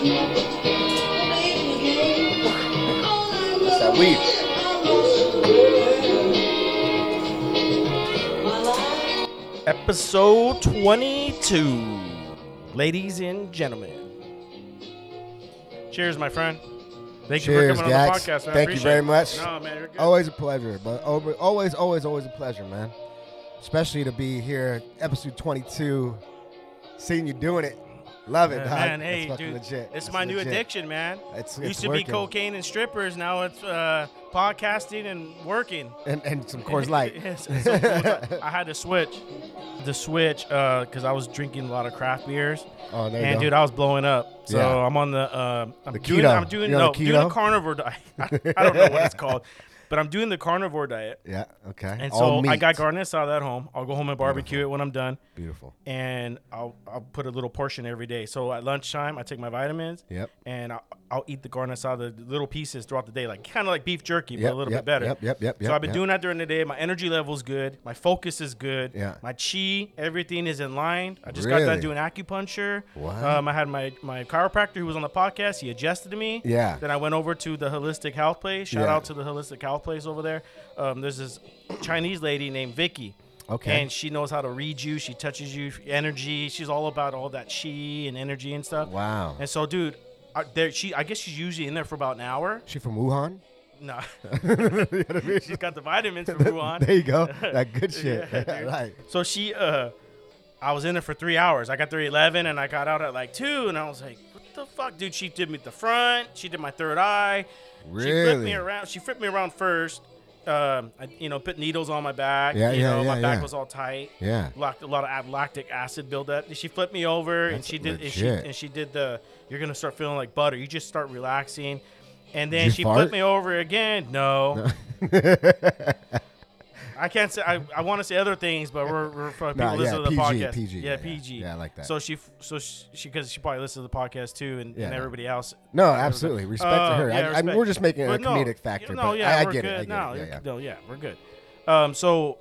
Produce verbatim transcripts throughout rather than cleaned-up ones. That's that weed. Episode twenty-two. Ladies and gentlemen. Cheers, my friend. Thank Cheers, you for coming Gax. on the podcast, man. Thank you very much. No, man, you're good. Always a pleasure, but always, always, always a pleasure, man. Especially to be here, episode twenty-two, seeing you doing it. Love it, man. Dog. Man, hey, That's dude, legit. it's That's my legit. new addiction, man. It's, it's used to working. be cocaine and strippers. Now it's uh, podcasting and working. And and some Coors Light. I had to switch, the switch, because uh, I was drinking a lot of craft beers. Oh, there you and go. dude, I was blowing up. So yeah. I'm on the uh, I'm the doing, keto. I'm doing, no, the keto? doing the carnivore diet. I, I don't know what it's called, but I'm doing the carnivore diet. Yeah. Okay. And All so meat. I got garden salad at home. I'll go home and barbecue Beautiful. it when I'm done. Beautiful. And I'll I'll put a little portion every day. So at lunchtime, I take my vitamins. Yep. And I'll, I'll eat the garden salad, the little pieces throughout the day, like kind of like beef jerky, yep, but a little yep, bit better. Yep. Yep. Yep. So yep, I've been yep. doing that during the day. My energy level's good. My focus is good. Yeah. My chi, everything is in line. I just really? got done doing acupuncture. Wow. Um, I had my my chiropractor who was on the podcast. He adjusted me. Yeah. Then I went over to the holistic health place. Shout yeah. out to the holistic health place over there. Um, there's this Chinese lady named Vicky. Okay. And she knows how to read you. She touches you, energy. She's all about all that chi and energy and stuff. Wow. And so, dude, I, there she. I guess she's usually in there for about an hour. She from Wuhan? No. You know what I mean? She's got the vitamins from Wuhan. There you go. That good shit. Yeah, right. So she, uh, I was in there for three hours. I got there at eleven and I got out at like two and I was like, what the fuck? Dude, she did me the front. She did my third eye. Really? She flipped me around. She flipped me around first. Um, I, you know, put needles on my back. Yeah, you yeah, know, yeah, my back yeah. was all tight. Yeah. Locked a lot of lactic acid buildup. She flipped me over That's and she did and she, and she did the, you're going to start feeling like butter. You just start relaxing. And then she fart? flipped me over again. No. no. I can't say, I, I want to say other things, but we're, we're for people nah, listening yeah, to the P G, podcast. P G, yeah, yeah, P G. Yeah, I like that. So she, so she, because she, she probably listens to the podcast too, and, yeah, and everybody else. No, absolutely. Respect uh, to her. Yeah, I, respect. I, we're just making but a comedic no, factor. No, but yeah, I, I get good. it. I get no, it. Yeah, yeah. no, yeah, we're good. Um, so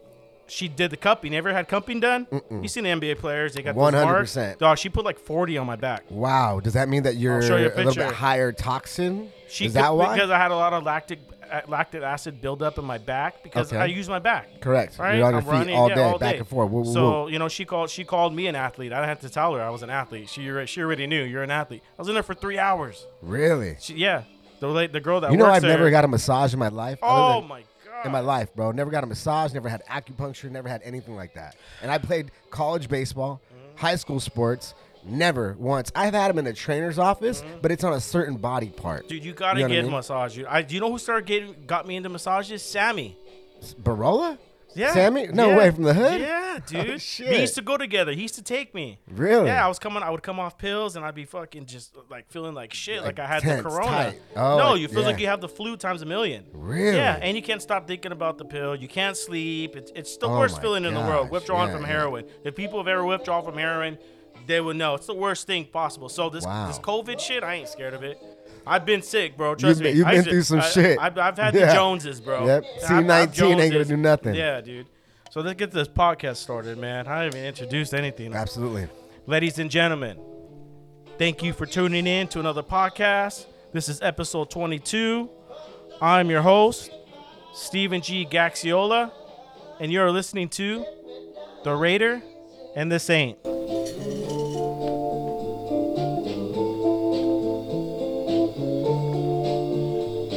she did the cupping. Ever had cupping done? Mm-mm. You seen the N B A players? They got one hundred percent. Dog, she put like forty on my back. Wow. Does that mean that you're you a, a little bit higher toxin? She Is could, that why? Because I had a lot of lactic. lactic acid buildup in my back because okay. I use my back. Correct. Right? You're on your I'm feet running, all, yeah, day, all day, back and forth. Woo, woo, so, woo. you know, she called She called me an athlete. I didn't have to tell her I was an athlete. She she already knew you're an athlete. I was in there for three hours. Really? She, yeah. The, the girl that you know works I've there, never got a massage in my life. Oh, my God. In my life, bro. Never got a massage. Never had acupuncture. Never had anything like that. And I played college baseball, mm-hmm. high school sports. Never once. I've had them in a trainer's office, mm-hmm. but it's on a certain body part. Dude, you gotta you know get I mean? massage. You, I, you know who started getting got me into massages? Sammy Barola. Yeah, Sammy. No yeah. way from the hood. Yeah, dude. Oh, shit. We used to go together. He used to take me. Really? Yeah, I was coming. I would come off pills, and I'd be fucking just like feeling like shit, like, like I had tense, the corona. Oh, no, you feel yeah. like you have the flu times a million. Really? Yeah, and you can't stop thinking about the pill. You can't sleep. It's it's the oh worst feeling gosh. in the world. Withdrawing yeah, from yeah. heroin. If people have ever withdrawn from heroin, they would know it's the worst thing possible. So this wow. this COVID shit, I ain't scared of it. I've been sick, bro. Trust you've been, me. You've been to, through some I, shit. I, I've, I've had yeah. the Joneses, bro. Yep. C nineteen ain't gonna do nothing. Yeah, dude. So let's get this podcast started, man. I haven't even introduced anything. Absolutely. Ladies and gentlemen, thank you for tuning in to another podcast. This is episode twenty-two. I'm your host, Stephen G. Gaxiola, and you're listening to The Raider and The Saint.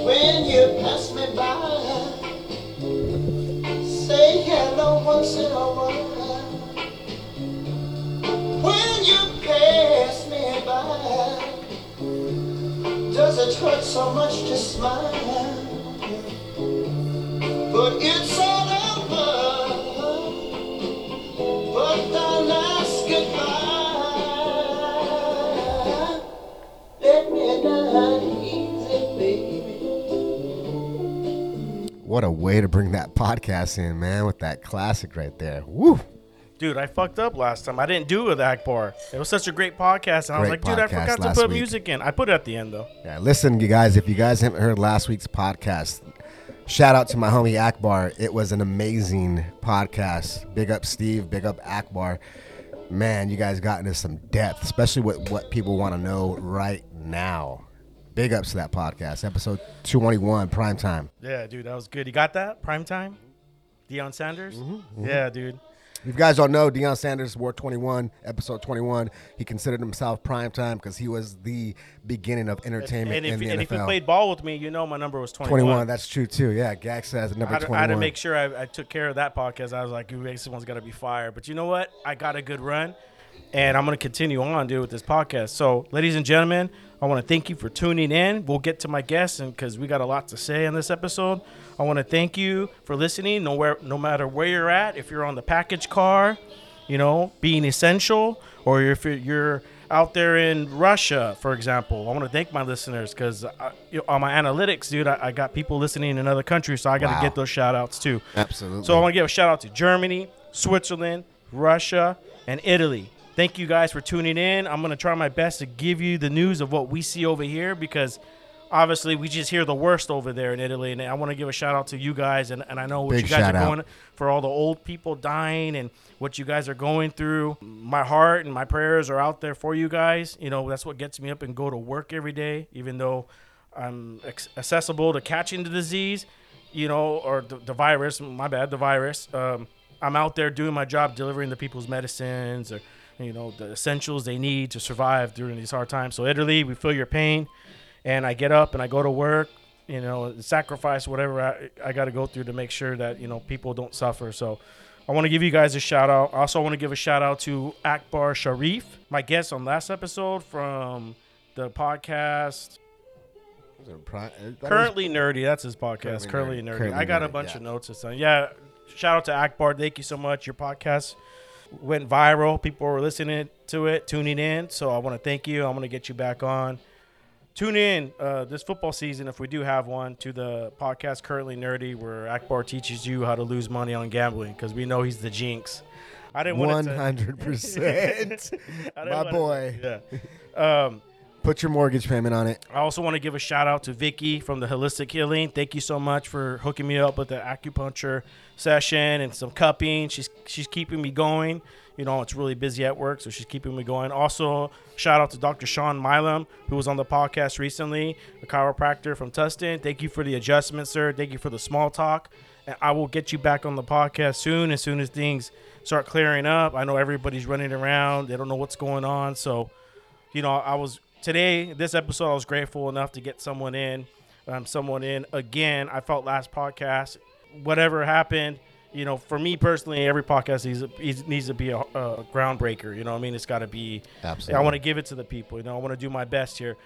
When you pass me by, say hello once in a while. When you pass me by, does it hurt so much to smile? But it's all over, but the last goodbye, let me down easy, baby. What a way to bring that podcast in, man, with that classic right there. Woo! Dude, I fucked up last time. I didn't do it with Akbar. It was such a great podcast, and great I was like, dude, I forgot to put week. music in. I put it at the end, though. Yeah, listen, you guys, if you guys haven't heard last week's podcast, shout out to my homie Akbar. It was an amazing podcast. Big up Steve. Big up Akbar. Man, you guys got into some depth, especially with what people want to know right now. Big ups to that podcast. Episode two twenty-one, primetime. Yeah, dude, that was good. You got that? Primetime? Deion Sanders? Mm-hmm, mm-hmm. Yeah, dude. If you guys don't know, Deion Sanders wore twenty-one, episode twenty-one. He considered himself primetime because he was the beginning of entertainment and, and in if, the and N F L. And if you played ball with me, you know my number was twenty-one. twenty-one, that's true, too. Yeah, Gax has the number I had, twenty-one. I had to make sure I, I took care of that podcast. I was like, this one's got to be fire. But you know what? I got a good run, and I'm going to continue on, dude, with this podcast. So, ladies and gentlemen, I want to thank you for tuning in. We'll get to my guests because we got a lot to say in this episode. I want to thank you for listening, no, no matter where you're at. If you're on the package car, you know, being essential, or if you're out there in Russia, for example, I want to thank my listeners because on my analytics, dude, I, I got people listening in other countries, so I got to wow. get those shout outs too. Absolutely. So I want to give a shout out to Germany, Switzerland, Russia, and Italy. Thank you guys for tuning in. I'm going to try my best to give you the news of what we see over here because obviously we just hear the worst over there in Italy. And I want to give a shout out to you guys. And, and I know what Big you guys are out. going for all the old people dying and what you guys are going through. My heart and my prayers are out there for you guys. You know, that's what gets me up and go to work every day, even though I'm accessible to catching the disease, you know, or the, the virus, my bad, the virus. Um, I'm out there doing my job, delivering the people's medicines or, you know, the essentials they need to survive during these hard times. So Italy, we feel your pain. And I get up and I go to work, you know, sacrifice whatever I, I got to go through to make sure that, you know, people don't suffer. So I want to give you guys a shout out. I also want to give a shout out to Akbar Sharif, my guest on last episode from the podcast. Pri- Currently was- Nerdy. That's his podcast. Currently, Currently Nerdy. Nerdy. Currently I got a bunch yeah. of notes and stuff. Yeah. Shout out to Akbar. Thank you so much. Your podcast went viral. People were listening to it, tuning in. So I want to thank you. I'm going to get you back on. Tune in uh, this football season, if we do have one, to the podcast Currently Nerdy, where Akbar teaches you how to lose money on gambling because we know he's the jinx. I didn't want to. one hundred percent. My boy. To, yeah. Um, Put your mortgage payment on it. I also want to give a shout out to Vicky from the Holistic Healing. Thank you so much for hooking me up with the acupuncture session and some cupping. She's she's keeping me going. You know, it's really busy at work, so she's keeping me going. Also, shout out to Doctor Sean Milam, who was on the podcast recently, a chiropractor from Tustin. Thank you for the adjustment, sir. Thank you for the small talk. And I will get you back on the podcast soon, as soon as things start clearing up. I know everybody's running around. They don't know what's going on. So, you know, I was today, this episode, I was grateful enough to get someone in, um, someone in. Again, I felt last podcast, whatever happened, you know, for me personally, every podcast needs a, needs to be a, a groundbreaker. You know what I mean? It's got to be. Absolutely. I want to give it to the people. You know, I want to do my best here.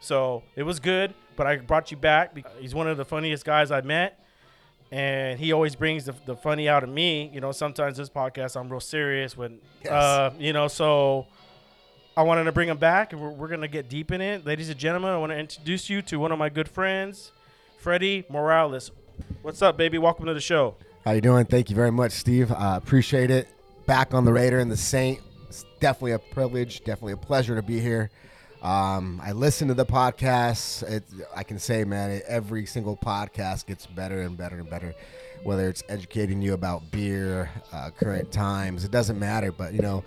So it was good, but I brought you back. He's one of the funniest guys I met, and he always brings the, the funny out of me. You know, sometimes this podcast, I'm real serious when, yes. uh, you know, so I wanted to bring him back, and we're, we're going to get deep in it. Ladies and gentlemen, I want to introduce you to one of my good friends, Freddy Morales. What's up, baby? Welcome to the show. How you doing? Thank you very much, Steve. I uh, appreciate it. Back on The Raider and The Saint. It's definitely a privilege, definitely a pleasure to be here. Um, I listen to the podcast. It, I can say, man, every single podcast gets better and better and better, whether it's educating you about beer, uh, current times. It doesn't matter, but, you know,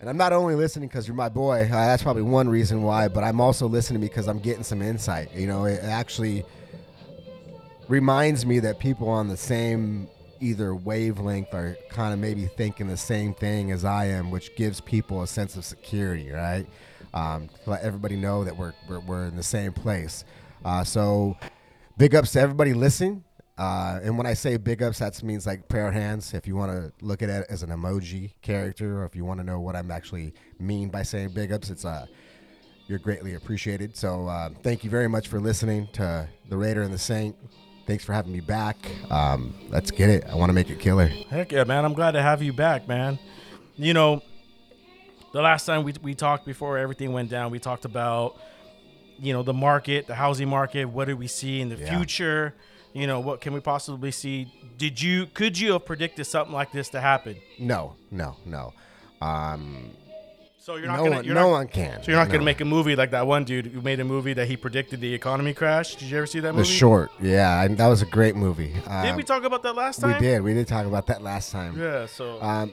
and I'm not only listening because you're my boy. Uh, that's probably one reason why, but I'm also listening because I'm getting some insight. You know, it actually reminds me that people on the same either wavelength are kind of maybe thinking the same thing as I am, which gives people a sense of security, right? Um, to let everybody know that we're we're, we're in the same place. Uh, so big ups to everybody listening. Uh, and when I say big ups, that means like prayer hands. If you want to look at it as an emoji character, or if you want to know what I'm actually mean by saying big ups, it's uh, you're greatly appreciated. So uh, thank you very much for listening to The Raider and The Saint. Thanks for having me back. Um, let's get it. I want to make it killer. Heck yeah, man. I'm glad to have you back, man. You know, the last time we we talked before everything went down, we talked about, you know, the market, the housing market. What do we see in the yeah. future? You know, what can we possibly see? Did you, could you have predicted something like this to happen? No, no, no. Um, so you're not no gonna, one, you're no not, one can. So you're not no. gonna make a movie like that one dude who made a movie that he predicted the economy crash. Did you ever see that movie? The Short, yeah, that was a great movie. Um, did we talk about that last time? We did. We did talk about that last time. Yeah. So um,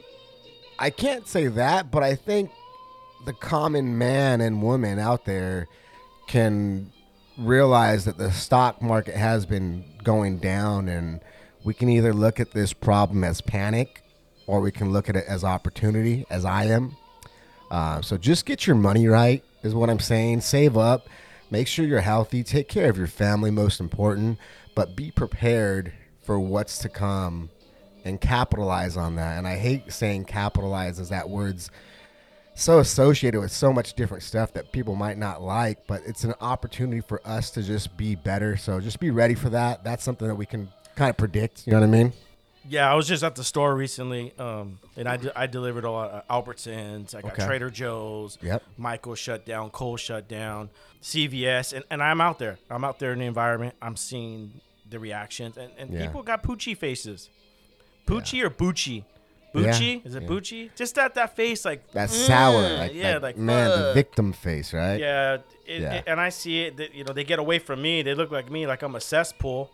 I can't say that, but I think the common man and woman out there can realize that the stock market has been going down, and we can either look at this problem as panic or we can look at it as opportunity, as I am. Uh, so just get your money right is what I'm saying. Save up. Make sure you're healthy. Take care of your family, most important. But be prepared for what's to come and capitalize on that. And I hate saying capitalize, as that word's so associated with so much different stuff that people might not like, but it's an opportunity for us to just be better. So just be ready for that. That's something that we can kind of predict. You know what I mean? Yeah, I was just at the store recently, um, and I, de- I delivered a lot of Albertsons. I got okay. Trader Joe's. Yep. Michael's shut down. Kohl's shut down. C V S. And, and I'm out there. I'm out there in the environment. I'm seeing the reactions. And, and yeah. people got Poochie faces. Poochie yeah. or Bucci? Bucci? Yeah. Is it yeah. Bucci? Just that that face. like That mm, sour. Like, yeah, like, like man, ugh. The victim face, right? Yeah. It, yeah. It, and I see it. That, you know, they get away from me. They look like me, like I'm a cesspool.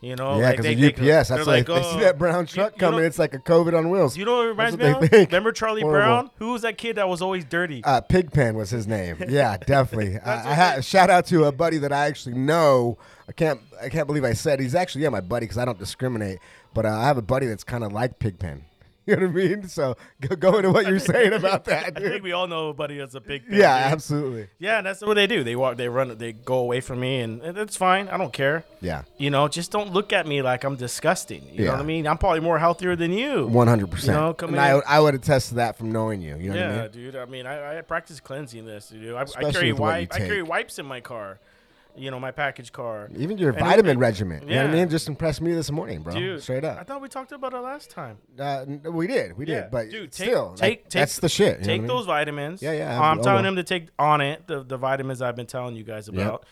You know, yeah, because like the U P S. That's like, like oh, they see that brown truck you, you coming. It's like a COVID on wheels. You know what it reminds what me of? Think. Remember Charlie Horrible. Brown? Who was that kid that was always dirty? Uh, Pigpen was his name. Yeah, definitely. I, I ha- shout out to a buddy that I actually know. I can't. I can't believe I said he's actually yeah my buddy because I don't discriminate. But uh, I have a buddy that's kind of like Pigpen. You know what I mean? So go, go into what you're saying about that. Dude. I think we all know everybody that's a big fan. Yeah, dude. Absolutely. Yeah, and that's what they do. They walk, they run, they go away from me, and it's fine. I don't care. Yeah. You know, just don't look at me like I'm disgusting. You yeah. know what I mean? I'm probably more healthier than you. one hundred percent. You know, and I, I would attest to that from knowing you. You know yeah, what I mean? Dude. I mean, I, I practice cleansing this. Dude. I, I carry wipes. I carry wipes in my car. You know, my package car. Even your and vitamin it, regimen. Yeah. You know what I mean? Just impressed me this morning, bro. Dude, straight up. I thought we talked about it last time. Uh, we did. We yeah. did. But dude, take, still, take, like, take, that's the shit. You take know those I mean? Vitamins. Yeah, yeah. I'm, I'm telling them to take on it, the, the vitamins I've been telling you guys about.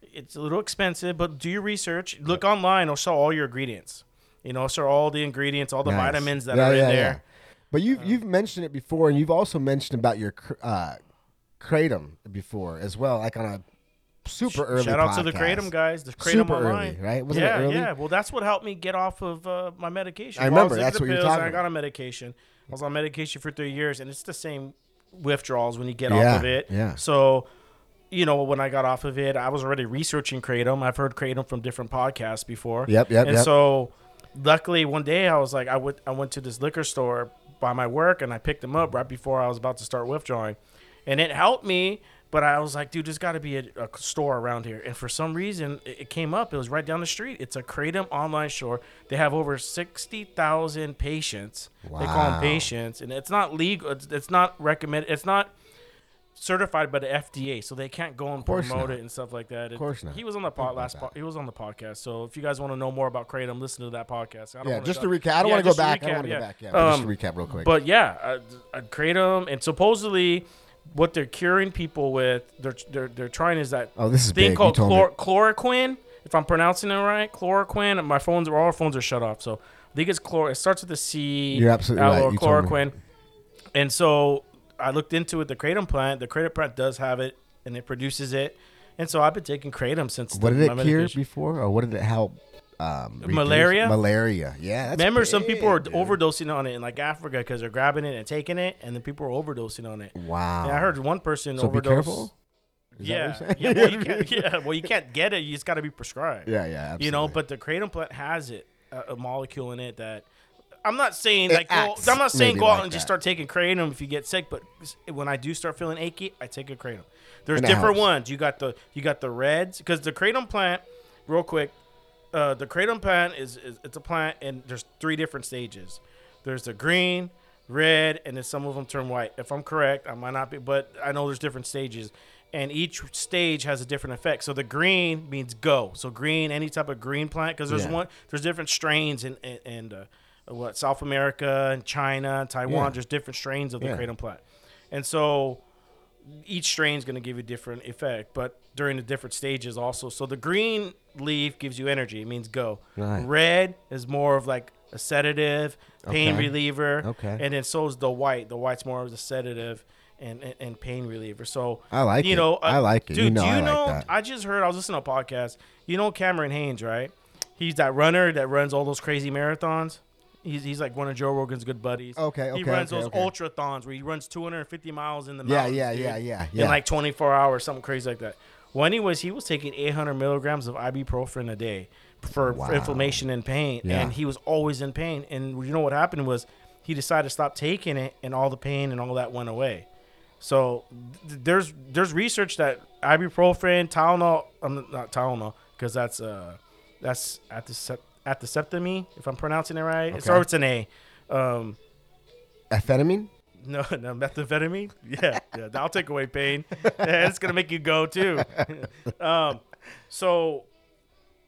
Yep. It's a little expensive, but do your research. Look yep. online. It'll show all your ingredients. You know, show all the ingredients, all the nice. Vitamins that yeah, are yeah, in yeah. there. But you've, um, you've mentioned it before, and you've also mentioned about your uh, Kratom before as well, like on a super early shout out podcast. To the Kratom guys, the Kratom super online early, right? Wasn't yeah it early? Yeah, well that's what helped me get off of uh, my medication. I remember well, I that's what you're talking I got on medication. I was on medication for three years, and it's the same withdrawals when you get yeah, off of it. Yeah. So you know, when I got off of it, I was already researching Kratom. I've heard Kratom from different podcasts before. Yep, yep. And yep. so luckily one day I was like I went I went to this liquor store by my work, and I picked them up right before I was about to start withdrawing, and it helped me. But I was like, dude, there's got to be a, a store around here. And for some reason, it, it came up. It was right down the street. It's a Kratom online store. They have over sixty thousand patients. Wow. They call them patients. And it's not legal. It's, it's not recommended. It's not certified by the F D A. So they can't go and promote it and stuff like that. And of course not. He was on the pod last. Po- he was on the podcast. So if you guys want to know more about Kratom, listen to that podcast. I don't yeah, just to recap. I don't yeah, want to go back. Recap, I want to yeah. go back. Yeah, um, just to recap real quick. But yeah, uh, Kratom, and supposedly what they're curing people with, they're they're, they're trying is that oh, this is thing big. Called chlor- chloroquine. If I'm pronouncing it right, chloroquine. My phones, all our phones are shut off. So I think it's chlor. It starts with the C. You're absolutely right. You chloroquine. And so I looked into it. The Kratom plant, the Kratom plant does have it, and it produces it. And so I've been taking Kratom since. What the, did it cure before, or what did it help? Um, malaria. Reduce? Malaria. Yeah. That's Remember, big, some people are dude. overdosing on it in like Africa because they're grabbing it and taking it, and then people are overdosing on it. Wow. And I heard one person so overdose. Be careful. Is yeah. Yeah well, you can't, yeah. well, you can't get it. You just got to be prescribed. Yeah. Yeah. Absolutely. You know, but the Kratom plant has it, a, a molecule in it that I'm not saying it like well, I'm not saying go out like and that. Just start taking Kratom if you get sick. But when I do start feeling achy, I take a Kratom. There's and different ones. You got the you got the reds because the Kratom plant, real quick. Uh, the Kratom plant is, is it's a plant, and there's three different stages. There's the green, red, and then some of them turn white. If I'm correct, I might not be, but I know there's different stages, and each stage has a different effect. So the green means go. So green, any type of green plant, because there's yeah. one, there's different strains in and in, in, uh, what South America and China and Taiwan. Yeah. There's different strains of the yeah. Kratom plant, and so each strain is going to give you a different effect, but during the different stages also. So the green leaf gives you energy. It means go. Right. Red is more of like a sedative, pain okay. reliever. Okay. And then so is the white. The white's more of the sedative and, and, and pain reliever. So I like you it. Know, uh, I like it. Dude, you know, do you I know, like that. I just heard, I was listening to a podcast. You know Cameron Haynes, right? He's that runner that runs all those crazy marathons. He's he's like one of Joe Rogan's good buddies. Okay, okay. He runs okay, those okay. ultrathons where he runs two hundred fifty miles in the mountains. Yeah, yeah, dude, yeah, yeah, yeah. In like twenty-four hours, something crazy like that. Well, anyways, he was taking eight hundred milligrams of ibuprofen a day for, wow. for inflammation and pain. Yeah. And he was always in pain. And you know what happened was he decided to stop taking it, and all the pain and all that went away. So th- there's there's research that ibuprofen, Tylenol, um, not Tylenol, because that's uh that's antisept- antiseptomy, if I'm pronouncing it right. Okay. It starts in A. Um, Amphetamine? No, no, methamphetamine. Yeah, yeah, that'll take away pain. It's gonna make you go too. um, so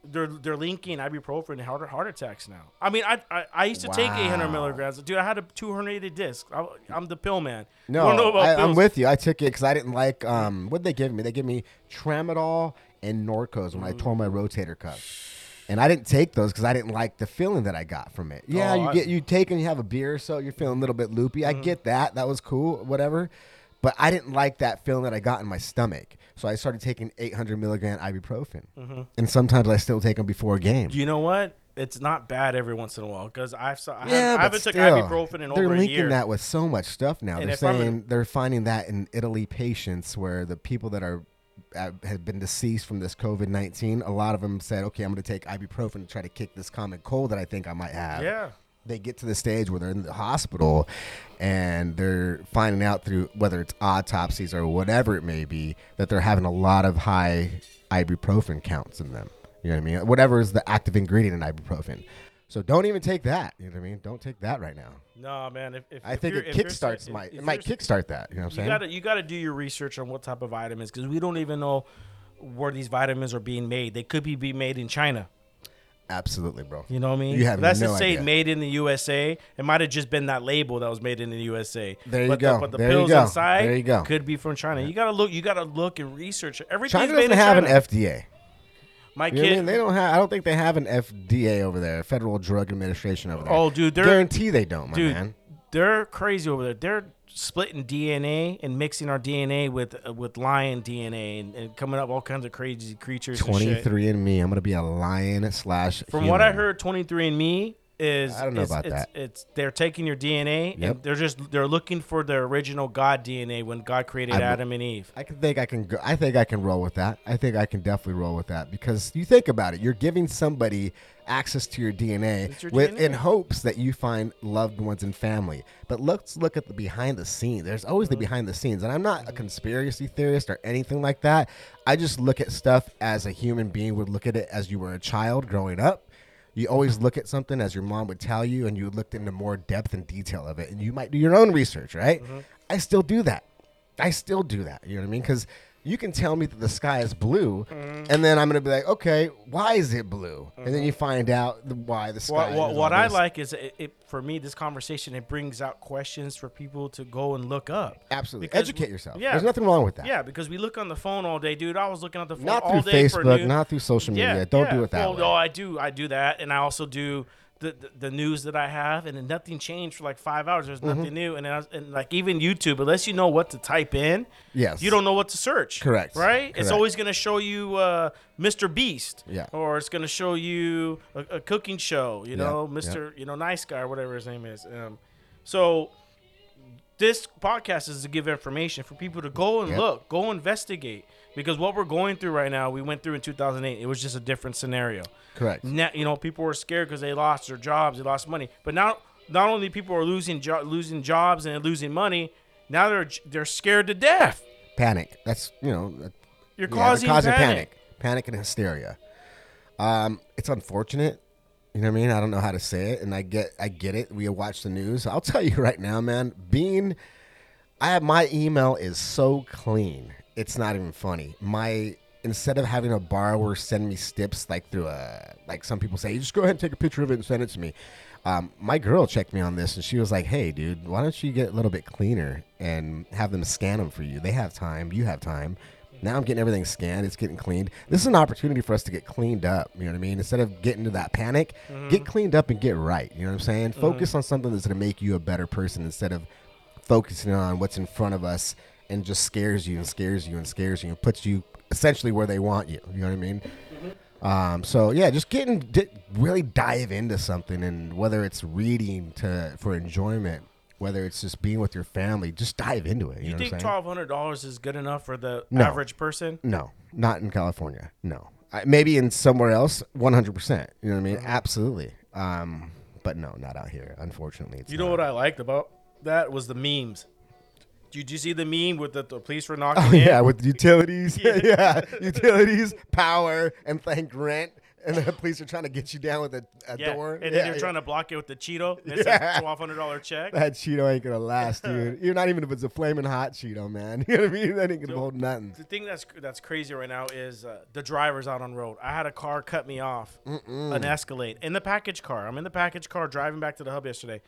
they're they're linking ibuprofen to heart heart attacks now. I mean, I I, I used to wow. take eight hundred milligrams, dude. I had a two hundred eighty disc. I, I'm the pill man. No, don't know about I, I'm with you. I took it because I didn't like um what they give me. They give me tramadol and Norco's when mm. I tore my rotator cuff. And I didn't take those because I didn't like the feeling that I got from it. Yeah, oh, you get you take and you have a beer, so you're feeling a little bit loopy. Mm-hmm. I get that. That was cool, whatever. But I didn't like that feeling that I got in my stomach. So I started taking eight hundred milligram ibuprofen. Mm-hmm. And sometimes I still take them before a game. You know what? It's not bad every once in a while because I've saw, I, yeah, have, I haven't still, took ibuprofen in over a year. They're linking that with so much stuff now. And they're saying a, they're finding that in Italy patients where the people that are had been deceased from this COVID nineteen, a lot of them said, okay, I'm going to take ibuprofen to try to kick this common cold that I think I might have. Yeah. They get to the stage where they're in the hospital and they're finding out through whether it's autopsies or whatever it may be that they're having a lot of high ibuprofen counts in them. You know what I mean? Whatever is the active ingredient in ibuprofen. So don't even take that. You know what I mean? Don't take that right now. No, man. If, if I if think it kickstarts my it might kickstart that. You know what I'm saying? You gotta you gotta do your research on what type of vitamins, because we don't even know where these vitamins are being made. They could be, be made in China. Absolutely, bro. You know what I mean? You have Let's no just say idea. Made in the U S A. It might have just been that label that was made in the U S A. There you but go. The, but the there pills you go. Inside there you go. Could be from China. Yeah. You gotta look. You gotta look and research. Everything's China doesn't made in have China. An F D A. My kid, I mean? They don't have. I don't think they have an F D A over there, Federal Drug Administration over there. Oh, dude, they're, guarantee they don't, my dude, man. They're crazy over there. They're splitting D N A and mixing our D N A with uh, with lion D N A and, and coming up all kinds of crazy creatures. twenty-three and me. I'm gonna be a lion slash. From human. What I heard, twenty-three and me is. I don't know is, about it's, that. It's, it's they're taking your D N A yep. and they're just they're looking for the original God D N A when God created I, Adam and Eve. I can think I can go, I think I can roll with that. I think I can definitely roll with that because you think about it, you're giving somebody access to your D N A, your with, D N A. In hopes that you find loved ones and family. But let's look at the behind the scenes. There's always mm-hmm. the behind the scenes, and I'm not a conspiracy theorist or anything like that. I just look at stuff as a human being would look at it as you were a child growing up. You always look at something as your mom would tell you, and you looked into more depth and detail of it, and you might do your own research, right? Mm-hmm. I still do that. I still do that. You know what I mean? Because you can tell me that the sky is blue, mm-hmm. and then I'm going to be like, okay, why is it blue? Mm-hmm. And then you find out the, why the sky well, is well, What I like is, it, it, for me, this conversation, it brings out questions for people to go and look up. Absolutely. Because Educate we, yourself. Yeah, there's nothing wrong with that. Yeah, because we look on the phone all day, dude. I was looking at the phone not all day Facebook, for Not through Facebook, not through social media. Yeah, Don't yeah. do it that well, way. No, I do. I do that, and I also do... The, the the news that I have, and then nothing changed for like five hours. There's nothing mm-hmm. new, and then I was, and like even YouTube, unless you know what to type in, yes, you don't know what to search. Correct. Right? Correct. It's always going to show you uh, Mister Beast, yeah, or it's going to show you a, a cooking show. You know, yeah. Mister Yeah. You know, Nice Guy or whatever his name is. Um, so this podcast is to give information for people to go and yep. look, go investigate. Because what we're going through right now, we went through in two thousand eight. It was just a different scenario. Correct. Now, you know, people were scared because they lost their jobs, they lost money. But now, not only people are losing jo- losing jobs and losing money, now they're they're scared to death. Panic. That's you know. You're yeah, causing, causing panic. panic. Panic and hysteria. Um, it's unfortunate. You know what I mean? I don't know how to say it, and I get I get it. We watch the news. I'll tell you right now, man. Being, I have my email is so clean. It's not even funny. My instead of having a borrower send me stips like through a like some people say, you just go ahead and take a picture of it and send it to me. Um, my girl checked me on this and she was like, "Hey, dude, why don't you get a little bit cleaner and have them scan them for you? They have time. You have time." Now I'm getting everything scanned. It's getting cleaned. This is an opportunity for us to get cleaned up. You know what I mean? Instead of getting to that panic, mm-hmm. get cleaned up and get right. You know what I'm saying? Mm-hmm. Focus on something that's going to make you a better person instead of focusing on what's in front of us. And just scares you and scares you and scares you and puts you essentially where they want you. You know what I mean? Mm-hmm. Um, so, yeah, just getting di- really dive into something, and whether it's reading to for enjoyment whether it's just being with your family, just dive into it. You, you know think twelve hundred dollars is good enough for the no. average person? No, not in California. No, I, maybe in somewhere else, one hundred percent. You know what I mean? Absolutely. Um, but no, not out here. Unfortunately, it's you know not. What I liked about that was the memes. Did you see the meme with the, the police were knocking oh, in? Yeah, with utilities. yeah. yeah, utilities, power, and thank rent. And the police are trying to get you down with a, a yeah. door. And then yeah, you're yeah. trying to block it with the Cheeto. It's yeah. a twelve hundred dollars check. That Cheeto ain't going to last, dude. You're not even if it's a flaming hot Cheeto, man. You know what I mean? That ain't going to so, hold nothing. The thing that's that's crazy right now is uh, the drivers out on road. I had a car cut me off, Mm-mm. an Escalade, in the package car. I'm in the package car driving back to the hub yesterday.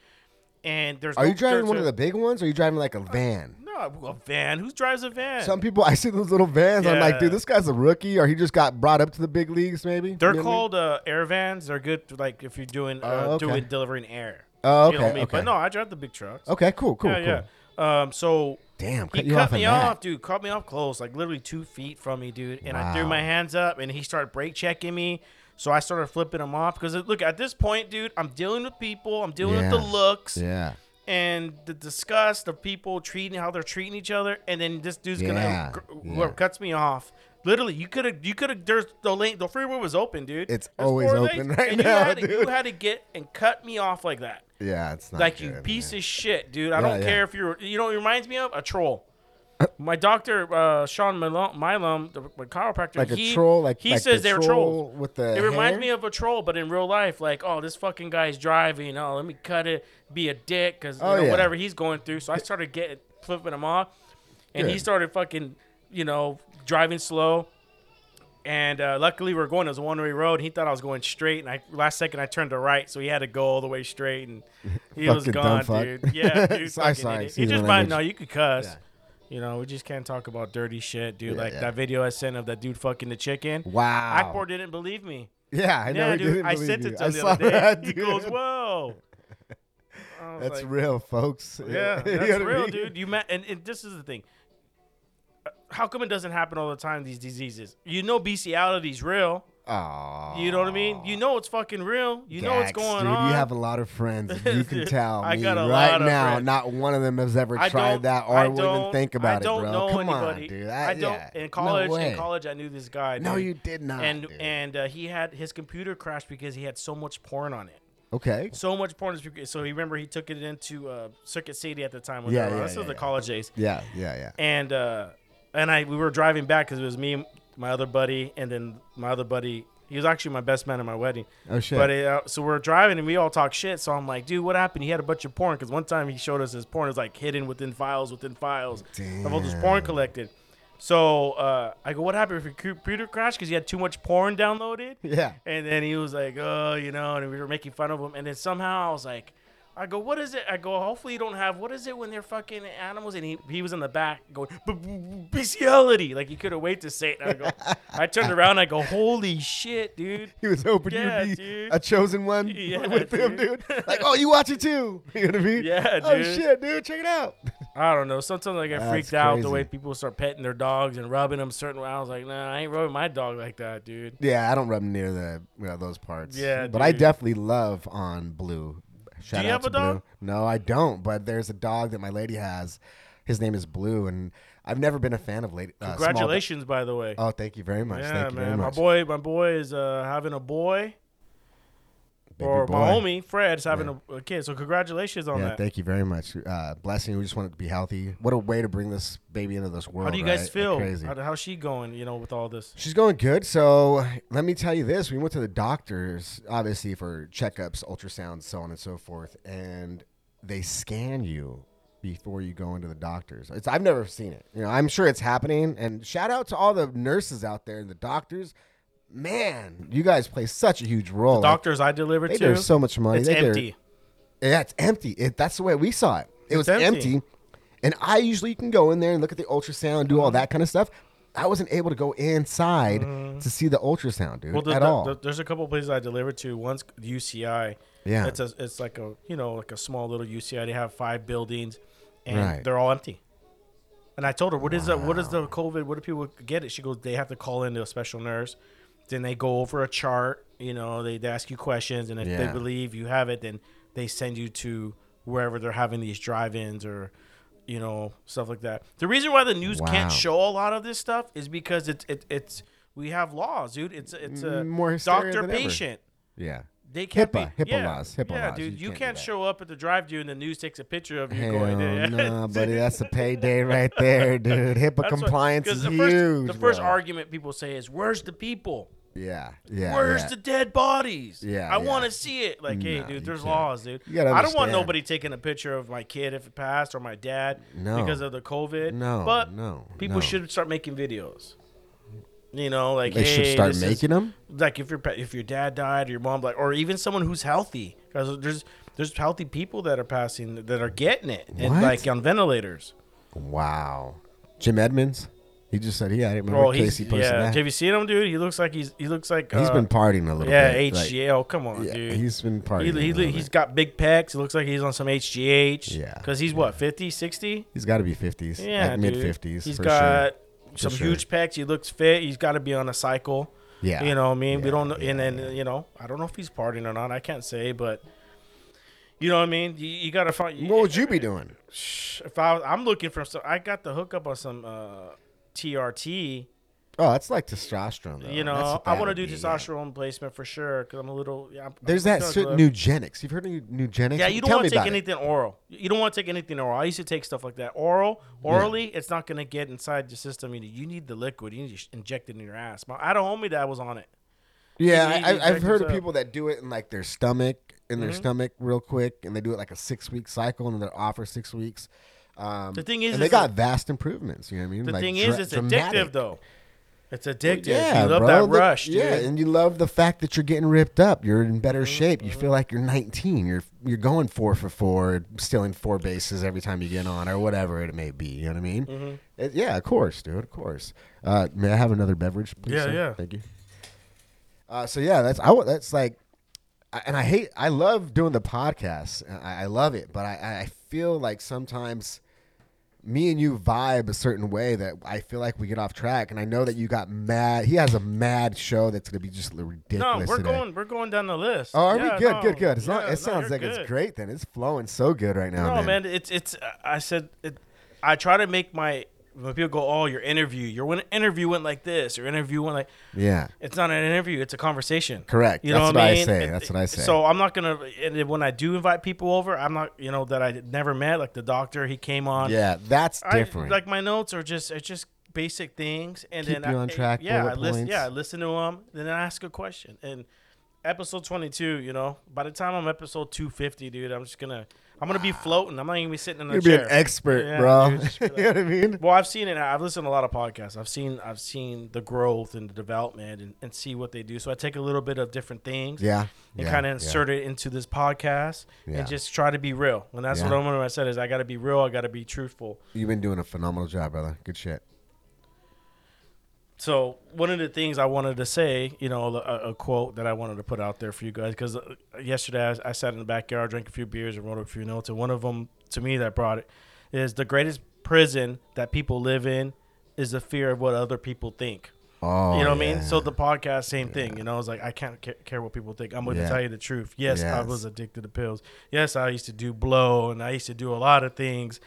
And there's are no you driving one of the big ones or are you driving like a van? Uh, no, a van. Who drives a van? Some people, I see those little vans. Yeah. I'm like, dude, this guy's a rookie or he just got brought up to the big leagues maybe. They're you know called uh, air vans. They're good for, like if you're doing, uh, uh, okay. doing delivering air. Oh, uh, okay, you know what I mean? okay. But no, I drive the big trucks. Okay, cool, cool, yeah, cool. Yeah. Um, so Damn, cut he you cut off me off, dude. Cut me off close, like literally two feet from me, dude. And wow. I threw my hands up and he started brake checking me. So I started flipping them off because, look, at this point, dude, I'm dealing with people. I'm dealing yeah. with the looks yeah. and the disgust of people treating how they're treating each other. And then this dude's yeah. going to yeah. whoever cuts me off. Literally, you could have you could have there's the lane. The freeway was open, dude. It's there's always open lanes. Right and now, you had, dude. To, you had to get and cut me off like that. Yeah, it's not like good, you piece man. Of shit, dude. I yeah, don't yeah. care if you're you know, it reminds me of a troll. My doctor, uh, Sean Milam, Milam, the chiropractor, like he, a troll, like, he like says the they're troll trolls. With the it reminds hair? Me of a troll, but in real life, like, oh, this fucking guy's driving. Oh, let me cut it, be a dick, because oh, you know, yeah. whatever he's going through. So I started getting flipping him off, and Good. He started fucking, you know, driving slow. And uh, luckily, we we're going as a one-way road. He thought I was going straight, and I last second I turned to right, so he had to go all the way straight, and he was gone, dude. Yeah, dude, sorry, sorry, he just might know you could cuss. Yeah. You know, we just can't talk about dirty shit, dude. Yeah, like yeah. that video I sent of that dude fucking the chicken. Wow. Akbar didn't believe me. Yeah, I know. Yeah, dude. I sent it to him the other day. He goes, whoa. That's like, real, folks. Yeah, that's you know real, I mean? Dude. You met, and, and this is the thing. How come it doesn't happen all the time, these diseases? You know bestiality's real. Oh, you know what I mean? You know it's fucking real. You Gax, know what's going dude, on. You have a lot of friends. You can tell. I me got a right lot of now, friends. Not one of them has ever I tried that, or I would even think about it, bro. I don't know Come anybody. On, dude. I, I don't. Yeah. In college, no in college, I knew this guy. Dude. No, you did not. And dude. and uh, he had his computer crashed because he had so much porn on it. Okay. So much porn. So he remember he took it into uh, Circuit City at the time. Yeah, yeah, this yeah, was yeah. the college days. Yeah, yeah, yeah. And uh, and I we were driving back because it was me. My other buddy, and then my other buddy, he was actually my best man at my wedding. Oh, shit. But it, uh, so we're driving, and we all talk shit. So I'm like, dude, what happened? He had a bunch of porn. Because one time he showed us his porn. It was like hidden within files, within files. Damn. Of all this porn collected. So uh, I go, what happened if your computer crashed? Because he had too much porn downloaded. Yeah. And then he was like, oh, you know, and we were making fun of him. And then somehow I was like, I go, what is it? I go, hopefully you don't have, what is it when they're fucking animals? And he, he was in the back going, bestiality. Like, he couldn't wait to say it. And I go, I turned around. I go, holy shit, dude. He was hoping yeah, you would be dude. A chosen one yeah, with dude. Him, dude. Like, oh, you watch it too. You know what I mean? Yeah, dude. Oh, shit, dude. Check it out. I don't know. Sometimes I get That's freaked crazy. Out the way people start petting their dogs and rubbing them certain way. I was like, nah, I ain't rubbing my dog like that, dude. Yeah, I don't rub near the you know, those parts. Yeah, But dude. I definitely love on Blue. Shout Do you have a Blue. Dog? No, I don't. But there's a dog that my lady has. His name is Blue, and I've never been a fan of lady. Uh, Congratulations, by the way. Oh, thank you very much. Yeah, thank you man. Very much. My boy, my boy is uh, having a boy. Baby or boy. My homie Fred is having yeah. a kid. So congratulations on yeah, that. Thank you very much. Uh, blessing. We just want it to be healthy. What a way to bring this baby into this world. How do you guys right? feel? Crazy. How, how's she going? You know, with all this. She's going good. So let me tell you this: we went to the doctors, obviously for checkups, ultrasounds, so on and so forth, and they scan you before you go into the doctors. It's, I've never seen it. You know, I'm sure it's happening. And shout out to all the nurses out there and the doctors. Man, you guys play such a huge role. The doctors I delivered to. They do so much money. It's they empty. Did, yeah, it's empty. It, that's the way we saw it. It it's was empty. empty. And I usually can go in there and look at the ultrasound, do all that kind of stuff. I wasn't able to go inside uh, to see the ultrasound, dude, well, the, at the, all. The, there's a couple of places I delivered to. One's U C I. Yeah. It's, a, it's like a, you know, like a small little U C I. They have five buildings, and right. they're all empty. And I told her, what is wow. the, what is the COVID? What do people get it? She goes, they have to call into a special nurse. Then they go over a chart, you know, they, they ask you questions, and if yeah. they believe you have it, then they send you to wherever they're having these drive-ins or, you know, stuff like that. The reason why the news wow. can't show a lot of this stuff is because it's it, it's we have laws, dude. It's it's a more doctor patient. Ever. Yeah. They can't HIPAA, be, HIPAA yeah, laws, HIPAA yeah, laws. Dude, you, you can't, can't show up at the drive-thru and the news takes a picture of you Hell going there. No, buddy, that's a payday right there, dude. HIPAA that's compliance what, is the first, huge. The first bro. argument people say is, "Where's the people? Yeah, yeah. Where's yeah. the dead bodies? Yeah, I yeah. want to see it." Like, hey, no, dude, there's laws, dude. You gotta I don't want nobody taking a picture of my kid if it passed or my dad no. because of the COVID. No, but no, people no. should start making videos. You know, like they hey, should start making is, them. Like if your if your dad died, or your mom, like, or even someone who's healthy, because there's there's healthy people that are passing that are getting it, and what? like on ventilators. Wow, Jim Edmonds, he just said he I didn't remember Casey posted yeah. that. Have you seen him, dude? He looks like he's he looks like he's uh, been partying a little. Yeah, bit. H G H. Like, oh, come on, yeah, dude. He's been partying. He, he, he's bit. got big pecs. He looks like he's on some H G H. Yeah, because he's yeah. what fifty, sixty He's got to be fifties. Yeah, like mid fifties. He's for got. Sure. Some sure. huge pecs. He looks fit. He's got to be on a cycle. Yeah. You know what I mean? Yeah, we don't know. Yeah, and then, yeah. you know, I don't know if he's partying or not. I can't say, but you know what I mean? You, you got to find. What would you be doing? If I was, I'm looking for some. I got the hookup on some uh, T R T. Oh, that's like testosterone, though. You know, I want to do be, testosterone yeah. placement for sure because I'm a little. Yeah, I'm, There's I'm that certain Nugenics. You've heard of Nugenics? Yeah, you don't want to take anything it. oral. You don't want to take anything oral. I used to take stuff like that. Oral, orally, yeah. it's not going to get inside your system. You need, you need the liquid. You need to inject it in your ass. I had a homie that was on it. Yeah, you need, you need I, I've heard of people that do it in like their stomach, in mm-hmm. their stomach real quick, and they do it like a six-week cycle, and they're off for six weeks. Um, the thing is, and they got a, vast improvements. You know what I mean? The like thing dra- is, it's dramatic. addictive, though. It's addictive. Yeah, you love bro. that rush, the, dude. Yeah, and you love the fact that you're getting ripped up. You're in better mm-hmm. shape. You feel like you're nineteen. You're you're going four for four, stealing four bases every time you get on, or whatever it may be. You know what I mean? Mm-hmm. It, yeah, of course, dude. Of course. Uh, may I have another beverage, please? Yeah, sir? yeah. Thank you. Uh, so yeah, that's I. That's like, and I hate. I love doing the podcast. I, I love it, but I, I feel like sometimes. Me and you vibe a certain way that I feel like we get off track, and I know that you got mad. He has a mad show that's going to be just ridiculous. No, we're today. going, we're going down the list. Oh, are yeah, we good, no, good, good? It's yeah, not, it no, sounds like good. It's great. Then it's flowing so good right now. No, man, man it's it's. I said, it, I try to make my when people go, oh, your interview, your interview went like this, your interview went like yeah. It's not an interview; it's a conversation. Correct. You that's know what, what I mean? say. It, that's what I say. So I'm not gonna. And when I do invite people over, I'm not. You know that I never met, like the doctor. He came on. Yeah, that's different. I, like my notes are just it's just basic things, and Keep then you I, on track. Yeah, I listen. Yeah, I listen to them, then I ask a question. And episode twenty-two, you know, by the time I'm episode two fifty, dude, I'm just gonna. I'm going to be floating. I'm not even sitting in a You'd chair. You'd be an expert, yeah, bro. Dude, like, you know what I mean? Well, I've seen it. I've listened to a lot of podcasts. I've seen I've seen the growth and the development and, and see what they do. So I take a little bit of different things yeah, and yeah, kind of insert yeah. it into this podcast yeah. and just try to be real. And that's yeah. what I remember I said is I got to be real. I got to be truthful. You've been doing a phenomenal job, brother. Good shit. So one of the things I wanted to say, you know, a, a quote that I wanted to put out there for you guys, because yesterday I, I sat in the backyard, drank a few beers and wrote a few notes. And one of them to me that brought it is the greatest prison that people live in is the fear of what other people think. Oh, you know what yeah. I mean? So the podcast, same yeah. thing. You know, I was like, I can't ca- care what people think. I'm going to yeah. tell you the truth. Yes, yes, I was addicted to pills. Yes, I used to do blow and I used to do a lot of things.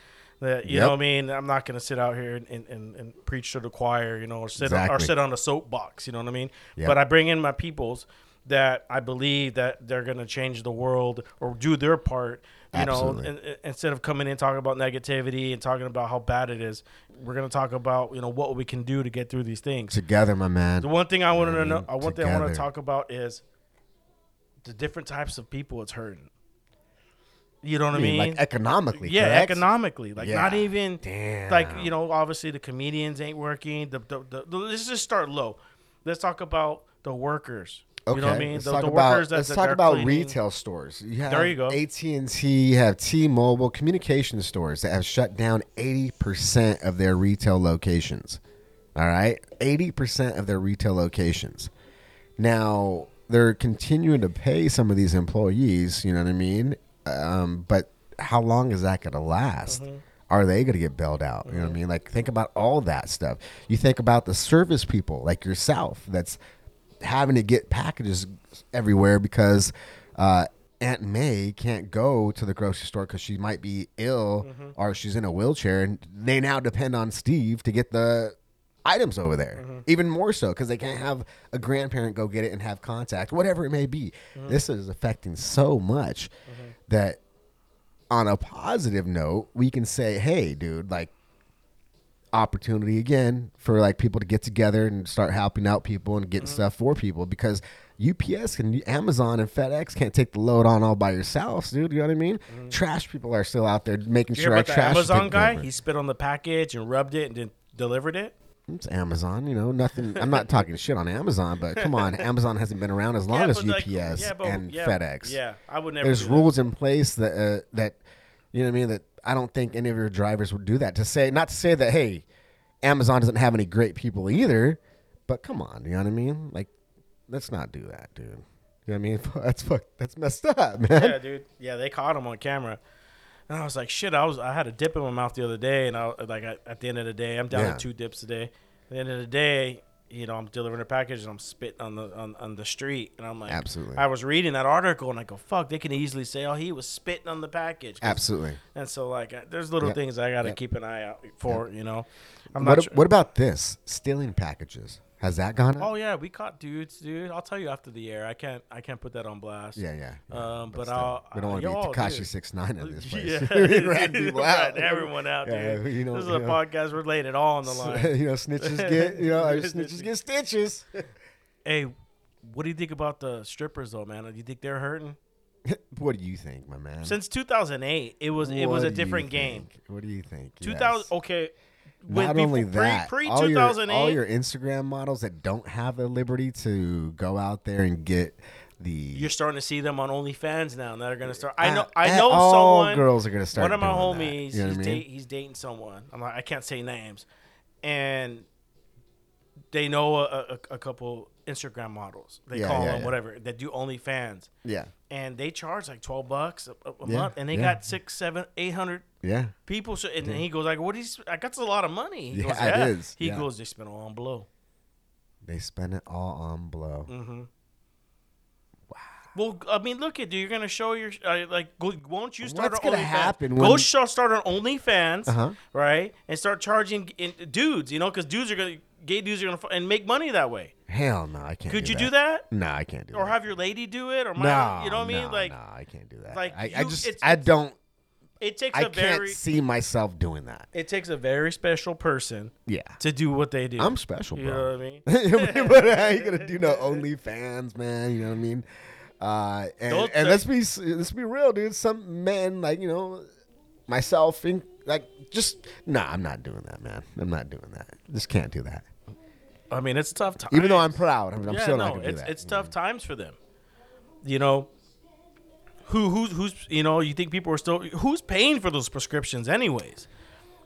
That, you yep. know what I mean? I'm not going to sit out here and, and, and preach to the choir, you know, or sit exactly. on, or sit on a soapbox, you know what I mean? Yep. But I bring in my peoples that I believe that they're going to change the world or do their part, you Absolutely. know, and, and instead of coming in talking about negativity and talking about how bad it is, we're going to talk about, you know, what we can do to get through these things. Together, my man. The one thing I wanted to know, I want thing I want to talk about is the different types of people it's hurting. You know what I mean? Like economically, yeah, correct? economically. Like yeah. not even Damn. like you know. Obviously, the comedians ain't working. The, the, the, the let's just start low. Let's talk about the workers. Okay. You know what I mean? Let's the, talk the about workers let's that, talk that about cleaning. Retail stores. You have there you go. A T and T, you have T-Mobile, communication stores that have shut down eighty percent of their retail locations. All right, eighty percent of their retail locations. Now they're continuing to pay some of these employees. You know what I mean? Um, but how long is that going to last? Mm-hmm. Are they going to get bailed out? Mm-hmm. You know what I mean? Like, think about all that stuff. You think about the service people like yourself that's having to get packages everywhere because uh, Aunt May can't go to the grocery store because she might be ill mm-hmm. or she's in a wheelchair, and they now depend on Steve to get the items over there, mm-hmm. even more so because they can't have a grandparent go get it and have contact, whatever it may be. Mm-hmm. This is affecting so much mm-hmm. that on a positive note, we can say, hey, dude, like, opportunity again for like people to get together and start helping out people and getting mm-hmm. stuff for people, because U P S and Amazon and FedEx can't take the load on all by yourselves, dude. You know what I mean? Mm-hmm. Trash people are still out there making sure I trash. Amazon guy, over. He spit on the package and rubbed it and then delivered it. It's Amazon, you know, nothing. I'm not talking shit on Amazon, but come on, Amazon hasn't been around as long yeah, as U P S like, yeah, but, and yeah, FedEx. Yeah, I would never. There's rules in place that uh, that you know what I mean. That I don't think any of your drivers would do that. To say, not to say that, hey, Amazon doesn't have any great people either, but come on, you know what I mean? Like, let's not do that, dude. You know what I mean? That's fuck. That's messed up, man. Yeah, dude. Yeah, they caught him on camera. And I was like, shit, I was I had a dip in my mouth the other day, and I like I, at the end of the day, I'm down yeah. to two dips a day. At the end of the day, you know, I'm delivering a package and I'm spitting on the on, on the street, and I'm like, absolutely. I was reading that article, and I go, fuck, they can easily say, oh, he was spitting on the package. Absolutely. And so like, I, there's little yep. things I got to yep. keep an eye out for. Yep. You know, I'm what, not. Sure. What about this stealing packages? Has that gone up? Oh yeah, we caught dudes, dude. I'll tell you after the air. I can't, I can't put that on blast. Yeah, yeah. yeah. Um, but, but I'll. We don't want to be Tekashi six nine in this place. Yeah, we ran people out. Everyone out, yeah, dude. You know, this is a know, podcast. We're laying it all on the line. You know, snitches get, you know, snitches get stitches. Hey, what do you think about the strippers though, man? Do you think they're hurting? What do you think, my man? Since two thousand eight, it was what it was a different game. What do you think? two thousand. Yes. Okay. When Not only that, pre, pre all, your, all your Instagram models that don't have the liberty to go out there and get the. You're starting to see them on OnlyFans now. Now they're gonna start. I know. At, I know all someone. All girls are gonna start. One of my homies, you know he's, I mean? date, he's dating someone. I'm like, I can't say names, and they know a, a, a couple Instagram models. They yeah, call yeah, them yeah. whatever that do OnlyFans. Yeah. And they charge like twelve bucks a, a yeah, month, and they yeah. got six, seven, eight hundred yeah. people. So, and yeah. he goes like, "What is? I got a lot of money." He yeah, goes, yeah. it is. He yeah. goes, "They spend it all on blow." They spend it all on blow. Mm-hmm. Wow. Well, I mean, look at dude. You're gonna show your uh, like. Go, won't you start? What's gonna happen? When... Go start on OnlyFans, uh-huh. right? And start charging in, dudes, you know, because dudes are gonna. Gay dudes are gonna f- and make money that way. Hell no, I can't. Could do you that. do that? No, I can't do or that. Or have your lady do it, or my, no, you know what I mean? No, like, no, I can't do that. Like, I, you, I just, it's, I don't. It takes. I a can't very, see myself doing that. It takes a very special person. Yeah. To do what they do. I'm special, you bro. You know what I mean? But I ain't gonna do no OnlyFans, man. You know what I mean? Uh, and, and let's be let's be real, dude. Some men, like you know, myself, in, like just no, nah, I'm not doing that, man. I'm not doing that. Just can't do that. I mean, it's tough times. Even though I'm proud, I mean, I'm yeah, still no, not going to do that. It's tough know? times for them. You know, who who's who's you know, you think people are still who's paying for those prescriptions anyways?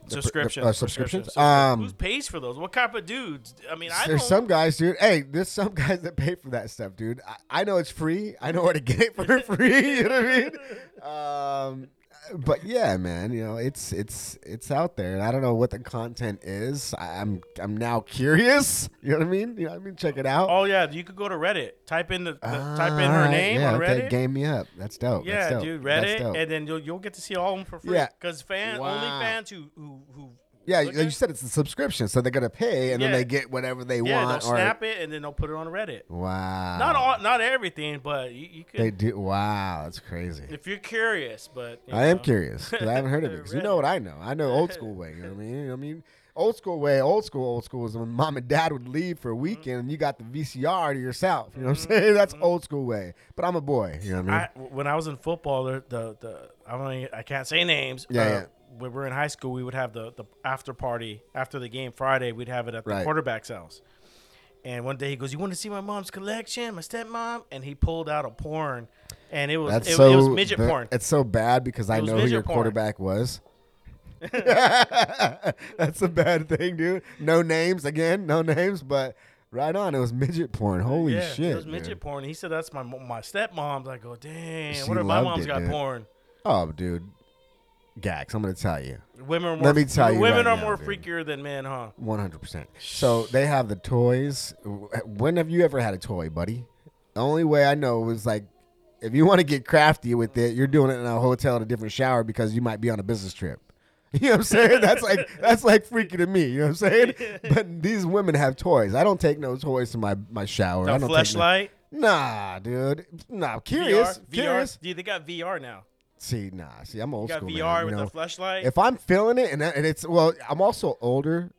Subscriptions, the, uh, subscriptions. subscriptions. Um, Who pays for those? What type of dudes? I mean, I there's don't... some guys, dude. Hey, there's some guys that pay for that stuff, dude. I, I know it's free. I know where to get it for free. You know what I mean? Um, But yeah, man, you know it's it's it's out there, and I don't know what the content is. I, I'm I'm now curious. You know what I mean? You know what I mean? Check it out. Oh yeah, you could go to Reddit, type in the, the uh, type in her right. name yeah, on Reddit. That game me up. That's dope. Yeah, That's dope. dude, Reddit, and then you'll you'll get to see all of them for free. Yeah, because fan wow. only fans who who who. Yeah, you at? said it's a subscription, so they're gonna pay, and yeah. then they get whatever they yeah, want. Yeah, they'll snap or... it, and then they'll put it on Reddit. Wow. Not all, not everything, but you, you could. They do. Wow, that's crazy. If you're curious, but you I know. am curious because I haven't heard of it. Because you know what I know? I know old school way. You know what I mean? You know what I mean, old school way. Old school, old school is when mom and dad would leave for a weekend, mm-hmm. and you got the V C R to yourself. You know what I'm saying? That's mm-hmm. old school way. But I'm a boy. You know what I mean? I, when I was in football, the the, the I don't I can't say names. Yeah. Uh, yeah. When we were in high school, we would have the, the after party after the game Friday. We'd have it at the right. quarterback's house. And one day he goes, "You want to see my mom's collection, my stepmom?" And he pulled out a porn, and it was it, so, it was midget the, porn. It's so bad because it I know who your porn. quarterback was. That's a bad thing, dude. No names again, no names, but right on. It was midget porn. Holy yeah, shit! It was midget dude. porn. He said, "That's my my stepmom's." I go, "Damn, she what if my mom's it, got dude. porn?" Oh, dude. Gax, I'm going to tell you. Women are more, Let me tell you women right are now, more freakier than men, huh? one hundred percent. So they have the toys. When have you ever had a toy, buddy? The only way I know was like If you want to get crafty with it, you're doing it in a hotel in a different shower because you might be on a business trip. You know what I'm saying? That's like that's like freaky to me. You know what I'm saying? But these women have toys. I don't take no toys to my, my shower. No I don't fleshlight? Take no, nah, dude. Nah, curious. V R? Curious. V R? Dude, they got V R now. See, nah. See, I'm old you got school. Got V R man, with you know? A fleshlight? If I'm feeling it, and, and it's, well, I'm also older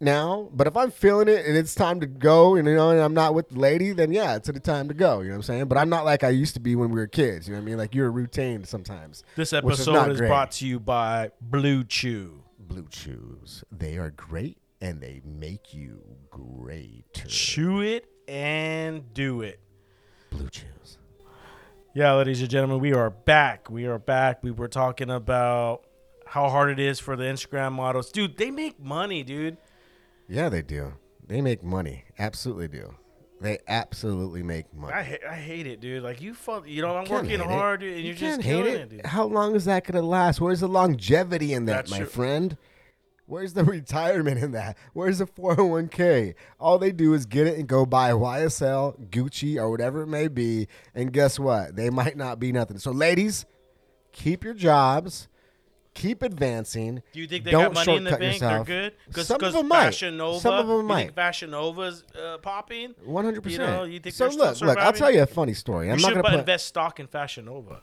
now, but if I'm feeling it and it's time to go, and you know, and I'm not with the lady, then yeah, it's the time to go. You know what I'm saying? But I'm not like I used to be when we were kids. You know what I mean? Like you're a routine sometimes. This episode is, is brought to you by Blue Chew. Blue Chews, they are great and they make you great. Chew it and do it. Blue Chews. Yeah, ladies and gentlemen, we are back. We are back. We were talking about how hard it is for the Instagram models, dude. They make money, dude. Yeah, they do. They make money. Absolutely do. They absolutely make money. I hate, I hate it, dude. Like, you fuck, you know, I'm working hard, dude, and you're just killing it, dude. How long is that going to last? Where's the longevity in that, my friend? Where's the retirement in that? Where's the four oh one k? All they do is get it and go buy Y S L, Gucci, or whatever it may be, and guess what? They might not be nothing. So, ladies, keep your jobs. Keep advancing. Do you think they Don't got money in the bank? Yourself. They're good? Because Fashion Nova, some of them might. You think Fashion Nova's uh, popping? one hundred percent. You know, you think so look, look, I'll tell you a funny story. You I'm should not gonna invest stock in Fashion Nova.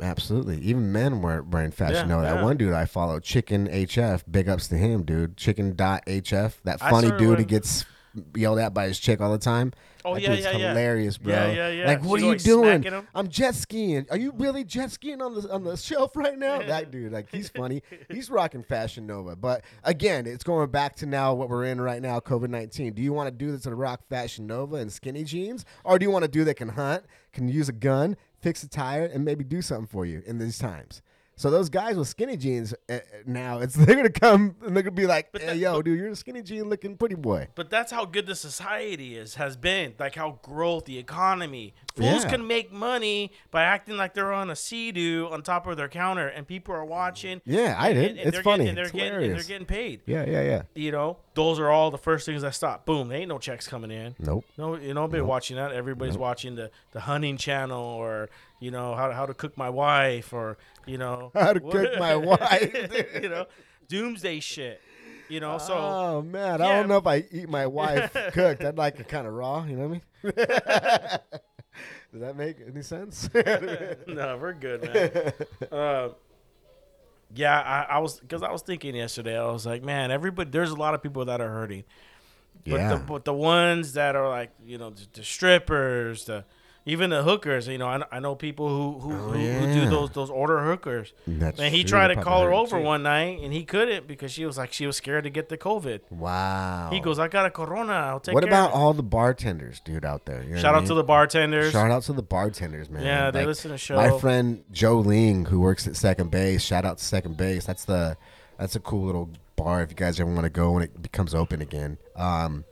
Absolutely. Even men were, were in Fashion yeah, Nova. Yeah. That one dude I follow, Chicken H F, big ups to him, dude. Chicken dot H F, that funny dude when... who gets yelled at by his chick all the time. Oh, that yeah, dude's yeah, hilarious, yeah. bro. Yeah, yeah, yeah. Like, what She's are you doing? I'm jet skiing. Are you really jet skiing on the on the shelf right now? That dude, like, he's funny. He's rocking Fashion Nova. But again, it's going back to now what we're in right now, COVID nineteen. Do you want to do this to rock Fashion Nova and skinny jeans? Or do you want to do that can hunt, can use a gun, fix a tire, and maybe do something for you in these times? So those guys with skinny jeans uh, now, it's they're gonna come and they're gonna be like, hey, that, "Yo, but, dude, you're a skinny jean looking pretty boy." But that's how good the society is has been, like how growth, the economy. Fools yeah. can make money by acting like they're on a sea-doo on top of their counter, and people are watching. Yeah, I did. And, and it's funny. Getting, and they're it's getting, hilarious. And they're getting paid. Yeah, yeah, yeah. You know, those are all the first things I stopped. Boom, there ain't no checks coming in. Nope. No, you know, I've been nope. watching that. Everybody's nope. watching the the hunting channel or. You know, how to, how to cook my wife or, you know. How to what? cook my wife. You know, doomsday shit. You know, so. Oh, man. Yeah. I don't know if I eat my wife cooked. I'd like it kind of raw. You know what I mean? Does that make any sense? No, we're good, man. Uh, yeah, I, I was, because I was thinking yesterday, I was like, man, everybody, there's a lot of people that are hurting. But, yeah. the, but the ones that are like, you know, the, the strippers, the. Even the hookers, you know, I, I know people who who, oh, who, yeah. who do those those order hookers. That's and he true. tried to call her over too. one night, and he couldn't because she was like she was scared to get the COVID. Wow. He goes, I got a corona. I'll take. What care about of it. all the bartenders, dude, out there? You know Shout out I mean? to the bartenders. Shout out to the bartenders, man. Yeah, like, they listen to the show. My friend Joe Ling, who works at Second Base. Shout out to Second Base. That's the that's a cool little bar if you guys ever want to go when it becomes open again. Um,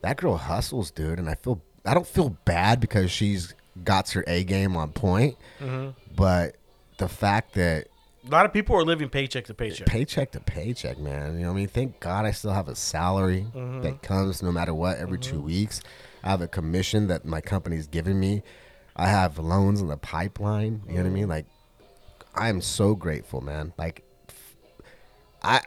that girl hustles, dude, and I feel. I don't feel bad because she's got her A game on point, mm-hmm. but the fact that a lot of people are living paycheck to paycheck, paycheck to paycheck, man. You know what I mean? Thank God I still have a salary mm-hmm. that comes no matter what every mm-hmm. two weeks. I have a commission that my company's giving me. I have loans in the pipeline. You mm-hmm. know what I mean? Like, I am so grateful, man. Like, I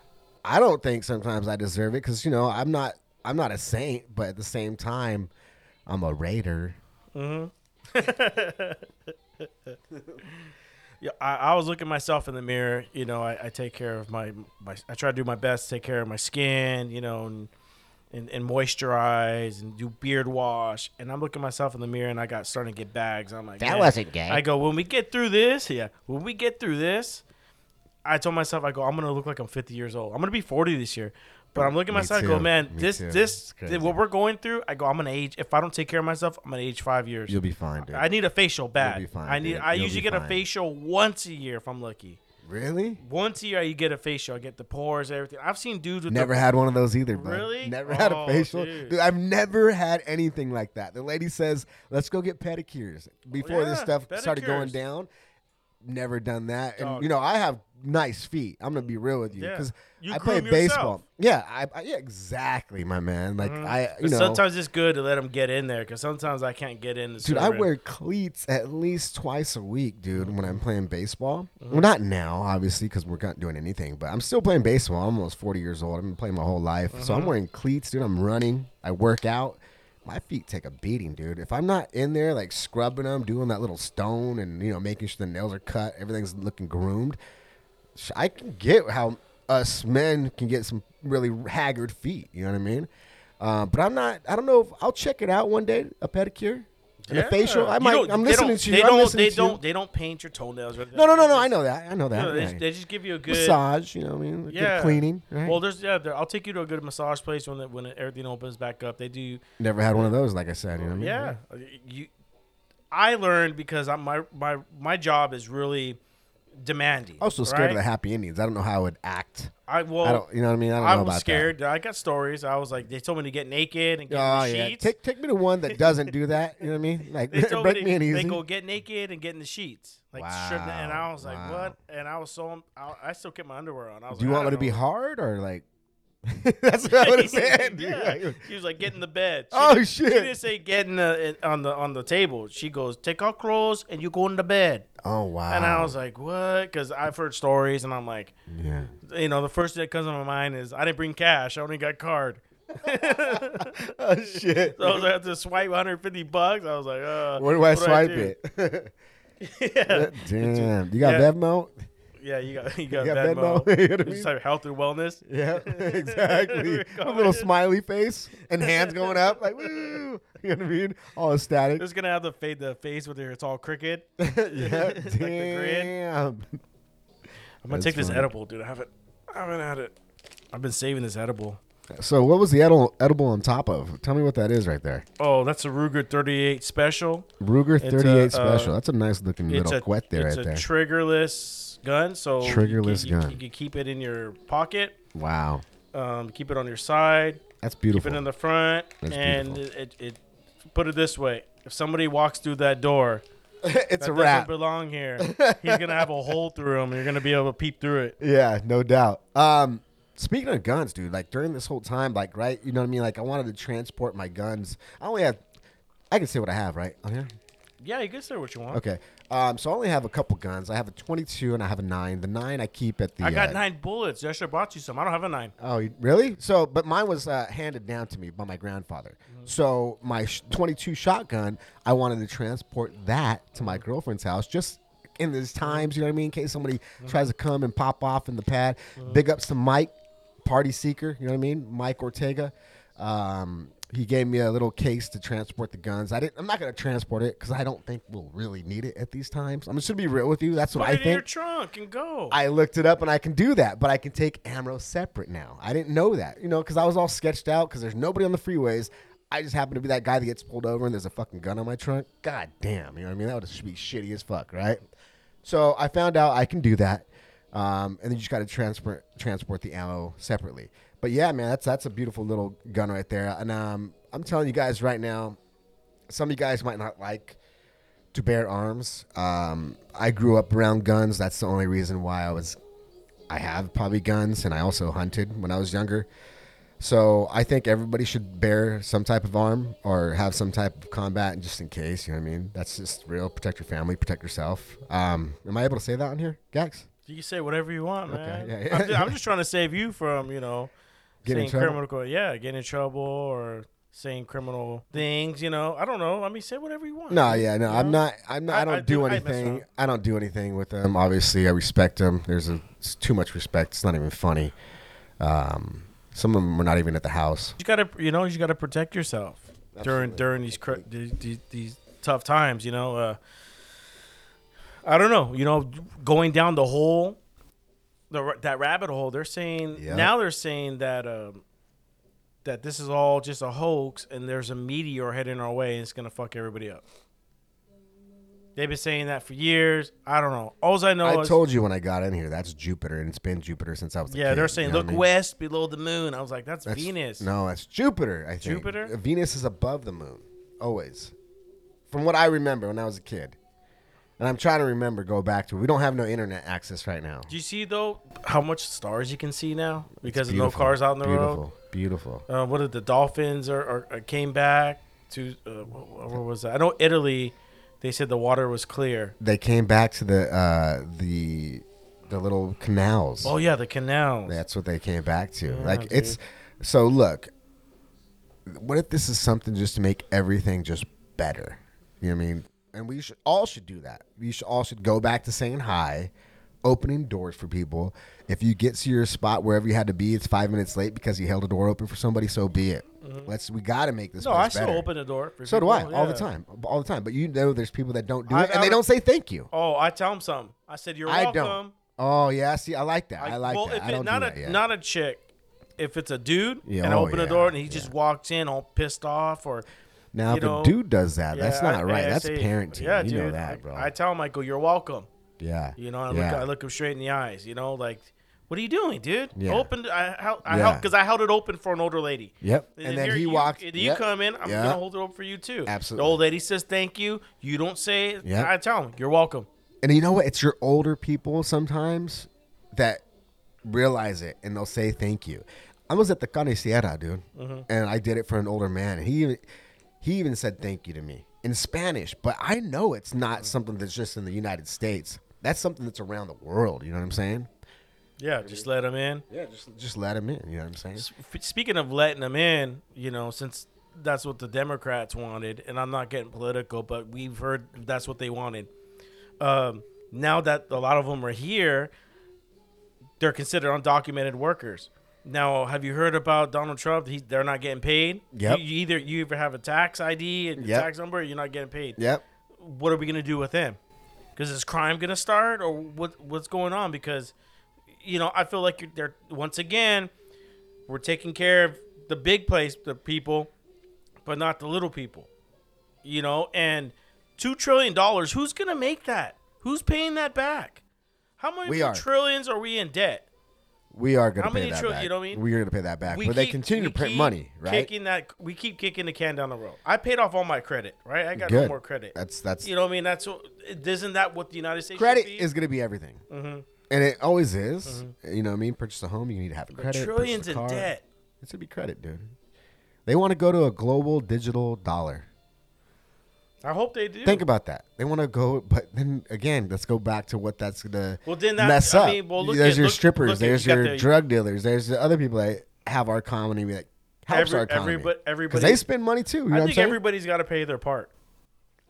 I don't think sometimes I deserve it because you know I'm not I'm not a saint, but at the same time. I'm a raider. Mm-hmm. yeah, I, I was looking myself in the mirror. You know, I, I take care of my, my, I try to do my best to take care of my skin, you know, and, and, and moisturize and do beard wash. And I'm looking myself in the mirror and I got starting to get bags. I'm like, that wasn't gay. I go, when we get through this, yeah, when we get through this, I told myself, I go, I'm going to look like I'm fifty years old. I'm going to be forty this year. But I'm looking at myself and go, man, Me this, too. this, what we're going through, I go, I'm going to age. If I don't take care of myself, I'm going to age five years. You'll be fine, dude. I need a facial bad. You'll be fine, I need. Dude. I You'll usually get fine. a facial once a year if I'm lucky. Really? Once a year, you get a facial. I get the pores, everything. I've seen dudes with never the, had one of those either, bro. Really? Never oh, had a facial. Dude. Dude, I've never had anything like that. The lady says, let's go get pedicures before oh, yeah, this stuff pedicures. started going down. never done that. And, Dog. you know, I have nice feet. I'm going to be real with you. Because yeah. I play baseball. Yeah, I, I, yeah, exactly, my man. Like, mm-hmm. I, you know. Sometimes it's good to let them get in there because sometimes I can't get in. The dude, I rim. wear cleats at least twice a week, dude, when I'm playing baseball. Mm-hmm. Well, not now, obviously, because we're not doing anything. But I'm still playing baseball. I'm almost forty years old. I've been playing my whole life. Mm-hmm. So I'm wearing cleats, dude. I'm running. I work out. My feet take a beating, dude. If I'm not in there, like, scrubbing them, doing that little stone and, you know, making sure the nails are cut, everything's looking groomed, I can get how us men can get some really haggard feet. You know what I mean? Uh, but I'm not – I don't know if – I'll check it out one day, a pedicure. And yeah. a facial. I might, I'm listening to you. They don't. They don't. They don't paint your toenails. Right? No, no, no, no. I know that. I know that. No, they, right. they just give you a good massage. You know what I mean? Yeah. Good cleaning. Right? Well, there's. Yeah, there, I'll take you to a good massage place when the, when everything opens back up. They do. Never had one of those. Like I said, you know. What yeah. I mean? You. I learned because I'm, my my my job is really demanding. I'm also scared right? of the happy endings. I don't know how I would act. I well, I don't, you know what I mean. I don't I know about that. I was scared. That. I got stories. I was like, they told me to get naked and get oh, in the yeah. sheets. Take take me to one that doesn't do that. You know what I mean? Like they told break me, to, me in easy. They go get naked and get in the sheets. Like wow. strip the, and I was like, wow. what? And I was so I, I still kept my underwear on. I was do like, you want me to be hard or like? That's what I would have said. yeah. yeah. She was like, get in the bed. She oh did, shit! She didn't say get in the on the on the table. She goes, take off clothes and you go in the bed. Oh wow! And I was like, what? Because I've heard stories, and I'm like, yeah, you know, the first thing that comes to my mind is I didn't bring cash. I only got card. oh shit! So I was like, I had to swipe one hundred fifty bucks. I was like, uh, where do I swipe do I do? it? yeah. Damn, you got yeah. Venmo? Yeah, you got you got, you got Venmo. Venmo. You know what I mean? Just type health and wellness. Yeah, exactly. A little smiley face and hands going up like woo. You know what I mean? All ecstatic. Just gonna have the fade the face with your it's all crooked. yeah, like damn. I'm gonna That's take funny. this edible, dude. I haven't I haven't had it. I've been saving this edible. So what was the edible, edible on top of? Tell me what that is right there. Oh, that's a Ruger thirty-eight Special. Ruger thirty-eight it's a, Special. Uh, that's a nice looking little a, quet there right there. It's a triggerless gun, so triggerless you, you, gun. You, you can keep it in your pocket. Wow. Um, keep it on your side. That's beautiful. Keep it in the front, that's and it, it, it. Put it this way: if somebody walks through that door. It's that a wrap. Doesn't belong here. He's gonna have a hole through him. And you're gonna be able to peep through it. Yeah, no doubt. Um. Speaking of guns, dude, like during this whole time, like, right, you know what I mean? Like, I wanted to transport my guns. I only have, I can say what I have, right? Oh, yeah? yeah, you can say what you want. Okay. Um, so I only have a couple guns. I have a twenty-two and I have a nine. The nine I keep at the. I got uh, nine bullets. I should have bought you some. I don't have a nine. Oh, really? So, but mine was uh, handed down to me by my grandfather. Mm-hmm. So my twenty-two shotgun, I wanted to transport that to my girlfriend's house just. In these times, you know what I mean? In case somebody mm-hmm. tries to come and pop off in the pad. Mm-hmm. Big ups to Mike, Party Seeker, you know what I mean? Mike Ortega. Um, he gave me a little case to transport the guns. I didn't, I'm not going to transport it because I don't think we'll really need it at these times. I'm just going to be real with you. That's what Put I it think. In your trunk and go. I looked it up and I can do that, but I can take Amro separate now. I didn't know that, you know, because I was all sketched out because there's nobody on the freeways. I just happen to be that guy that gets pulled over and there's a fucking gun on my trunk. God damn, you know what I mean? That would just be shitty as fuck, right? So I found out I can do that, um, and then you just got to transport transport the ammo separately. But yeah, man, that's that's a beautiful little gun right there. And um, I'm telling you guys right now, some of you guys might not like to bear arms. Um, I grew up around guns. That's the only reason why I was, I have probably guns, and I also hunted when I was younger. So I think everybody should bear some type of arm or have some type of combat just in case, you know what I mean? That's just real. Protect your family. Protect yourself. Um, am I able to say that on here, Gax? You can say whatever you want, man. Okay, yeah, yeah. I'm, just, I'm just trying to save you from, you know, getting saying criminal. Yeah, getting in trouble or saying criminal things, you know. I don't know. I mean, say whatever you want. No, yeah, no. You know? I'm not, I'm not, I don't I, I do, do anything. I, I don't do anything with them. Obviously, I respect them. There's a, it's too much respect. It's not even funny. Um... Some of them were not even at the house. You gotta, you know, you gotta protect yourself Absolutely. during during these, cr- these these tough times. You know, uh, I don't know. You know, going down the hole, the that rabbit hole. They're saying yep. now they're saying that um, that this is all just a hoax, and there's a meteor heading our way, and it's gonna fuck everybody up. They've been saying that for years. I don't know. All I know I is... I told you when I got in here, that's Jupiter, and it's been Jupiter since I was a yeah, kid. Yeah, they're saying, you know look I mean? west below the moon. I was like, that's, that's Venus. No, that's Jupiter, I think. Jupiter? Venus is above the moon, always. From what I remember when I was a kid. And I'm trying to remember, go back to it. We don't have no internet access right now. Do you see, though, how much stars you can see now? Because of no cars out in the road? Beautiful, beautiful. Uh, what did the Dolphins are, are, are came back to? Uh, what was that? I know Italy, they said the water was clear. They came back to the uh, the the little canals. Oh, yeah, the canals. That's what they came back to. Yeah, like dude. It's so, look, what if this is something just to make everything just better? You know what I mean? And we should all should do that. We should all should go back to saying hi, opening doors for people. If you get to your spot wherever you had to be, it's five minutes late because you held a door open for somebody. So be it. Mm-hmm. Let's we got to make this. No, place I still better. Open a door. For so people. do I yeah. all the time, all the time. But you know, there's people that don't do I, it, and I, they don't say thank you. Oh, I tell them something. I said you're I welcome. Don't. Oh yeah, see, I like that. I, I like well, that. If I don't it, not do a that yet. Not a chick. If it's a dude, yeah, and I open oh, yeah, a door and he yeah. just walks in all pissed off or. Now, you if know, a dude does that, yeah, that's not right. I, I that's say, parenting. Yeah, you dude, know that, bro. I, I tell him, I go, you're welcome. Yeah. You know, I look, yeah. I look him straight in the eyes. You know, like, what are you doing, dude? Yeah. Open. I, I yeah. help because I held it open for an older lady. Yep. And, and then he walked. If yep. you come in, I'm yep. going to hold it open for you, too. Absolutely. The old lady says thank you. You don't say it. Yep. I tell him, you're welcome. And you know what? It's your older people sometimes that realize it, and they'll say thank you. I was at the Carnicera, dude, mm-hmm. and I did it for an older man. And he even... He even said thank you to me in Spanish, but I know it's not something that's just in the United States. That's something that's around the world. You know what I'm saying? Yeah, just let him in. Yeah, just just let him in. You know what I'm saying? Speaking of letting him in, you know, since that's what the Democrats wanted, and I'm not getting political, but we've heard that's what they wanted. Um, now that a lot of them are here, they're considered undocumented workers. Now, have you heard about Donald Trump? He, they're not getting paid. Yep. You, you either you either have a tax I D and yep. tax number, or you're not getting paid. Yep. What are we gonna do with him? Because is crime gonna start, or what? What's going on? Because, you know, I feel like you're there once again. We're taking care of the big place, the people, but not the little people. You know, and two trillion dollars. Who's gonna make that? Who's paying that back? How many are. trillions are we in debt? We are going to pay that trillion, back. You know what I mean? We are going to pay that back. We but keep, they continue to print money, right? Kicking that, we keep kicking the can down the road. I paid off all my credit, right? I got Good. no more credit. That's that's. You know what I mean? That's what, isn't that what the United States credit should be? Is going to be everything, mm-hmm. and it always is. Mm-hmm. You know what I mean? Purchase a home, you need to have a credit. Trillions in debt. It's going to be credit, dude. They want to go to a global digital dollar. I hope they do. Think about that. They want to go, but then again, let's go back to what that's gonna well, then that, mess up. I mean, well, look there's at, your look, strippers, look there's you your the, drug dealers, there's the other people that have our economy that helps every, our economy. Every, everybody, they spend money too. You know I think everybody's got to pay their part.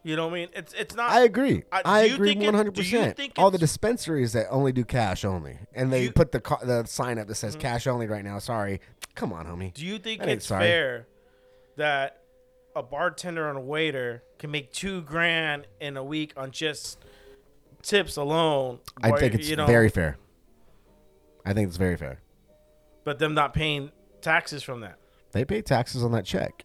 You know what I mean? It's it's not. I agree. I, I agree one hundred percent. All the dispensaries that only do cash only, and they you, put the the sign up that says mm-hmm. cash only right now. Sorry, come on, homie. Do you think that it's fair that a bartender and a waiter can make two grand in a week on just tips alone? I think it's you know, very fair. I think it's very fair. But them not paying taxes from that. They pay taxes on that check.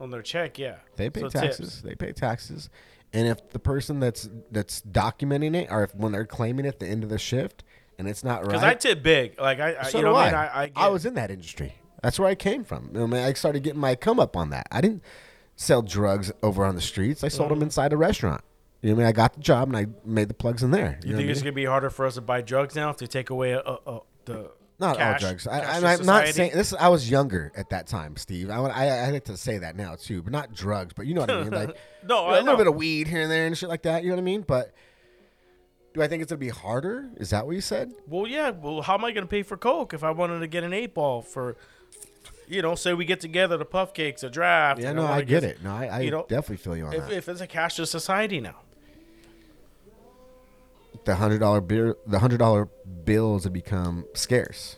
On their check, yeah. They pay so taxes. Tips. They pay taxes. And if the person that's that's documenting it, or if when they're claiming it at the end of the shift and it's not right. Because I tip big. Like I, I so you know I. I, I, get, I was in that industry. That's where I came from. You know, man, I started getting my come up on that. I didn't sell drugs over on the streets. I sold mm-hmm. them inside a restaurant. You know what I mean? I got the job and I made the plugs in there. You, you know think it's going to be harder for us to buy drugs now if they take away a, a, a, the Not cash, all drugs. I, I, I'm not saying this. I was younger at that time, Steve. I, I, I like to say that now too, but not drugs. But you know what I mean? Like no, you know, a little bit of weed here and there and shit like that. You know what I mean? But do I think it's going to be harder? Is that what you said? Well, yeah. Well, how am I going to pay for Coke if I wanted to get an eight ball for... You know, say we get together, the puff cakes, a draft. Yeah, no, I get it. No, I, I you know, definitely feel you on if, that. If it's a cashless society now, the hundred dollar beer, the hundred dollar bills have become scarce.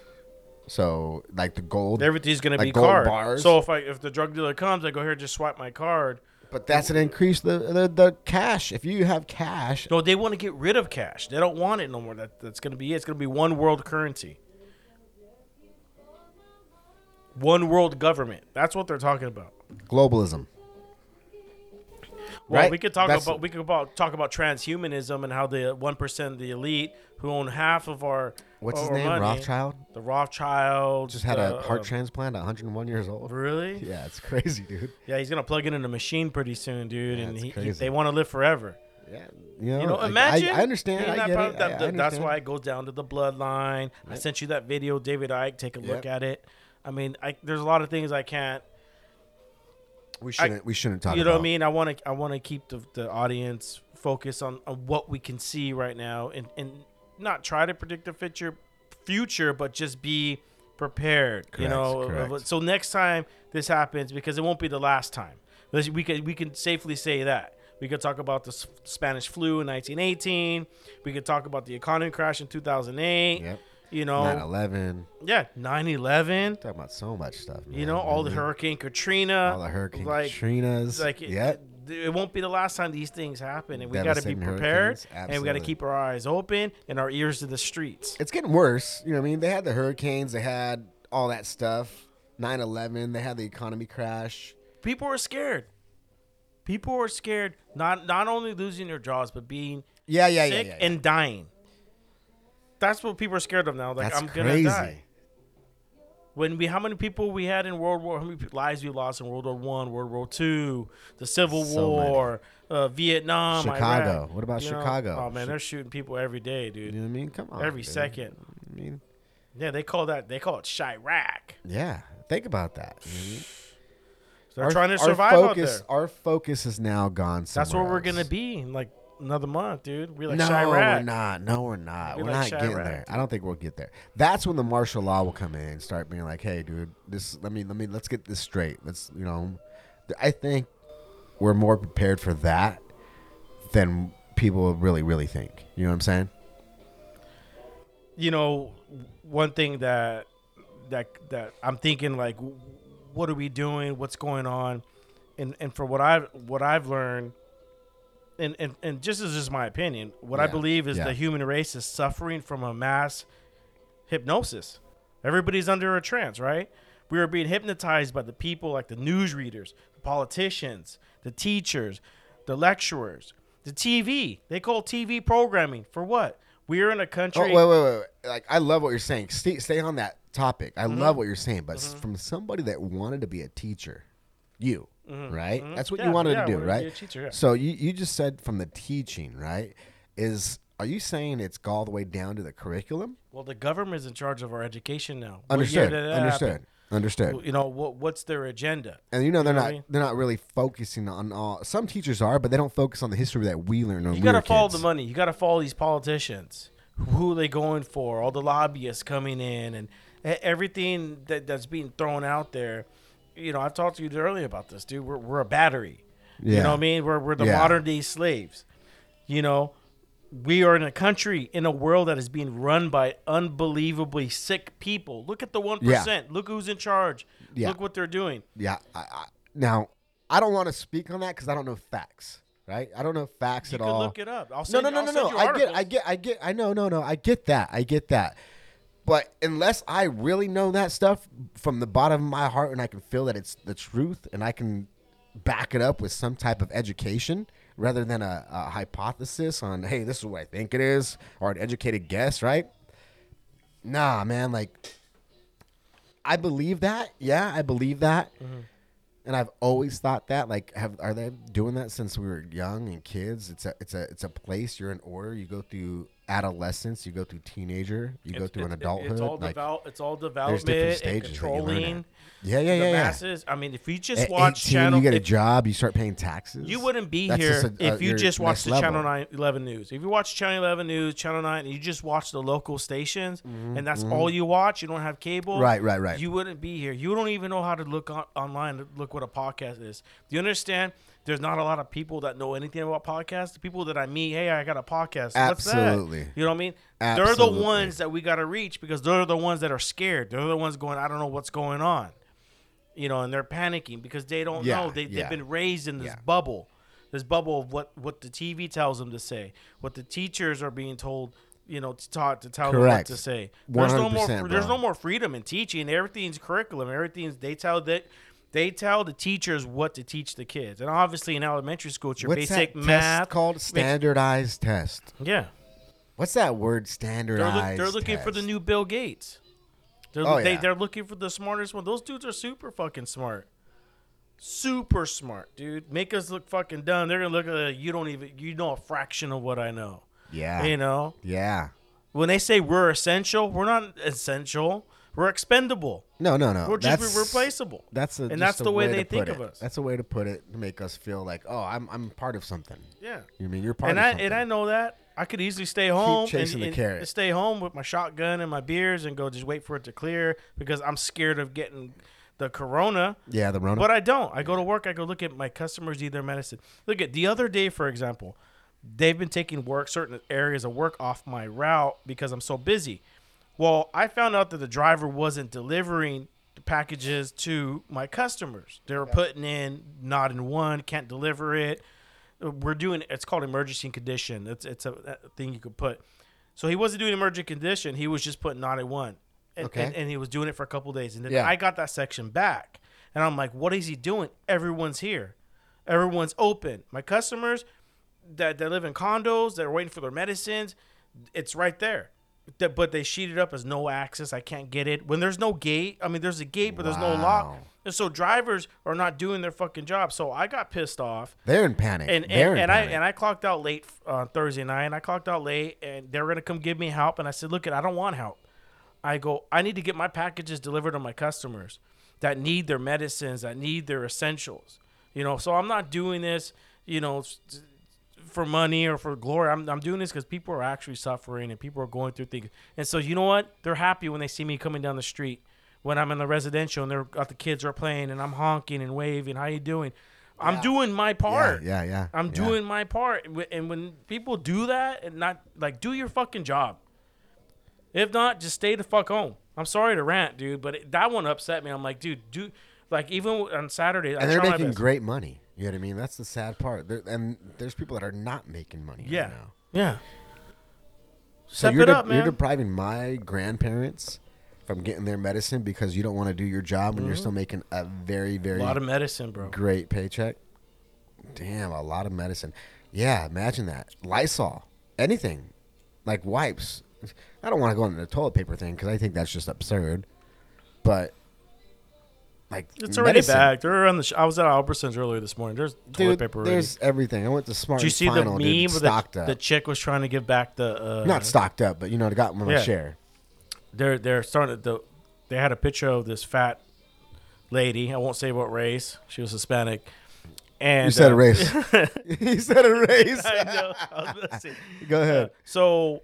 So, like the gold, everything's going to like be card. Bars. So if I if the drug dealer comes, I go here, just swipe my card. But that's an increase the the, the cash. If you have cash, no, they want to get rid of cash. They don't want it no more. That that's going to be it. It's going to be one world currency. One world government. That's what they're talking about. Globalism. Well, right? we could talk That's about we could about, talk about transhumanism and how the one percent of the elite who own half of our what's our his name money, Rothschild. The Rothschild just had uh, a heart transplant at one hundred one years old. Really? Yeah, it's crazy, dude. Yeah, he's gonna plug it in a machine pretty soon, dude. Yeah, and he, he, they want to live forever. yeah, you know, you know like, imagine. I, I understand. I get it. That, I, I that's why it goes down to the bloodline. Yep. I sent you that video, David Icke. Take a look yep. at it. I mean, I, there's a lot of things I can't. We shouldn't. I, we shouldn't talk. You know about. What I mean? I want to. I want to keep the, the audience focused on, on what we can see right now, and, and not try to predict the future, future, but just be prepared. Correct, you know. Correct. So next time this happens, because it won't be the last time. We can we can safely say that. We could talk about the Spanish flu in nineteen eighteen. We could talk about the economy crash in two thousand eight. Yep. You know, nine eleven. Yeah, nine eleven. Talking about so much stuff, man. You know, all mm-hmm. the Hurricane Katrina. All the Hurricane like, Katrinas. Like, yep. it, it won't be the last time these things happen. And we got to be prepared. And we got to keep our eyes open and our ears to the streets. It's getting worse. You know what I mean? They had the hurricanes. They had all that stuff. nine eleven. They had the economy crash. People are scared. People are scared, not not only losing their jobs, but being yeah, yeah, sick yeah, yeah, yeah. and dying. That's what people are scared of now. Like, that's I'm going to die. When we, how many people we had in World War, how many lives we lost in World War One, World War Two, the Civil so War, uh, Vietnam, Chicago. Iraq. What about you Chicago? Know? Oh, man, they're shooting people every day, dude. You know what I mean? Come on. Every dude. second. I mean, yeah, they call that, they call it Chirac. Yeah, think about that. You know what I mean? They're our, trying to survive our focus, out there. Our focus is now gone somewhere That's where else. We're going to be in like another month, dude. We're like no, Chirac. We're not. No, we're not. We're, we're like not Chirac, getting there. Dude. I don't think we'll get there. That's when the martial law will come in and start being like, hey, dude, this. Let me, let me, let's get this straight. Let's, you know, I think we're more prepared for that than people really, really think. You know what I'm saying? You know, one thing that, that, that I'm thinking like, what are we doing? What's going on? And and for what I've what I've learned, and and, and just as just my opinion, what yeah. I believe is yeah. the human race is suffering from a mass hypnosis. Everybody's under a trance, right? We are being hypnotized by the people like the newsreaders, the politicians, the teachers, the lecturers, the T V. They call T V programming for what? We're in a country. Oh, wait, wait, wait, wait. Like, I love what you're saying. Stay, stay on that topic. I mm-hmm. love what you're saying, but mm-hmm. from somebody that wanted to be a teacher, you, mm-hmm. right? Mm-hmm. That's what yeah, you wanted yeah, to do, right? To teacher, yeah. So you, you just said from the teaching, right? Is are you saying it's all the way down to the curriculum? Well, the government's in charge of our education now. Understood. Understood. Happen? Understood. You know what? What's their agenda? And you know they're you know not I mean? they're not really focusing on all. Some teachers are, but they don't focus on the history that we learn. You we gotta follow kids. The money. You gotta follow these politicians. Who are they going for? All the lobbyists coming in and everything that, that's being thrown out there. You know, I've talked to you earlier about this, dude. We're we're a battery. Yeah. You know what I mean? We're we're the yeah. modern day slaves. You know, we are in a country, in a world that is being run by unbelievably sick people. Look at the one percent. Yeah. Look who's in charge. Yeah. Look what they're doing. Yeah. I, I, now, I don't want to speak on that because I don't know facts, right? I don't know facts you at all. You can look it up. I'll send, no, no, no, I'll no, no. no. I get, I get, I get, I know, no, no. I get that. I get that. But unless I really know that stuff from the bottom of my heart and I can feel that it's the truth and I can back it up with some type of education, rather than a, a hypothesis on, hey, this is what I think it is, or an educated guess, right? Nah, man, like, I believe that. Yeah, I believe that. Mm-hmm. And I've always thought that. Like, have are they doing that since we were young and kids? It's a it's a, it's a place. You're in order. You go through adolescence. You go through teenager. You it's, go through an adulthood. It's all, like, devel- it's all development there's different stages and controlling. Yeah, yeah, yeah. The yeah. masses. I mean, if you just at watch eighteen, Channel... you get a if, job, you start paying taxes. You wouldn't be That's here a, if you just watched the level. Channel nine, eleven news. If you watch Channel eleven news, Channel nine, and you just watch the local stations, mm-hmm, and that's mm-hmm. all you watch, you don't have cable. Right, right, right. You wouldn't be here. You don't even know how to look on, online, to look what a podcast is. Do you understand? There's not a lot of people that know anything about podcasts. The people that I meet, hey, I got a podcast. Absolutely. What's that? You know what I mean? Absolutely. They're the ones that we got to reach because they're the ones that are scared. They're the ones going, I don't know what's going on. You know, and they're panicking because they don't yeah, know. They, yeah. They've been raised in this yeah. bubble, this bubble of what, what the T V tells them to say, what the teachers are being told, you know, taught to tell Correct. them what to say. There's no more. Bro. There's no more freedom in teaching. Everything's curriculum. Everything's they tell that they tell the teachers what to teach the kids. And obviously, in elementary school, it's your What's basic that math test called standardized basic, test. Yeah. What's that word? Standardized. They're, look, they're looking test. for the new Bill Gates. They're, oh, they, yeah. they're looking for the smartest one. Those dudes are super fucking smart. Super smart, dude. Make us look fucking dumb. They're gonna look at it, you don't even you know a fraction of what I know. Yeah. You know? Yeah. When they say we're essential, we're not essential. We're expendable. No, no, no. We're just that's, replaceable. That's a, and that's the way, way they think it. of us. That's a way to put it to make us feel like, oh, I'm I'm part of something. Yeah. You mean you're part and of I, something. And I know that. I could easily stay home Keep chasing and, the carrot. and stay home with my shotgun and my beers and go just wait for it to clear because I'm scared of getting the corona. Yeah, the corona. But I don't. I go to work. I go look at my customers eat their medicine. Look at the other day, for example. They've been taking work, certain areas of work off my route because I'm so busy. Well, I found out that the driver wasn't delivering the packages to my customers. They were yeah. putting in not in one, can't deliver it. We're doing, it's called emergency condition. It's it's a, a thing you could put. So he wasn't doing emergency condition. He was just putting not in one. And, okay. and, and he was doing it for a couple of days. And then yeah. I got that section back. And I'm like, what is he doing? Everyone's here. Everyone's open. My customers that, that live in condos, that are waiting for their medicines, it's right there. That, but they sheeted up as no access. I can't get it. When there's no gate, I mean, there's a gate, but wow. there's no lock. And so drivers are not doing their fucking job. So I got pissed off. They're in panic. And, and, They're in and panic. I and I clocked out late on uh, Thursday night. And I clocked out late, and they were gonna come give me help. And I said, "Look, I don't want help. I go. I need to get my packages delivered to my customers that need their medicines, that need their essentials. You know. So I'm not doing this. You know." For money or for glory. I'm I'm doing this because people are actually suffering and people are going through things. And so you know what? They're happy when they see me coming down the street when I'm in the residential and they're got the kids are playing and I'm honking and waving. How you doing? Yeah. I'm doing my part. Yeah, yeah. yeah. I'm yeah. doing my part. And when people do that and not like do your fucking job. If not, just stay the fuck home. I'm sorry to rant, dude, but it, that one upset me. I'm like, dude, dude, like even on Saturday. And I they're making great money. You know what I mean? That's the sad part. There, and there's people that are not making money yeah. right now. Yeah. So Step you're, it de- up, man. You're depriving my grandparents from getting their medicine because you don't want to do your job when mm-hmm. you're still making a very, very a lot of medicine, bro. Great paycheck. Damn, a lot of medicine. Yeah, imagine that. Lysol, anything, like wipes. I don't want to go into the toilet paper thing because I think that's just absurd. But. Like it's already medicine. back. They're on the. Sh- I was at Albertsons earlier this morning. There's toilet dude, paper. Already. There's everything. I went to Smart. Did you see Final, the meme where the, the chick was trying to give back the uh, not stocked up, but you know, they got one yeah. share. They're they're starting to. They had a picture of this fat lady. I won't say what race. She was Hispanic. And you said uh, a race. You said a race. I know. I was gonna say. Go ahead. Uh, so.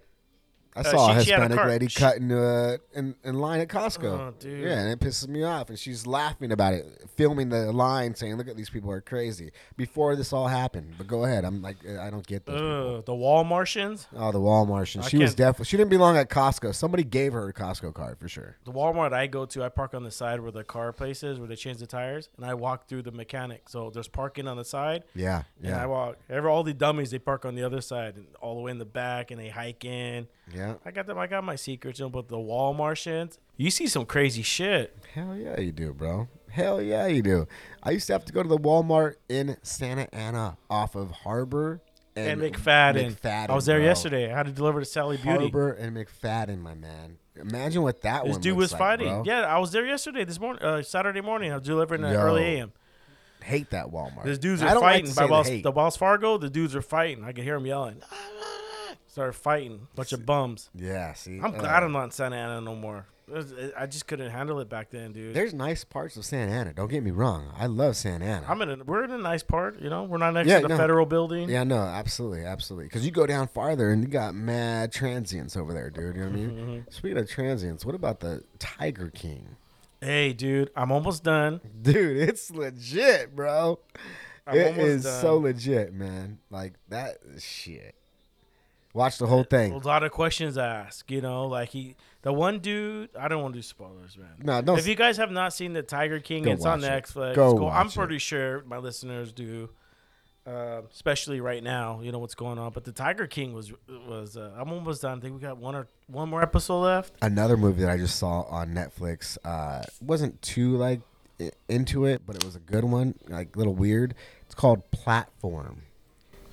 I saw uh, she, a Hispanic a lady she, cut in, uh, in in line at Costco. Oh, dude. Yeah, and it pisses me off. And she's laughing about it, filming the line, saying, "Look at these people are crazy." Before this all happened, but go ahead. I'm like, I don't get this. Uh, the Wall Martians. Oh, the Wall Martians. I she was definitely. She didn't belong at Costco. Somebody gave her a Costco card for sure. The Walmart I go to, I park on the side where the car places where they change the tires, and I walk through the mechanic. So there's parking on the side. Yeah, yeah. And I walk. Every all the dummies they park on the other side, and all the way in the back, and they hike in. Yeah. I got them. I got my secrets, you know, but the Wall Martians, you see some crazy shit. Hell yeah, you do, bro. Hell yeah, you do. I used to have to go to the Walmart in Santa Ana off of Harbor and, and McFadden. McFadden. I was there bro. yesterday. I had to deliver to Sally Beauty. Harbor and McFadden, my man. Imagine what that this one was. This dude was like, fighting. Bro. Yeah, I was there yesterday, this morning, uh, Saturday morning. I was delivering at early a m. Hate that Walmart. These dudes are fighting. Like by Wells, the Wells Fargo, the dudes are fighting. I could hear them yelling. Started fighting, bunch of bums. Yeah, see, I'm glad uh, I'm not in Santa Ana no more. I just couldn't handle it back then, dude. There's nice parts of Santa Ana. Don't get me wrong. I love Santa Ana. I'm in. A, we're in a nice part, you know. We're not next yeah, to the no. federal building. Yeah, no, absolutely, absolutely. Because you go down farther and you got mad transients over there, dude. You know what I mean? Mm-hmm. Speaking of transients, what about the Tiger King? Hey, dude, I'm almost done. Dude, it's legit, bro. I'm it is done. so legit, man. Like that shit. Watch the whole thing. A lot of questions asked, you know, like he, the one dude. I don't want to do spoilers, man. No, don't. If you guys have not seen the Tiger King, it's on Netflix. Go watch it. I'm pretty sure my listeners do, uh, especially right now. You know what's going on, but the Tiger King was was. Uh, I'm almost done. I think we got one or one more episode left. Another movie that I just saw on Netflix uh, wasn't too like into it, but it was a good one. Like a little weird. It's called Platform.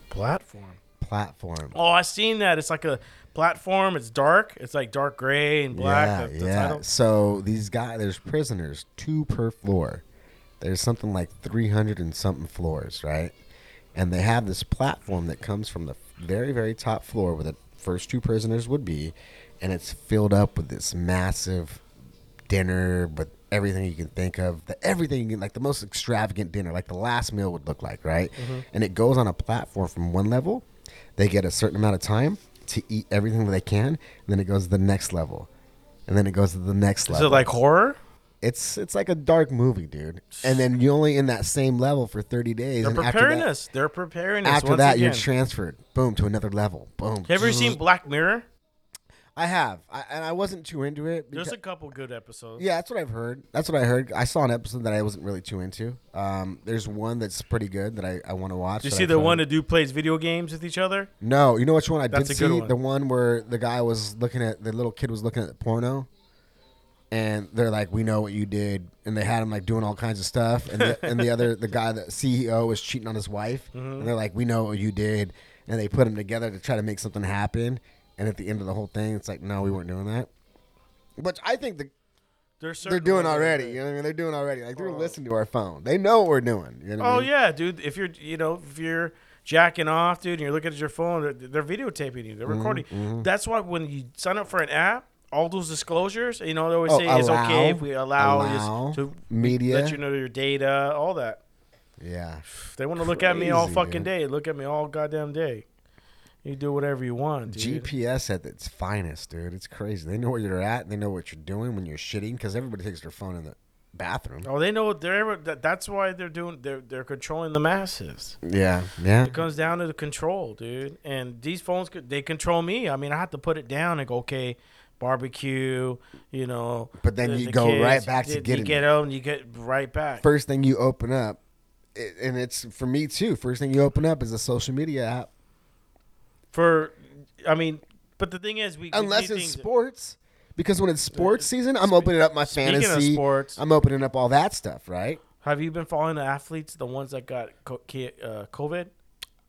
Platform. Platform. Oh, I seen that. It's like a platform. It's dark. It's like dark gray and black. Yeah, the, the yeah. Title. So these guys, there's prisoners, two per floor. there's something like three hundred and something floors, right? And they have this platform that comes from the very, very top floor where the first two prisoners would be, and it's filled up with this massive dinner with everything you can think of, the, everything you can, like the most extravagant dinner, like the last meal would look like, right? Mm-hmm. And it goes on a platform from one level. They get a certain amount of time to eat everything that they can, and then it goes to the next level, and then it goes to the next level. Is it like horror? It's it's like a dark movie, dude. And then you're only in that same level for thirty days. They're and preparing after that, us. They're preparing us. After that, again. You're transferred, boom, to another level, boom. Have you ever seen Black Mirror? I have, I, and I wasn't too into it. Because, there's a couple good episodes. Yeah, that's what I've heard. That's what I heard. I saw an episode that I wasn't really too into. Um, there's one that's pretty good that I, I want to watch. Did you see I the one that dude plays video games with each other? No, you know which one I that's did see? One. The one where the guy was looking at, the little kid was looking at the porno. And they're like, we know what you did. And they had him like doing all kinds of stuff. And the, and the other, the guy, the C E O was cheating on his wife. Mm-hmm. And they're like, we know what you did. And they put them together to try to make something happen. And at the end of the whole thing, it's like, no, we weren't doing that. Which I think the, they're, they're doing already. You know what I mean? They're doing already. Like they're oh. listening to our phone. They know what we're doing. You know what oh, I mean? Yeah, dude. If you're, you know, if you're jacking off, dude, and you're looking at your phone, they're, they're videotaping you. They're recording. Mm-hmm. That's why when you sign up for an app, all those disclosures, you know, they always oh, say it's allow, okay if we allow, allow to media. Let you know your data, all that. Yeah. They want to look at me all fucking dude. day. Look at me all goddamn day. You do whatever you want, dude. G P S at its finest, dude. It's crazy. They know where you're at. They know what you're doing when you're shitting because everybody takes their phone in the bathroom. Oh, they know. They're That's why they're doing. They're they're controlling the masses. Yeah, yeah. It comes down to the control, dude. And these phones, they control me. I mean, I have to put it down and go, okay. Barbecue, you know. But then the, you the go kids. right back to you, getting. You get out and you get right back. First thing you open up, and it's for me too. First thing you open up is a social media app. For, I mean, but the thing is, we unless it's sports, because when it's sports season, I'm opening up my speaking fantasy. Speaking of sports, I'm opening up all that stuff, right? Have you been following the athletes, the ones that got COVID?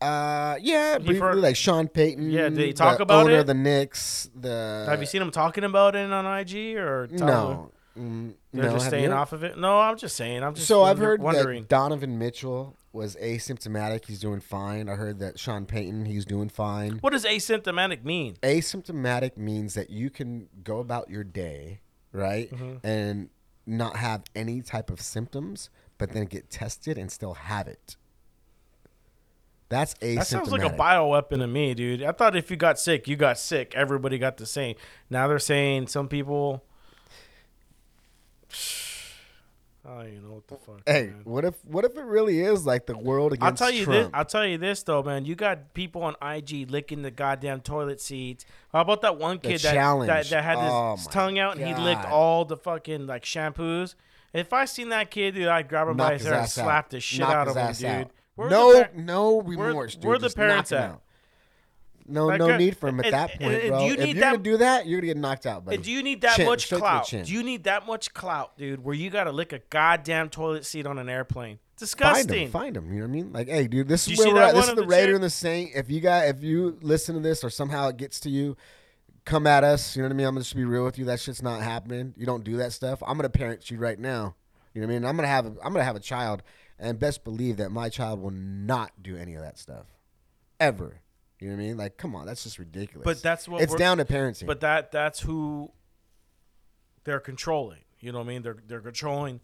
Uh, yeah, briefly, heard, like Sean Payton. Yeah, did he talk the about owner it? Of the Knicks. The have you seen him talking about it on I G or Tyler? No? Mm, They're no, just staying you? off of it. No, I'm just saying. I'm just so I've heard wondering. that Donovan Mitchell was asymptomatic. He's doing fine. I heard that Sean Payton, he's doing fine. What does asymptomatic mean? Asymptomatic means that you can go about your day, right, mm-hmm. and not have any type of symptoms, but then get tested and still have it. That's asymptomatic. That sounds like a bioweapon to me, dude. I thought if you got sick, you got sick. Everybody got the same. Now they're saying some people. I don't even know what the fuck. Hey, man. what if what if it really is like the world against I'll tell you Trump? This, I'll tell you this though, man. You got people on I G licking the goddamn toilet seats. How about that one kid that, that that had oh his tongue out and God. he licked all the fucking like shampoos? If I seen that kid, dude, I'd grab him knock by his hair and slap out. the shit knock out of him, dude. Out. We're no, par- no remorse, we're, dude. Where the parents at? Out. No, like, no need for him at and, that point, and, bro. You if you're that, gonna do that, you're gonna get knocked out, buddy. Do you need that chin, much clout? Do you need that much clout, dude? Where you gotta lick a goddamn toilet seat on an airplane? Disgusting. Find him, find him. You know what I mean? Like, hey, dude, this is where we're at. This is the, the Raider and the Saint. If you got, if you listen to this or somehow it gets to you, come at us. You know what I mean? I'm gonna just be real with you. That shit's not happening. You don't do that stuff. I'm gonna parent you right now. You know what I mean? I'm gonna have, a, I'm gonna have a child. And best believe that my child will not do any of that stuff, ever. You know what I mean? Like, come on, that's just ridiculous. But that's what it's down to parenting. But that that's who they're controlling. You know what I mean? They're they're controlling.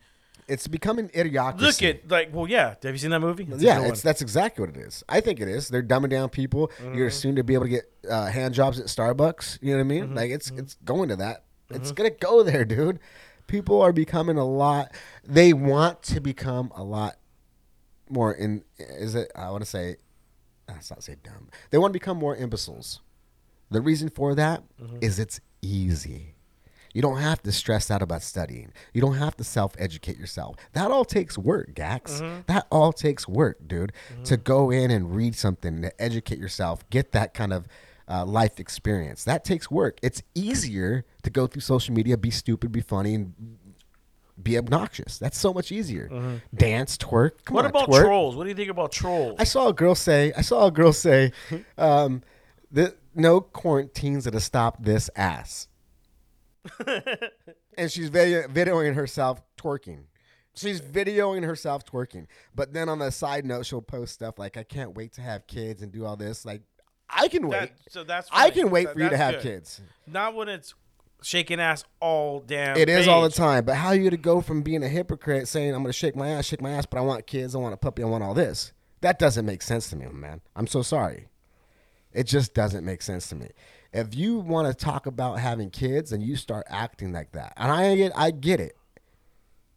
It's becoming idiocracy. Look at like, well, yeah. Have you seen that movie? That's yeah, it's, that's exactly what it is. I think it is. They're dumbing down people. Mm-hmm. You're soon to be able to get uh, hand jobs at Starbucks. You know what I mean? Mm-hmm. Like, it's mm-hmm. it's going to that. Mm-hmm. It's gonna go there, dude. People are becoming a lot. They want to become a lot. More in is it? I want to say, let's not say dumb. They want to become more imbeciles. The reason for that mm-hmm. is it's easy. You don't have to stress out about studying. You don't have to self-educate yourself. That all takes work, Gax. Mm-hmm. That all takes work, dude. Mm-hmm. To go in and read something, to educate yourself, get that kind of uh, life experience. That takes work. It's easier to go through social media, be stupid, be funny, and be obnoxious. That's so much easier. Mm-hmm. Dance, twerk. Come what on, about twerk. Trolls? What do you think about trolls? I saw a girl say, I saw a girl say, um, the, no quarantines that'll stop this ass. And she's video, videoing herself twerking. She's videoing herself twerking. But then on the side note, she'll post stuff like, I can't wait to have kids and do all this. Like, I can wait. That, so that's right. I can wait that, for you to have good. kids. Not when it's shaking ass all damn It is page. all the time. But how are you going to go from being a hypocrite saying, I'm going to shake my ass, shake my ass, but I want kids, I want a puppy, I want all this. That doesn't make sense to me, man. I'm so sorry. It just doesn't make sense to me. If you want to talk about having kids and you start acting like that, and I get, I get it.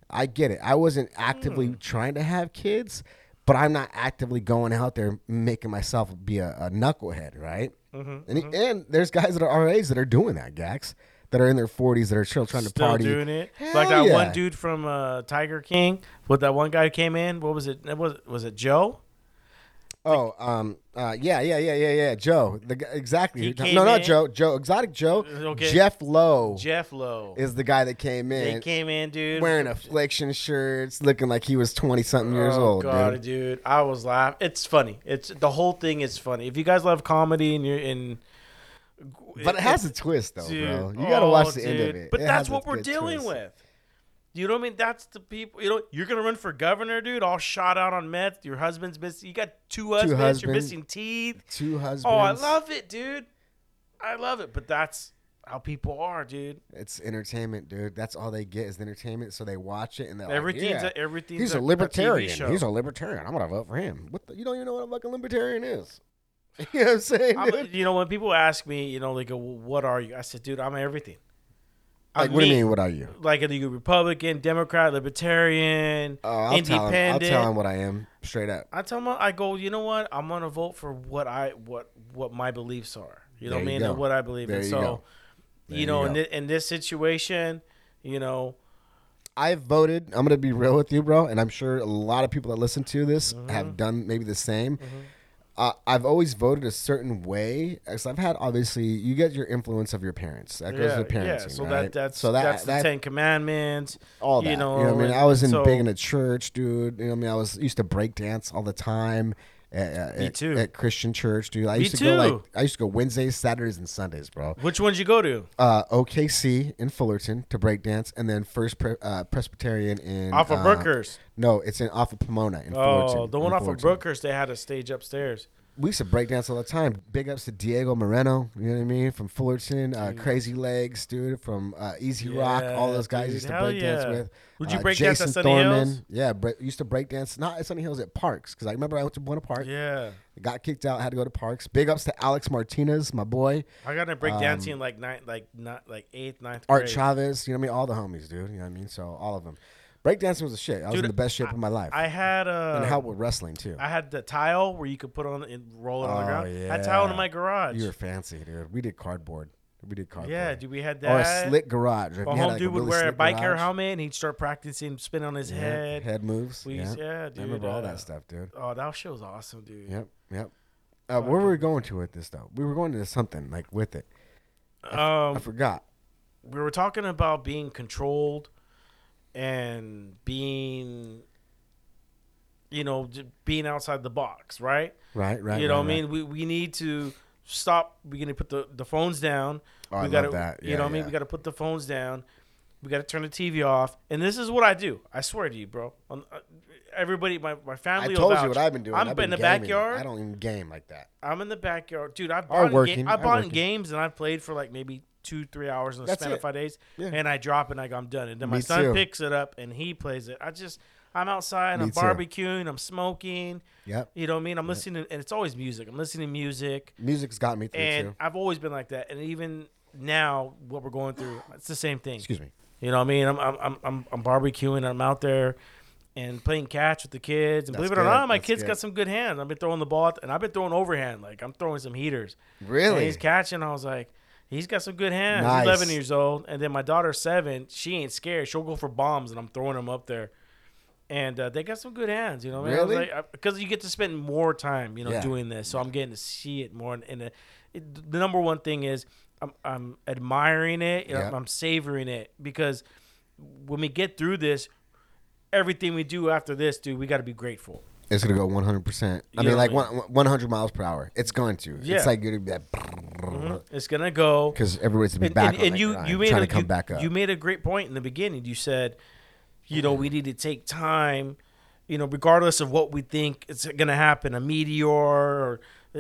I get it. I wasn't actively mm. trying to have kids, but I'm not actively going out there making myself be a, a knucklehead, right? Mm-hmm, and, mm-hmm. and there's guys that are our age that are doing that, Gax, that are in their forties that are still trying to still party. Still doing it. Hell like that yeah. one dude from uh, Tiger King, with that one guy who came in. What was it? Was, was it Joe? Oh, um, uh, yeah, yeah, yeah, yeah, yeah. Joe, the, exactly. No, not Joe. Joe, Exotic Joe. Okay. Jeff Lowe. Jeff Lowe is the guy that came in. They came in, dude, wearing affliction shirts, looking like he was twenty something years oh, old. God, dude. dude, I was laughing. It's funny. It's the whole thing is funny. If you guys love comedy and you're in, but it, it has a twist though, dude, bro. You gotta oh, watch the dude. end of it. But it that's what we're dealing twist. with. You know what I mean? That's the people. You know, you're gonna run for governor, dude. All shot out on meth. Your husband's missing. You got two husbands. Two husbands. You're missing teeth. Two husbands. Oh, I love it, dude. I love it. But that's how people are, dude. It's entertainment, dude. That's all they get is the entertainment. So they watch it and they're everything's like, yeah, a, everything's he's a, a libertarian. A T V show. He's a libertarian. I'm gonna vote for him. What the, you don't even know what a fucking libertarian is. You know what I'm saying? Dude? I'm, you know, when people ask me, you know, they go, well, "What are you?" I said, "Dude, I'm everything." Like, what do you mean, what are you? Like, are you Republican, Democrat, Libertarian, uh, I'll independent? Tell him, I'll tell him what I am, straight up. I tell him, I go, you know what? I'm going to vote for what I what what my beliefs are. You know there what I mean? Go. And what I believe there in. You so, you, you know, in this, in this situation, you know. I've voted. I'm going to be real with you, bro. And I'm sure a lot of people that listen to this mm-hmm. have done maybe the same. Mm-hmm. Uh, I've always voted a certain way. So I've had, obviously, you get your influence of your parents. That goes yeah, to parenting, yeah. So right? that, that's, so that, that's that, the Ten Commandments. All that. You know, you know what I mean? I was in so, big in a church, dude. You know what I mean? I was used to break dance all the time at, me at, too. at Christian church, dude. I used me to too. go like I used to go Wednesdays, Saturdays, and Sundays, bro. Which ones you go to? Uh, O K C in Fullerton to break dance, and then First Pre- uh, Presbyterian in off of uh, Brookers. No, it's in off of Pomona in Fullerton. Oh, the one off of Brookers, they had a stage upstairs. We used to break dance all the time. Big ups to Diego Moreno, you know what I mean, from Fullerton. Uh, Crazy Legs, dude, from uh, Easy yeah, Rock. All those guys dude, used to break yeah. dance with. Would you uh, break Jason dance at Sunny Thorman. Hills? Yeah, bre- used to break dance. Not at Sunny Hills, at Parks, because I remember I went to Buena Park. Yeah. Got kicked out, had to go to Parks. Big ups to Alex Martinez, my boy. I got into break um, dancing like nine, like not like eighth, ninth grade. Art Chavez, you know what I mean? All the homies, dude. You know what I mean? So all of them. Breakdancing was a shit. I was Dude, in the best shape I, of my life. I had uh, and help with wrestling too. I had the tile where you could put on and roll it on oh, the ground. Yeah. I had tile in my garage. You were fancy, dude. We did cardboard. We did cardboard. Yeah, dude, we had that. Or a slick garage. Well, home like dude a really would wear a bike garage. Air helmet and he'd start practicing spin on his yeah. head. Head moves. We, yeah. yeah, dude. I remember uh, all that stuff, dude. Oh, that shit was awesome, dude. Yep, yep. Uh, where were we going to with this though? We were going to something like with it. I, um, I forgot. We were talking about being controlled. And being, you know, being outside the box, right? Right, right. You know right, what I mean? Right. We we need to stop. We're going to put the, the phones down. Oh, we I gotta, love that. Yeah, you know yeah. what I mean? We got to put the phones down. We got to turn the T V off. And this is what I do. I swear to you, bro. I'm, everybody, my, my family. I told you what I've been doing. I'm I've been in the gaming. backyard. I don't even game like that. I'm in the backyard. Dude, I've bought, working, ga- I bought in games and I've played for like maybe two, three hours in the span of five days, yeah. and I drop and I go, I'm done. And then my Me son too. picks it up and he plays it. I just, I'm outside, Me I'm barbecuing, too. I'm smoking. Yep. You know what I mean? I'm yep. listening, to, and it's always music. I'm listening to music. Music's got me through, and too. I've always been like that. And even now, what we're going through, it's the same thing. Excuse me. You know what I mean? I'm I'm I'm, I'm barbecuing, I'm out there and playing catch with the kids. And That's believe it good. or not, my That's kids good. got some good hands. I've been throwing the ball, and I've been throwing overhand. Like, I'm throwing some heaters. Really? And he's catching, I was like, he's got some good hands. Nice. He's eleven years old. And then my daughter's seven. She ain't scared. She'll go for bombs, and I'm throwing them up there. And uh, they got some good hands, you know. Man? Really? Because like, you get to spend more time, you know, yeah. doing this. So I'm getting to see it more. And, and it, the number one thing is I'm, I'm admiring it. You know, yeah. I'm savoring it. Because when we get through this, everything we do after this, dude, we got to be grateful. It's going to go one hundred percent. I you mean, like I mean? one hundred miles per hour. It's going to. Yeah. It's like going to be that. Mm-hmm. It's going to go. Because everybody's going to be back and, and, on and you, you made trying a, to come you, back up. You made a great point in the beginning. You said, You know, we need to take time, you know, regardless of what we think is going to happen, a meteor or uh,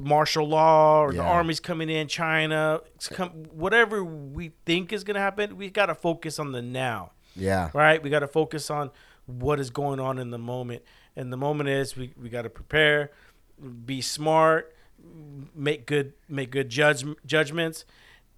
martial law or yeah. the army's coming in, China, come, whatever we think is going to happen, we got to focus on the now. Yeah. Right? We got to focus on what is going on in the moment. And the moment is we, we got to prepare, be smart, make good make good judge, judgments,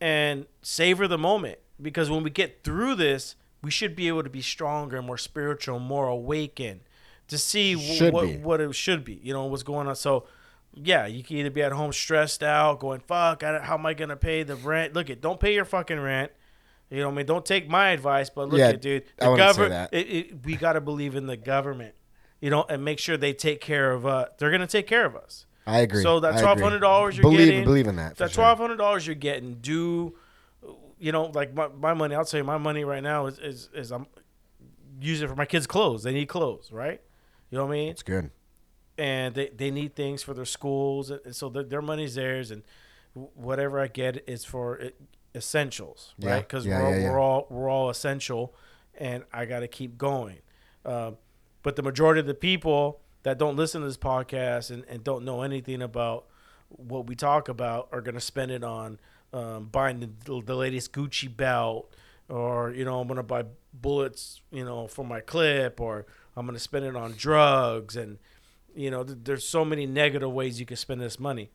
and savor the moment. Because when we get through this, we should be able to be stronger, more spiritual, more awakened to see w- what, what it should be, you know, what's going on. So, yeah, you can either be at home stressed out, going, fuck, I, how am I going to pay the rent? Look, it, don't pay your fucking rent. You know what I mean? Don't take my advice, but look yeah, at dude, the government, we got to believe in the government, you know, and make sure they take care of us. Uh, they're going to take care of us. I agree. So that twelve hundred dollars you're believe, getting. Believe in that. That twelve hundred dollars sure. you're getting due. You know, like my, my money, I'll tell you, my money right now is, is, is I'm using it for my kids' clothes. They need clothes, right? You know what I mean? It's good. And they, they need things for their schools. And so their, their money's theirs. And whatever I get is for essentials, yeah. right? Because yeah, we're, yeah, yeah. we're, all, we're all essential, and I got to keep going. Um, but the majority of the people that don't listen to this podcast and, and don't know anything about what we talk about are going to spend it on Um, buying the, the latest Gucci belt, or, you know, I'm going to buy bullets, you know, for my clip, or I'm going to spend it on drugs. And, you know, th- there's so many negative ways you can spend this money.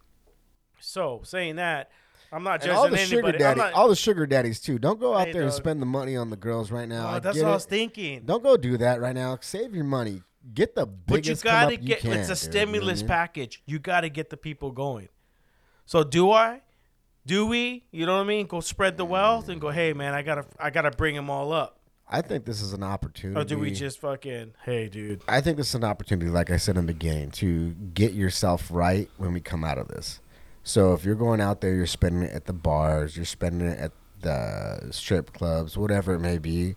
So saying that, I'm not judging all the anybody. Sugar daddy, not, all the sugar daddies, too. Don't go out hey, there dog. and spend the money on the girls right now. Oh, that's what it. I was thinking. Don't go do that right now. Save your money. Get the biggest But you got to get, can, it's a dude, stimulus man. package. You got to get the people going. So do I? Do we? You know what I mean? Go spread the wealth and go, hey, man, I gotta, I gotta bring them all up. I think this is an opportunity. Or do we just fucking, hey, dude? I think this is an opportunity, like I said in the beginning, to get yourself right when we come out of this. So if you're going out there, you're spending it at the bars, you're spending it at the strip clubs, whatever it may be.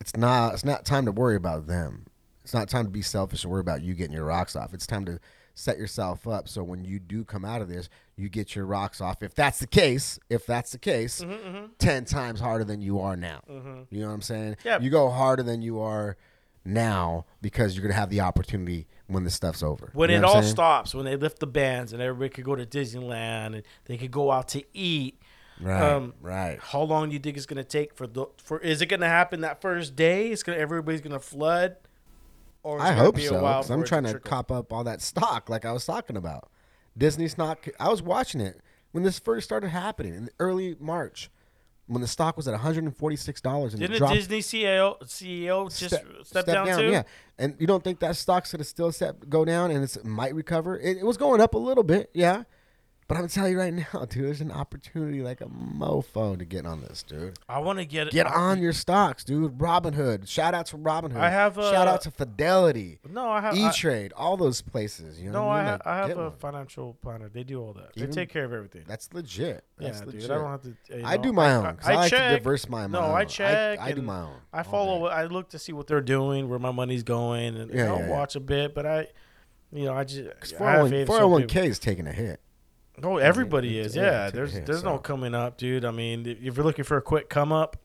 It's not, it's not time to worry about them. It's not time to be selfish and worry about you getting your rocks off. It's time to set yourself up so when you do come out of this, you get your rocks off. If that's the case, if that's the case, mm-hmm, mm-hmm. ten times harder than you are now. Mm-hmm. You know what I'm saying? Yep. You go harder than you are now because you're going to have the opportunity when this stuff's over. When you know it all saying? stops, when they lift the bans and everybody could go to Disneyland and they could go out to eat. Right, um, right. How long do you think it's going to take? for the, for? Is it going to happen that first day? It's gonna Everybody's going to flood? Or I hope so, because I'm trying to cop up all that stock like I was talking about. Disney stock, I was watching it when this first started happening in early March when the stock was at one hundred forty-six dollars. And didn't the Disney C E O just step, step down, down too? Yeah, and you don't think that stock's going to still step, go down and it's, it might recover? It, it was going up a little bit, yeah. But I'm going to tell you right now, dude, there's an opportunity like a mofo to get on this, dude. I want to get... Get on your stocks, dude. Robinhood. Shout out to Robinhood. I have a... Shout out to Fidelity. No, I have... E-Trade. I, all those places. You know no, what I mean? Like, I have a one. financial planner. They do all that. Even, they take care of everything. That's legit. That's yeah, legit. Dude, I don't have to... You know, I do my own. I, I, I like check. to diverse my, my no, own. No, I check. I, I do my own. I follow... I look to see what they're doing, where my money's going, and yeah, I'll yeah, watch yeah. a bit, but I... You know, I just... four oh one k is taking a hit. Oh, everybody is. Yeah, there's there's no coming up, dude. I mean, if you're looking for a quick come up,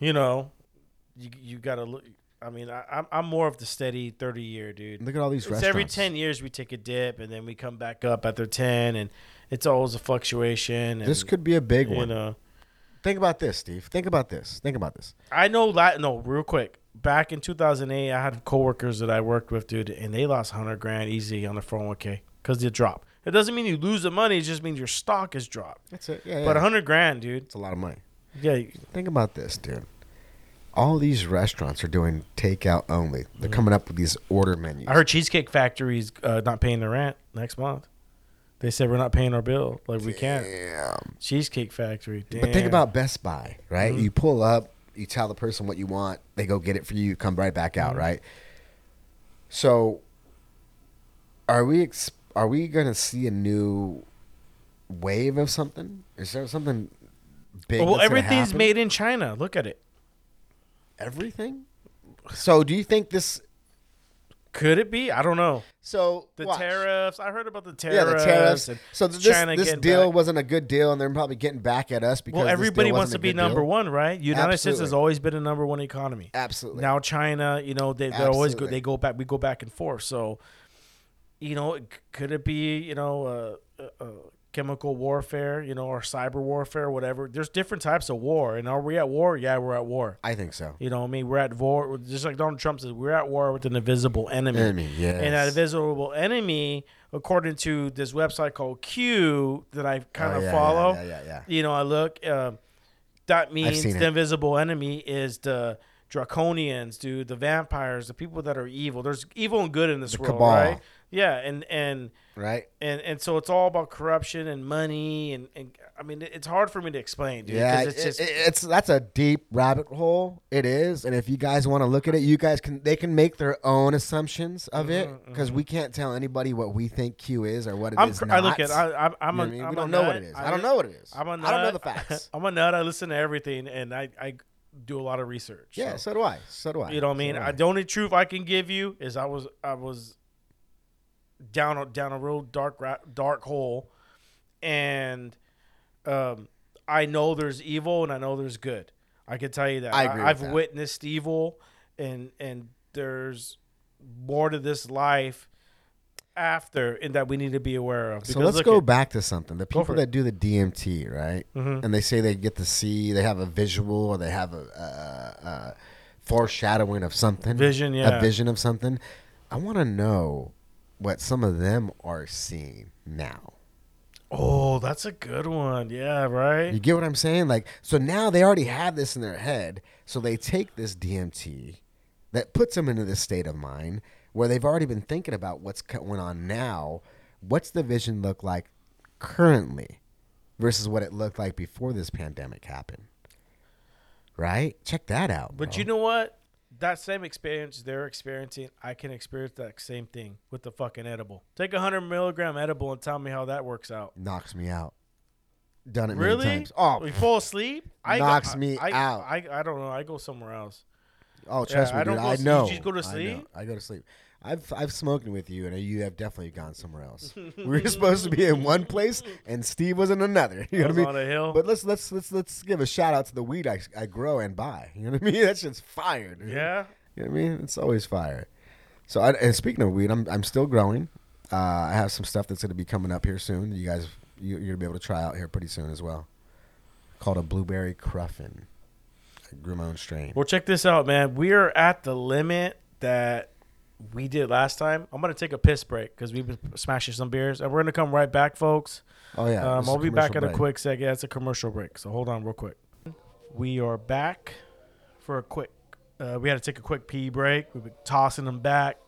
you know, you you gotta look. I mean, I, I'm I'm more of the steady thirty year dude. Look at all these restaurants. It's every ten years we take a dip and then we come back up after ten, and it's always a fluctuation. And, this could be a big one. You know, think about this, Steve. Think about this. Think about this. I know that. No, real quick. Back in two thousand eight, I had coworkers that I worked with, dude, and they lost one hundred grand easy on the four oh one k. Because it dropped. It doesn't mean you lose the money. It just means your stock has dropped. That's it. Yeah, but yeah. one hundred grand, dude. It's a lot of money. Yeah. You, Think about this, dude. All these restaurants are doing takeout only. They're mm-hmm. coming up with these order menus. I heard Cheesecake Factory's uh, not paying the rent next month. They said we're not paying our bill. Like, damn. We can't. Cheesecake Factory. Damn. But think about Best Buy, right? Mm-hmm. You pull up. You tell the person what you want. They go get it for you. Come right back out, mm-hmm. right? So are we expecting? Are we going to see a new wave of something? Is there something big? Well, everything's made in China. Look at it. Everything? So do you think this Could it be? I don't know. So the watch. tariffs. I heard about the tariffs. Yeah, the tariffs. And so this, this deal back. wasn't a good deal, and they're probably getting back at us because well, everybody wants to be number deal. one, right? United Absolutely. States has always been a number one economy. Absolutely. Now China, you know, they they're Absolutely. always go, they go back. We go back and forth. So, you know, could it be, you know, uh, uh, chemical warfare, you know, or cyber warfare, whatever? There's different types of war, and are we at war? Yeah, we're at war. I think so. You know what I mean? We're at war. Just like Donald Trump says, we're at war with an invisible enemy. Enemy, yes. And that invisible enemy, according to this website called Q that I kind of oh, yeah, follow, yeah, yeah, yeah, yeah. you know, I look, uh, that means the it. invisible enemy is the draconians, dude, the vampires, the people that are evil. There's evil and good in this the world, cabal. right? Yeah, and and right, and and so it's all about corruption and money, and, and I mean it's hard for me to explain, dude. Yeah, it's, it, just, it, it's that's a deep rabbit hole. It is, and if you guys want to look at it, you guys can. They can make their own assumptions of mm-hmm, it because mm-hmm. we can't tell anybody what we think Q is or what it I'm, is. Not. I look at. I, I, I'm. You know a, I mean? I'm we don't a know nut. what it is. I, I don't know what it is. I'm a nut. I don't know the facts. I'm a nut. I listen to everything, and I. I do a lot of research. Yeah, so. so do I. So do I. You know what I mean? So I. I, the only truth I can give you is I was I was down a, down a real dark dark hole, and um, I know there's evil and I know there's good. I can tell you that. I agree I, I've with that. witnessed evil, and and there's more to this life after, and that we need to be aware of. So let's go at, back to something. The people that do the D M T, right? Mm-hmm. And they say they get to see, they have a visual, or they have a, a, a foreshadowing of something. Vision, yeah. A vision of something. I want to know what some of them are seeing now. Oh, that's a good one. Yeah, right? You get what I'm saying? Like, so now they already have this in their head, so they take this D M T that puts them into this state of mind where they've already been thinking about what's going on now. What's the vision look like currently versus what it looked like before this pandemic happened? Right? Check that out. But bro. you know what? That same experience they're experiencing, I can experience that same thing with the fucking edible. Take a one hundred milligram edible and tell me how that works out. Knocks me out. Done it really? many times. Oh, we fall asleep? I knocks go, me I, out. I, I, I don't know. I go somewhere else. Oh, trust yeah, me, dude. I, I sleep. know. You just go to sleep? I, I go to sleep. I've I've smoked with you, and you have definitely gone somewhere else. We were supposed to be in one place, and Steve was in another. You know I was what I mean? On a hill. But let's let's let's let's give a shout out to the weed I, I grow and buy. You know what I mean? That shit's fire, dude. Yeah. You know what I mean? It's always fire. So, I, and speaking of weed, I'm I'm still growing. Uh, I have some stuff that's going to be coming up here soon. You guys, you, you're going to be able to try out here pretty soon as well. Called a blueberry cruffin. Grew my own strain. Well, check this out, man. We are at the limit that we did last time. I'm going to take a piss break because we've been smashing some beers. And we're going to come right back, folks. Oh, yeah. Um, I'll be back in a quick second. Yeah, it's a commercial break. So hold on real quick. We are back for a quick. Uh, we had to take a quick pee break. We've been tossing them back,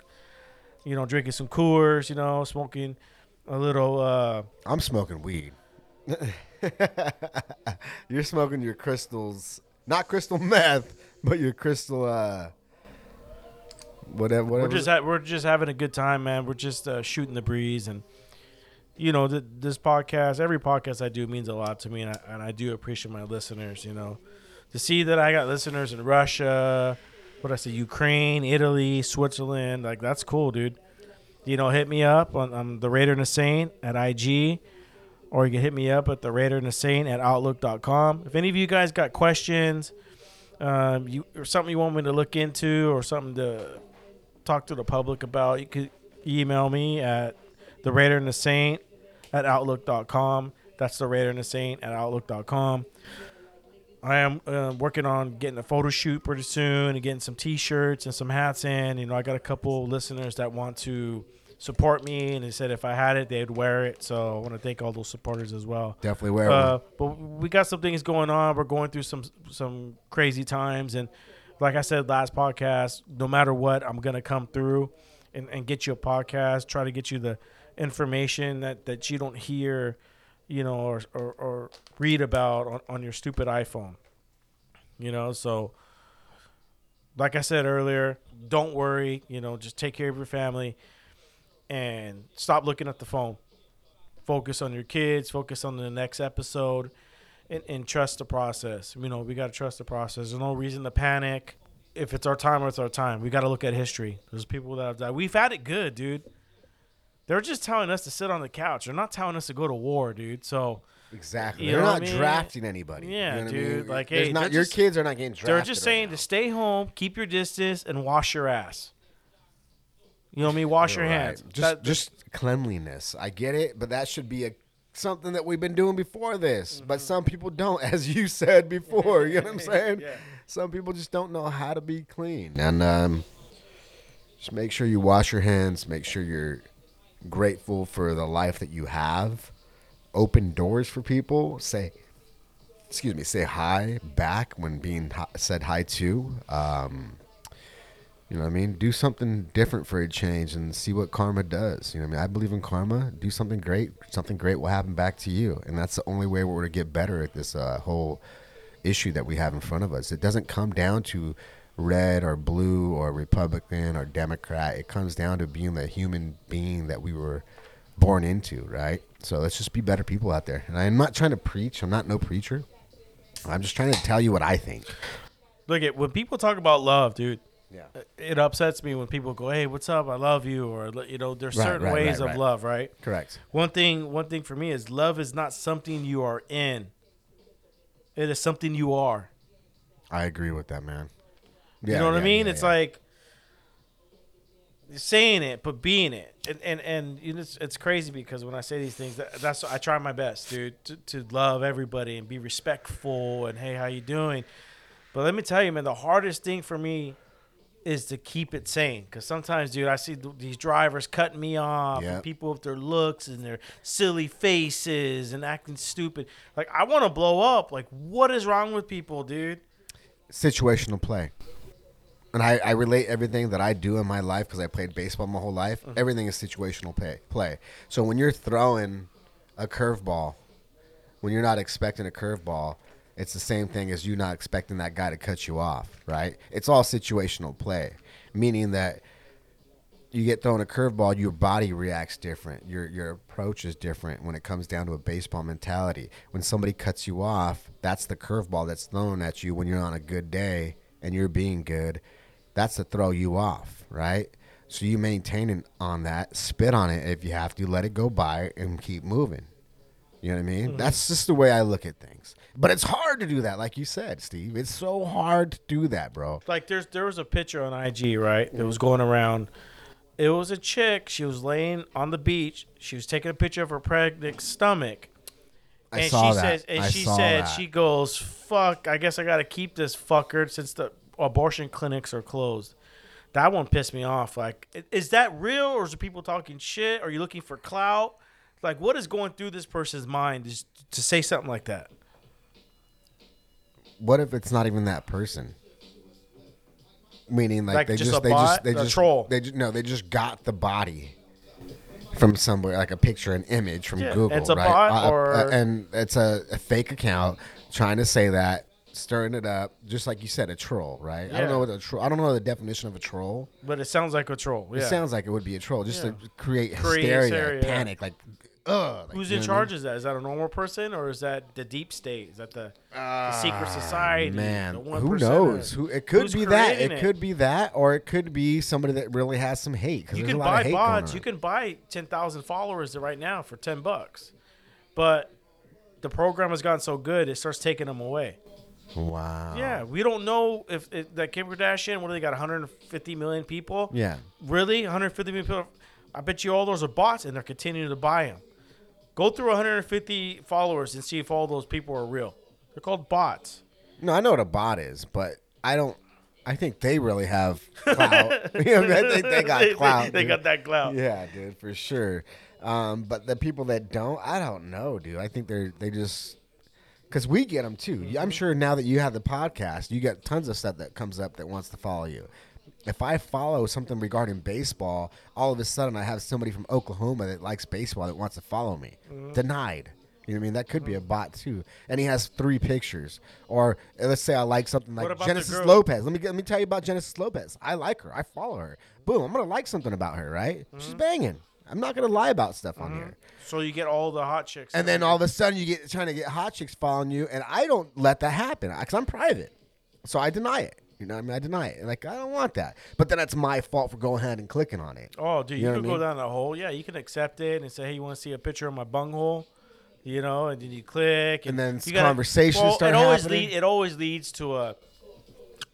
you know, drinking some Coors, you know, smoking a little. Uh, I'm smoking weed. You're smoking your crystals. Not crystal meth, but your crystal, uh, whatever. whatever. We're just ha- we're just having a good time, man. We're just uh, shooting the breeze, and you know, th- this podcast, every podcast I do means a lot to me, and I, and I do appreciate my listeners. You know, to see that I got listeners in Russia, what I say, Ukraine, Italy, Switzerland, like that's cool, dude. You know, hit me up on, on The Raider and The Saint at I G. Or you can hit me up at The Raider and The Saint at outlook dot com. If any of you guys got questions, um, you or something you want me to look into, or something to talk to the public about, you could email me at The Raider and The Saint at outlook dot com. That's The Raider and The Saint at outlook dot com. I am uh, working on getting a photo shoot pretty soon and getting some T-shirts and some hats in. You know, I got a couple listeners that want to support me, and they said if I had it, they'd wear it. So I want to thank all those supporters as well. Definitely wear uh, it. But we got some things going on. We're going through some some crazy times, and like I said last podcast, no matter what, I'm gonna come through and, and get you a podcast. Try to get you the information that, that you don't hear, you know, or or, or read about on, on your stupid iPhone. You know, so like I said earlier, don't worry. You know, just take care of your family. And stop looking at the phone. Focus on your kids. Focus on the next episode. And, and trust the process. You know, we got to trust the process. There's no reason to panic. if it's our time or it's our time. We got to look at history. There's people that have died. We've had it good, dude. They're just telling us to sit on the couch. They're not telling us to go to war, dude. So exactly. They're not I mean? drafting anybody. Yeah, you know dude. I mean? Like, hey, not, your just, kids are not getting drafted. They're just saying right to stay home, keep your distance, and wash your ass. You know what I mean? Wash You're your right. hands. Just, that, just cleanliness. I get it, but that should be a something that we've been doing before this. Mm-hmm. But some people don't, as you said before. You know what I'm saying? Yeah. Some people just don't know how to be clean. And um, just make sure you wash your hands. Make sure you're grateful for the life that you have. Open doors for people. Say, excuse me, say hi back when being hi- said hi to. Um, you know what I mean? Do something different for a change and see what karma does. You know what I mean? I believe in karma. Do something great. Something great will happen back to you. And that's the only way we're going to get better at this uh, whole issue that we have in front of us. It doesn't come down to red or blue or Republican or Democrat. It comes down to being the human being that we were born into, right? So let's just be better people out there. And I'm not trying to preach. I'm not no preacher. I'm just trying to tell you what I think. Look, at when people talk about love, dude, yeah, it upsets me when people go, "Hey, what's up? I love you," or you know, there's right, certain right, ways right, right. of love, right? Correct. One thing, one thing for me is love is not something you are in. It is something you are. I agree with that, man. Yeah, you know what yeah, I mean? Yeah, it's yeah. like saying it, but being it. And and, and it's, it's crazy because when I say these things, that, that's I try my best, dude, to, to love everybody and be respectful and, hey, how you doing? But let me tell you, man, the hardest thing for me is to keep it sane. Because sometimes, dude, I see th- these drivers cutting me off yep. and people with their looks and their silly faces and acting stupid. Like, I want to blow up. Like, what is wrong with people, dude? Situational play. And I, I relate everything that I do in my life because I played baseball my whole life. Mm-hmm. Everything is situational pay, play. So when you're throwing a curveball, when you're not expecting a curveball, it's the same thing as you not expecting that guy to cut you off, right? It's all situational play, meaning that you get thrown a curveball, your body reacts different. Your your approach is different when it comes down to a baseball mentality. When somebody cuts you off, that's the curveball that's thrown at you when you're on a good day and you're being good. That's to throw you off, right? So you maintain it on that, spit on it if you have to, let it go by and keep moving. You know what I mean? Mm-hmm. That's just the way I look at things. But it's hard to do that, like you said, Steve. It's so hard to do that, bro. Like there's there was a picture on I G, right? That was going around. It was a chick. She was laying on the beach. She was taking a picture of her pregnant stomach. I and saw she that. Says, and I she saw said, that. She goes, "Fuck, I guess I got to keep this fucker since the abortion clinics are closed." That one pissed me off. Like, is that real or is it people talking shit? Are you looking for clout? Like, what is going through this person's mind is to say something like that? What if it's not even that person? Meaning, like, like they just, just they bot, just they just troll. They just, no, they just got the body from somewhere, like a picture, an image from yeah, Google. It's a right? bot, uh, or uh, and it's a, a fake account trying to say that, stirring it up, just like you said, a troll, right? Yeah. I don't know what a troll. I don't know the definition of a troll, but it sounds like a troll. Yeah. It sounds like it would be a troll, just yeah. to create hysteria, hysteria. panic, like. Ugh, like, who's in charge I mean? Is that? Is that a normal person or is that the deep state? Is that the, uh, the secret society? Man, who knows? Who it could who's be that it, it could be that, or it could be somebody that really has some hate. You can buy bots. You can buy ten thousand followers right now for ten bucks, but the program has gotten so good it starts taking them away. Wow. Yeah, we don't know if, if that Kim Kardashian. What do they got? One hundred fifty million people. Yeah. Really, one hundred fifty million people. I bet you all those are bots, and they're continuing to buy them. Go through one hundred fifty followers and see if all those people are real. They're called bots. No, I know what a bot is, but I don't. I think they really have clout. You know, I think they got clout. They, they got that clout. Yeah, dude, for sure. Um, but the people that don't, I don't know, dude. I think they're they just because we get them too. Mm-hmm. I'm sure now that you have the podcast, you get tons of stuff that comes up that wants to follow you. If I follow something regarding baseball, all of a sudden I have somebody from Oklahoma that likes baseball that wants to follow me. Mm-hmm. Denied. You know what I mean? That could be a bot too. And he has three pictures. Or let's say I like something like Genesis Lopez. Let me let me tell you about Genesis Lopez. I like her. I follow her. Boom. I'm gonna like something about her, right? Mm-hmm. She's banging. I'm not gonna lie about stuff mm-hmm. on here. So you get all the hot chicks, and then all of a sudden you get trying to get hot chicks following you, and I don't let that happen because I'm private, so I deny it. You know what I mean? I deny it. Like, I don't want that. But then that's my fault for going ahead and clicking on it. Oh, dude, you, you know can go mean? down the hole. Yeah, you can accept it and say, hey, you want to see a picture of my bunghole? You know, and then you click. And, and then conversations well, start it always happening. Lead, it always leads to a,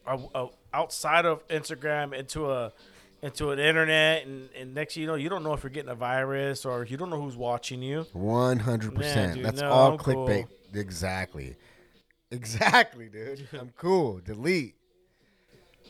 a, a outside of Instagram into a into an internet. And, and next thing you know, you don't know if you're getting a virus or you don't know who's watching you. one hundred percent. Man, dude, that's no, all I'm clickbait. Cool. Exactly. Exactly, dude. I'm cool. Delete.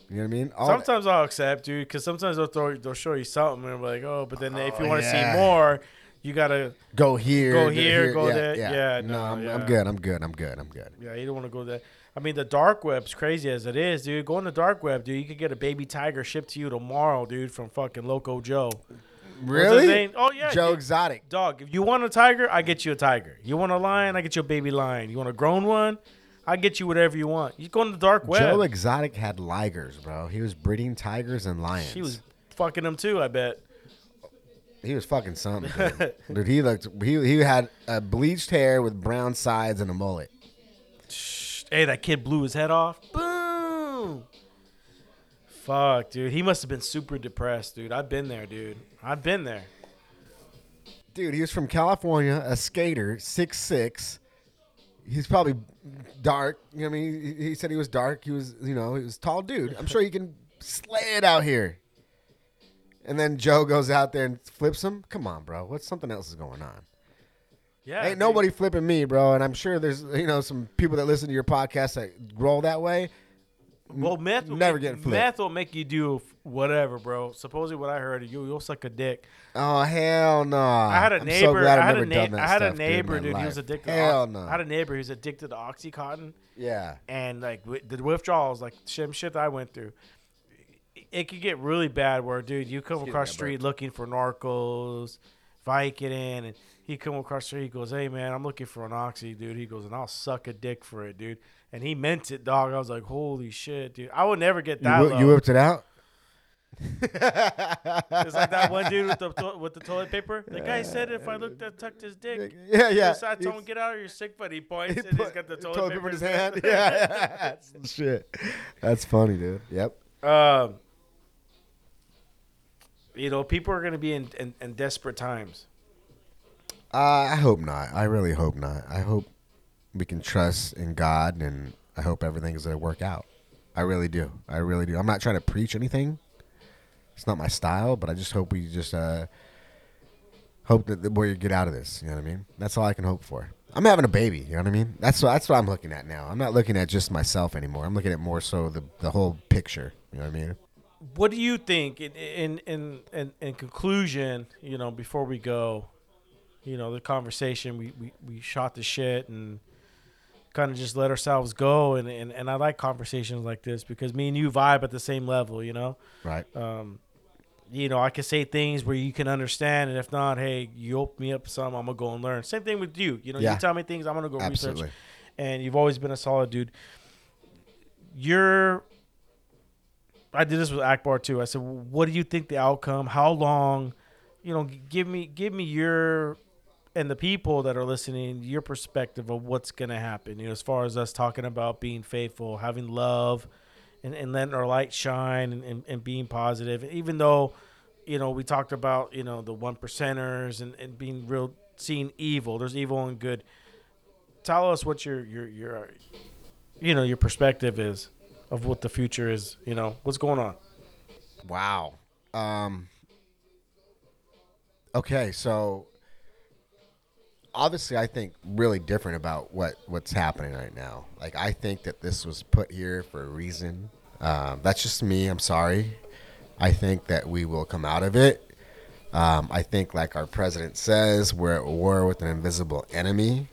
You know what I mean? All sometimes that. I'll accept, dude, because sometimes they'll, throw, they'll show you something and be like, oh, but then oh, if you want to yeah. see more, you got to go here, go here, here go yeah, there. Yeah, yeah no, no I'm, yeah. I'm good. I'm good. I'm good. I'm good. Yeah, you don't want to go there. I mean, the dark web's crazy as it is, dude. Go on the dark web, dude. You could get a baby tiger shipped to you tomorrow, dude, from fucking Loco Joe. Really? Oh, yeah. Joe Exotic. Dog, if you want a tiger, I get you a tiger. You want a lion, I get you a baby lion. You want a grown one? I get you whatever you want. You go on the dark web. Joe Exotic had ligers, bro. He was breeding tigers and lions. He was fucking them too, I bet. He was fucking something, dude. Dude, he looked. He he had a bleached hair with brown sides and a mullet. Hey, that kid blew his head off. Boom. Fuck, dude. He must have been super depressed, dude. I've been there, dude. I've been there. Dude, he was from California, a skater, six six. He's probably dark. You know what I mean? He said he was dark. He was, you know, he was a tall dude. I'm sure he can slay it out here. And then Joe goes out there and flips him. Come on, bro. What's something else is going on? Yeah. Ain't dude. Nobody flipping me, bro. And I'm sure there's, you know, some people that listen to your podcast that roll that way. Well, meth will, never get flipped. Meth will make you do whatever, bro. Supposedly what I heard, you, you'll suck a dick. Oh, hell no. Nah. I had a neighbor. I'm so glad I've never done that stuff. I had a neighbor, dude. He was addicted. Hell no. I had a neighbor who was addicted to Oxycontin. Yeah. And, like, the withdrawals, like, shit, shit that I went through. It could get really bad where, dude, you come Excuse across the street looking for Narcos, Vicodin, and he come across the street. He goes, hey, man, I'm looking for an Oxy, dude. He goes, and I'll suck a dick for it, dude. And he meant it, dog. I was like, holy shit, dude. I would never get that you, low. You whipped it out? It's like that one dude with the to- with the toilet paper. The guy said if I looked, I tucked his dick. Yeah, yeah. So I told him, get out of your sick, but he points he and put, he's got the toilet, toilet paper in his hand. hand. Yeah, that's shit. That's funny, dude. Yep. Um. You know, people are going to be in, in, in desperate times. Uh, I hope not. I really hope not. I hope we can trust in God, and I hope everything is going to work out. I really do. I really do. I'm not trying to preach anything. It's not my style, but I just hope we just uh, hope that the boy get out of this. You know what I mean? That's all I can hope for. I'm having a baby. You know what I mean? That's what, that's what I'm looking at now. I'm not looking at just myself anymore. I'm looking at more so the, the whole picture. You know what I mean? What do you think, in in, in in in conclusion, you know, before we go, you know, the conversation, we, we, we shot the shit and kind of just let ourselves go. And, and, and I like conversations like this because me and you vibe at the same level, you know? Right. Um, you know, I can say things where you can understand. And if not, hey, you open me up some, I'm going to go and learn. Same thing with you. You know, yeah. You tell me things, I'm going to go Absolutely. research. And you've always been a solid dude. You're... I did this with Akbar too. I said, well, what do you think the outcome? How long, you know, give me, give me your, and the people that are listening, your perspective of what's going to happen, you know, as far as us talking about being faithful, having love and, and letting our light shine and, and, and being positive, even though, you know, we talked about, you know, the one percenters and, and being real, seeing evil, there's evil and good. Tell us what your, your, your, you know, your perspective is of what the future is, you know, what's going on. Wow. Um, okay, so obviously I think really different about what, what's happening right now. Like, I think that this was put here for a reason. Um, that's just me. I'm sorry. I think that we will come out of it. Um, I think, like our president says, we're at war with an invisible enemy.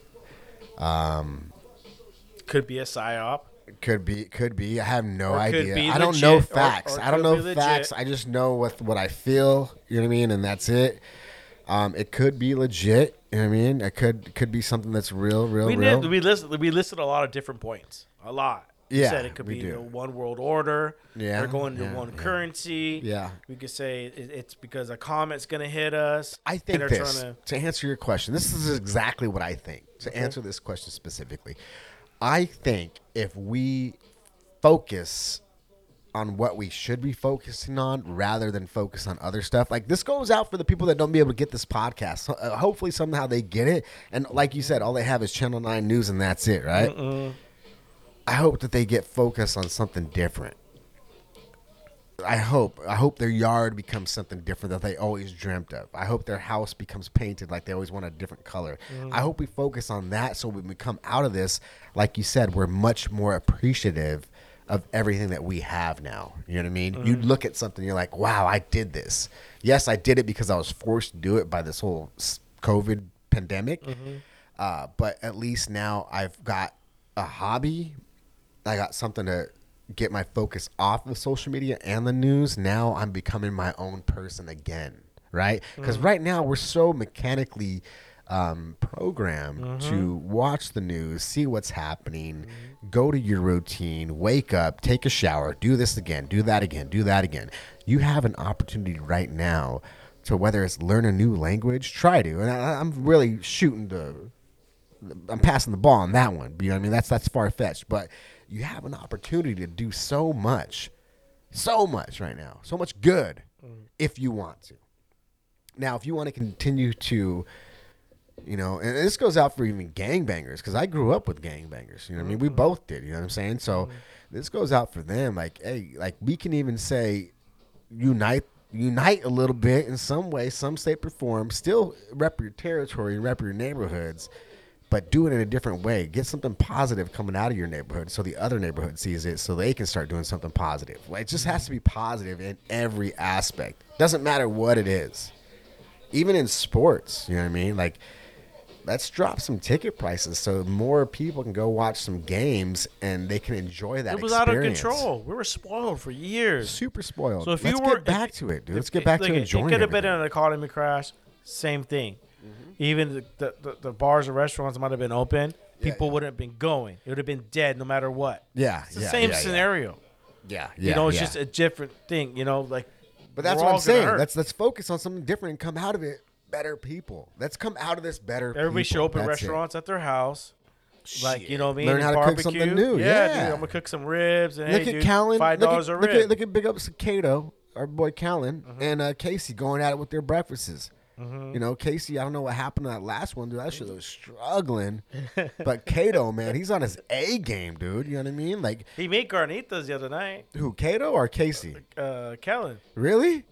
Um, Could be a psyop. Could be, could be. I have no idea. I don't know facts. Or, or I don't know facts. I just know what what I feel. You know what I mean? And that's it. Um, it could be legit. You know what I mean? It could could be something that's real, real, we real. Did, we listed we listed a lot of different points. A lot. Yeah, said it could be the one world order. Yeah, they're going to yeah, one yeah. currency. Yeah, we could say it's because a comet's going to hit us. I think this. To... to answer your question, this is exactly what I think. To mm-hmm. answer this question specifically. I think if we focus on what we should be focusing on rather than focus on other stuff. Like, this goes out for the people that don't be able to get this podcast. Uh, hopefully somehow they get it. And like you said, all they have is Channel nine News and that's it, right? Mm-mm. I hope that they get focused on something different. I hope. I hope their yard becomes something different that they always dreamt of. I hope their house becomes painted like they always want a different color. Mm. I hope we focus on that so when we come out of this, like you said, we're much more appreciative of everything that we have now. You know what I mean? Mm. You look at something, you're like, wow, I did this. Yes, I did it because I was forced to do it by this whole COVID pandemic. Mm-hmm. Uh, but at least now I've got a hobby. I got something to get my focus off of social media and the news. Now I'm becoming my own person again, right? Because mm-hmm. right now we're so mechanically um, programmed mm-hmm. to watch the news, see what's happening, mm-hmm. go to your routine, wake up, take a shower, do this again, do that again, do that again. You have an opportunity right now to, whether it's learn a new language, try to. And I, I'm really shooting the, I'm passing the ball on that one. You know what I mean? That's, that's far-fetched, but you have an opportunity to do so much, so much right now, so much good mm. if you want to. Now, if you want to continue to, you know, and this goes out for even gangbangers, because I grew up with gangbangers. You know what mm-hmm. I mean? We both did. You know what I'm saying? So mm-hmm. this goes out for them. Like, hey, like we can even say unite, unite a little bit in some way, some shape or form, still rep your territory and rep your neighborhoods, but do it in a different way. Get something positive coming out of your neighborhood so the other neighborhood sees it so they can start doing something positive. Like, it just has to be positive in every aspect. Doesn't matter what it is. Even in sports, you know what I mean? Like, let's drop some ticket prices so more people can go watch some games and they can enjoy that experience. It was experience. Out of control. We were spoiled for years. Super spoiled. So if Let's you were, get back if, to it, dude. If, Let's get back like to it, enjoying it. It could have been an economy crash. Same thing. Even the, the, the, the bars and restaurants might have been open. People yeah, yeah. wouldn't have been going. It would have been dead no matter what. Yeah. It's the yeah, same yeah, scenario. Yeah. yeah. You know, it's yeah. just a different thing, you know, like. But that's what I'm saying. Let's let's focus on something different and come out of it better people. Let's come out of this better Everybody people. Everybody should open that's restaurants it. At their house. Like, Shit. You know what I mean? Learn how to barbecue. Cook something new. Yeah, yeah. Dude, I'm going to cook some ribs. And, look hey, at dude, Callen. five dollars look at, a rib. Look at, look at Big Up Cicado, our boy Callen, mm-hmm. and uh, Casey going at it with their breakfasts. Mm-hmm. You know, Casey, I don't know what happened to that last one, dude. That shit was struggling. But Cato, man, he's on his A game, dude. You know what I mean? Like, he made carnitas the other night. Who, Cato or Casey? Uh, uh Kellen. Really?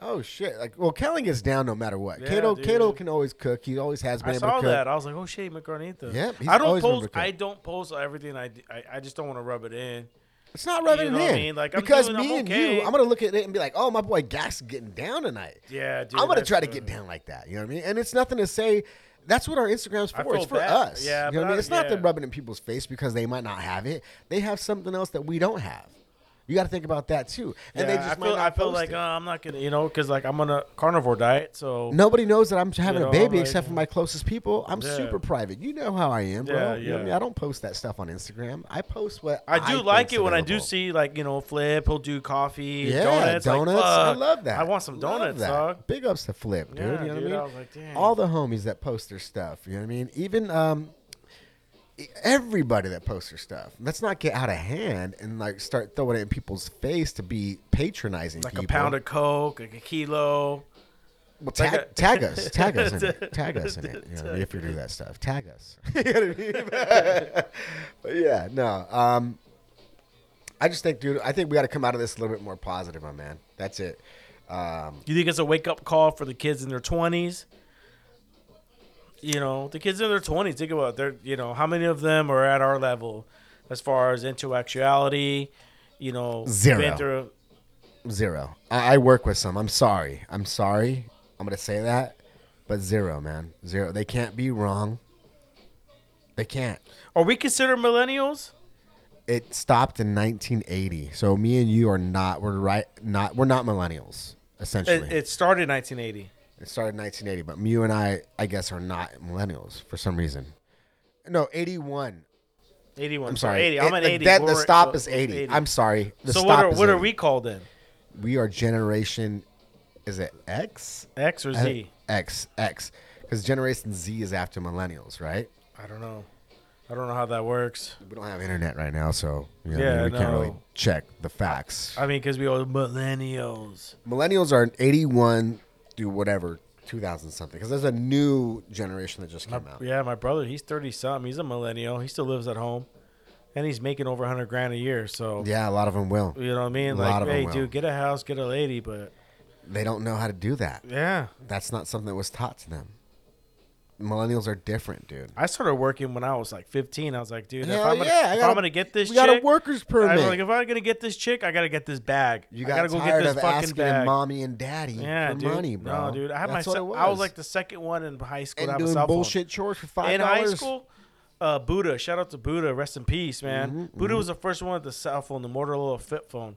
Oh shit! Like, well, Kellen gets down no matter what. Yeah, Cato, dude. Cato can always cook. He always has been. I able saw to cook. that. I was like, oh shit, macarnita. Yeah, I don't post. I don't post everything. I do. I, I just don't want to rub it in. It's not rubbing you know it in. I mean? Like, I'm because doing, me I'm and okay. you, I'm going to look at it and be like, oh, my boy Gax is getting down tonight. Yeah, dude. I'm going to try to get down like that. You know what I mean? And it's nothing to say. That's what our Instagram's for. It's for bad. us. Yeah, you know what I mean? It's yeah. not them rubbing in people's face because they might not have it. They have something else that we don't have. You got to think about that, too. And yeah, they just I feel, might not I feel like uh, I'm not going to, you know, because, like, I'm on a carnivore diet, so. Nobody knows that I'm having you know, a baby like, except for my closest people. I'm yeah. super private. You know how I am, bro. Yeah, yeah. You know what I mean? I don't post that stuff on Instagram. I post what I do I like it available. When I do see, like, you know, Flip. He'll do coffee, yeah, donuts. donuts. Like, I love that. I want some donuts, dog. Big ups to Flip, dude. Yeah, you know dude, what I mean? I was like, damn. All the homies that post their stuff, you know what I mean? Even, um. everybody that posts their stuff. Let's not get out of hand and like start throwing it in people's face to be patronizing. Like people. A pound of Coke, like a kilo. Well, tag, like a- tag us, tag us in it, tag us in it. You know, if you do that stuff, tag us. You know what I mean? But yeah, no. Um, I just think, dude, I think we got to come out of this a little bit more positive, my man. That's it. Um, you think it's a wake up call for the kids in their twenties? You know, the kids in their twenties, think about their, you know, how many of them are at our level as far as intellectuality, you know. Zero. Through- zero. I-, I work with some. I'm sorry. I'm sorry. I'm going to say that. But zero, man. Zero. They can't be wrong. They can't. Are we considered millennials? It stopped in nineteen eighty. So me and you are not, we're right, not, we're not millennials, essentially. It, it started in nineteen eighty. It started in nineteen eighty, but you and I, I guess, are not millennials for some reason. No, eighty-one. eighty-one. I'm sorry. eighty. I'm it, at eighty. That, the stop is eighty. eighty. I'm sorry. The so stop what are is what are we called then? We are generation, is it X? X or Z? X. X. Because generation Z is after millennials, right? I don't know. I don't know how that works. We don't have internet right now, so you know, yeah, I mean, we no. can't really check the facts. I mean, because we are millennials. Millennials are eighty-one through whatever, two thousand something, because there's a new generation that just came my, out. Yeah, my brother, he's thirty-something. He's a millennial. He still lives at home, and he's making over one hundred grand a year. So yeah, a lot of them will. You know what I mean? A like, lot of hey, them will. Dude, get a house, get a lady, but they don't know how to do that. Yeah. That's not something that was taught to them. Millennials are different, dude. I started working when I was like fifteen. I was like, dude, Hell if I'm gonna, yeah, if gotta, I'm gonna get this, we chick, got a worker's permit. Like, if I'm gonna get this chick, I gotta get this bag. You got I gotta tired go get this of fucking asking bag. Mommy and daddy yeah, for dude. money, bro. No, dude, I had That's my. What it was. I was like the second one in high school. And to have doing a cell phone. Bullshit chores for five dollars. In high school, uh, Buddha. Shout out to Buddha. Rest in peace, man. Mm-hmm, Buddha mm-hmm. was the first one with the cell phone, the Motorola flip phone,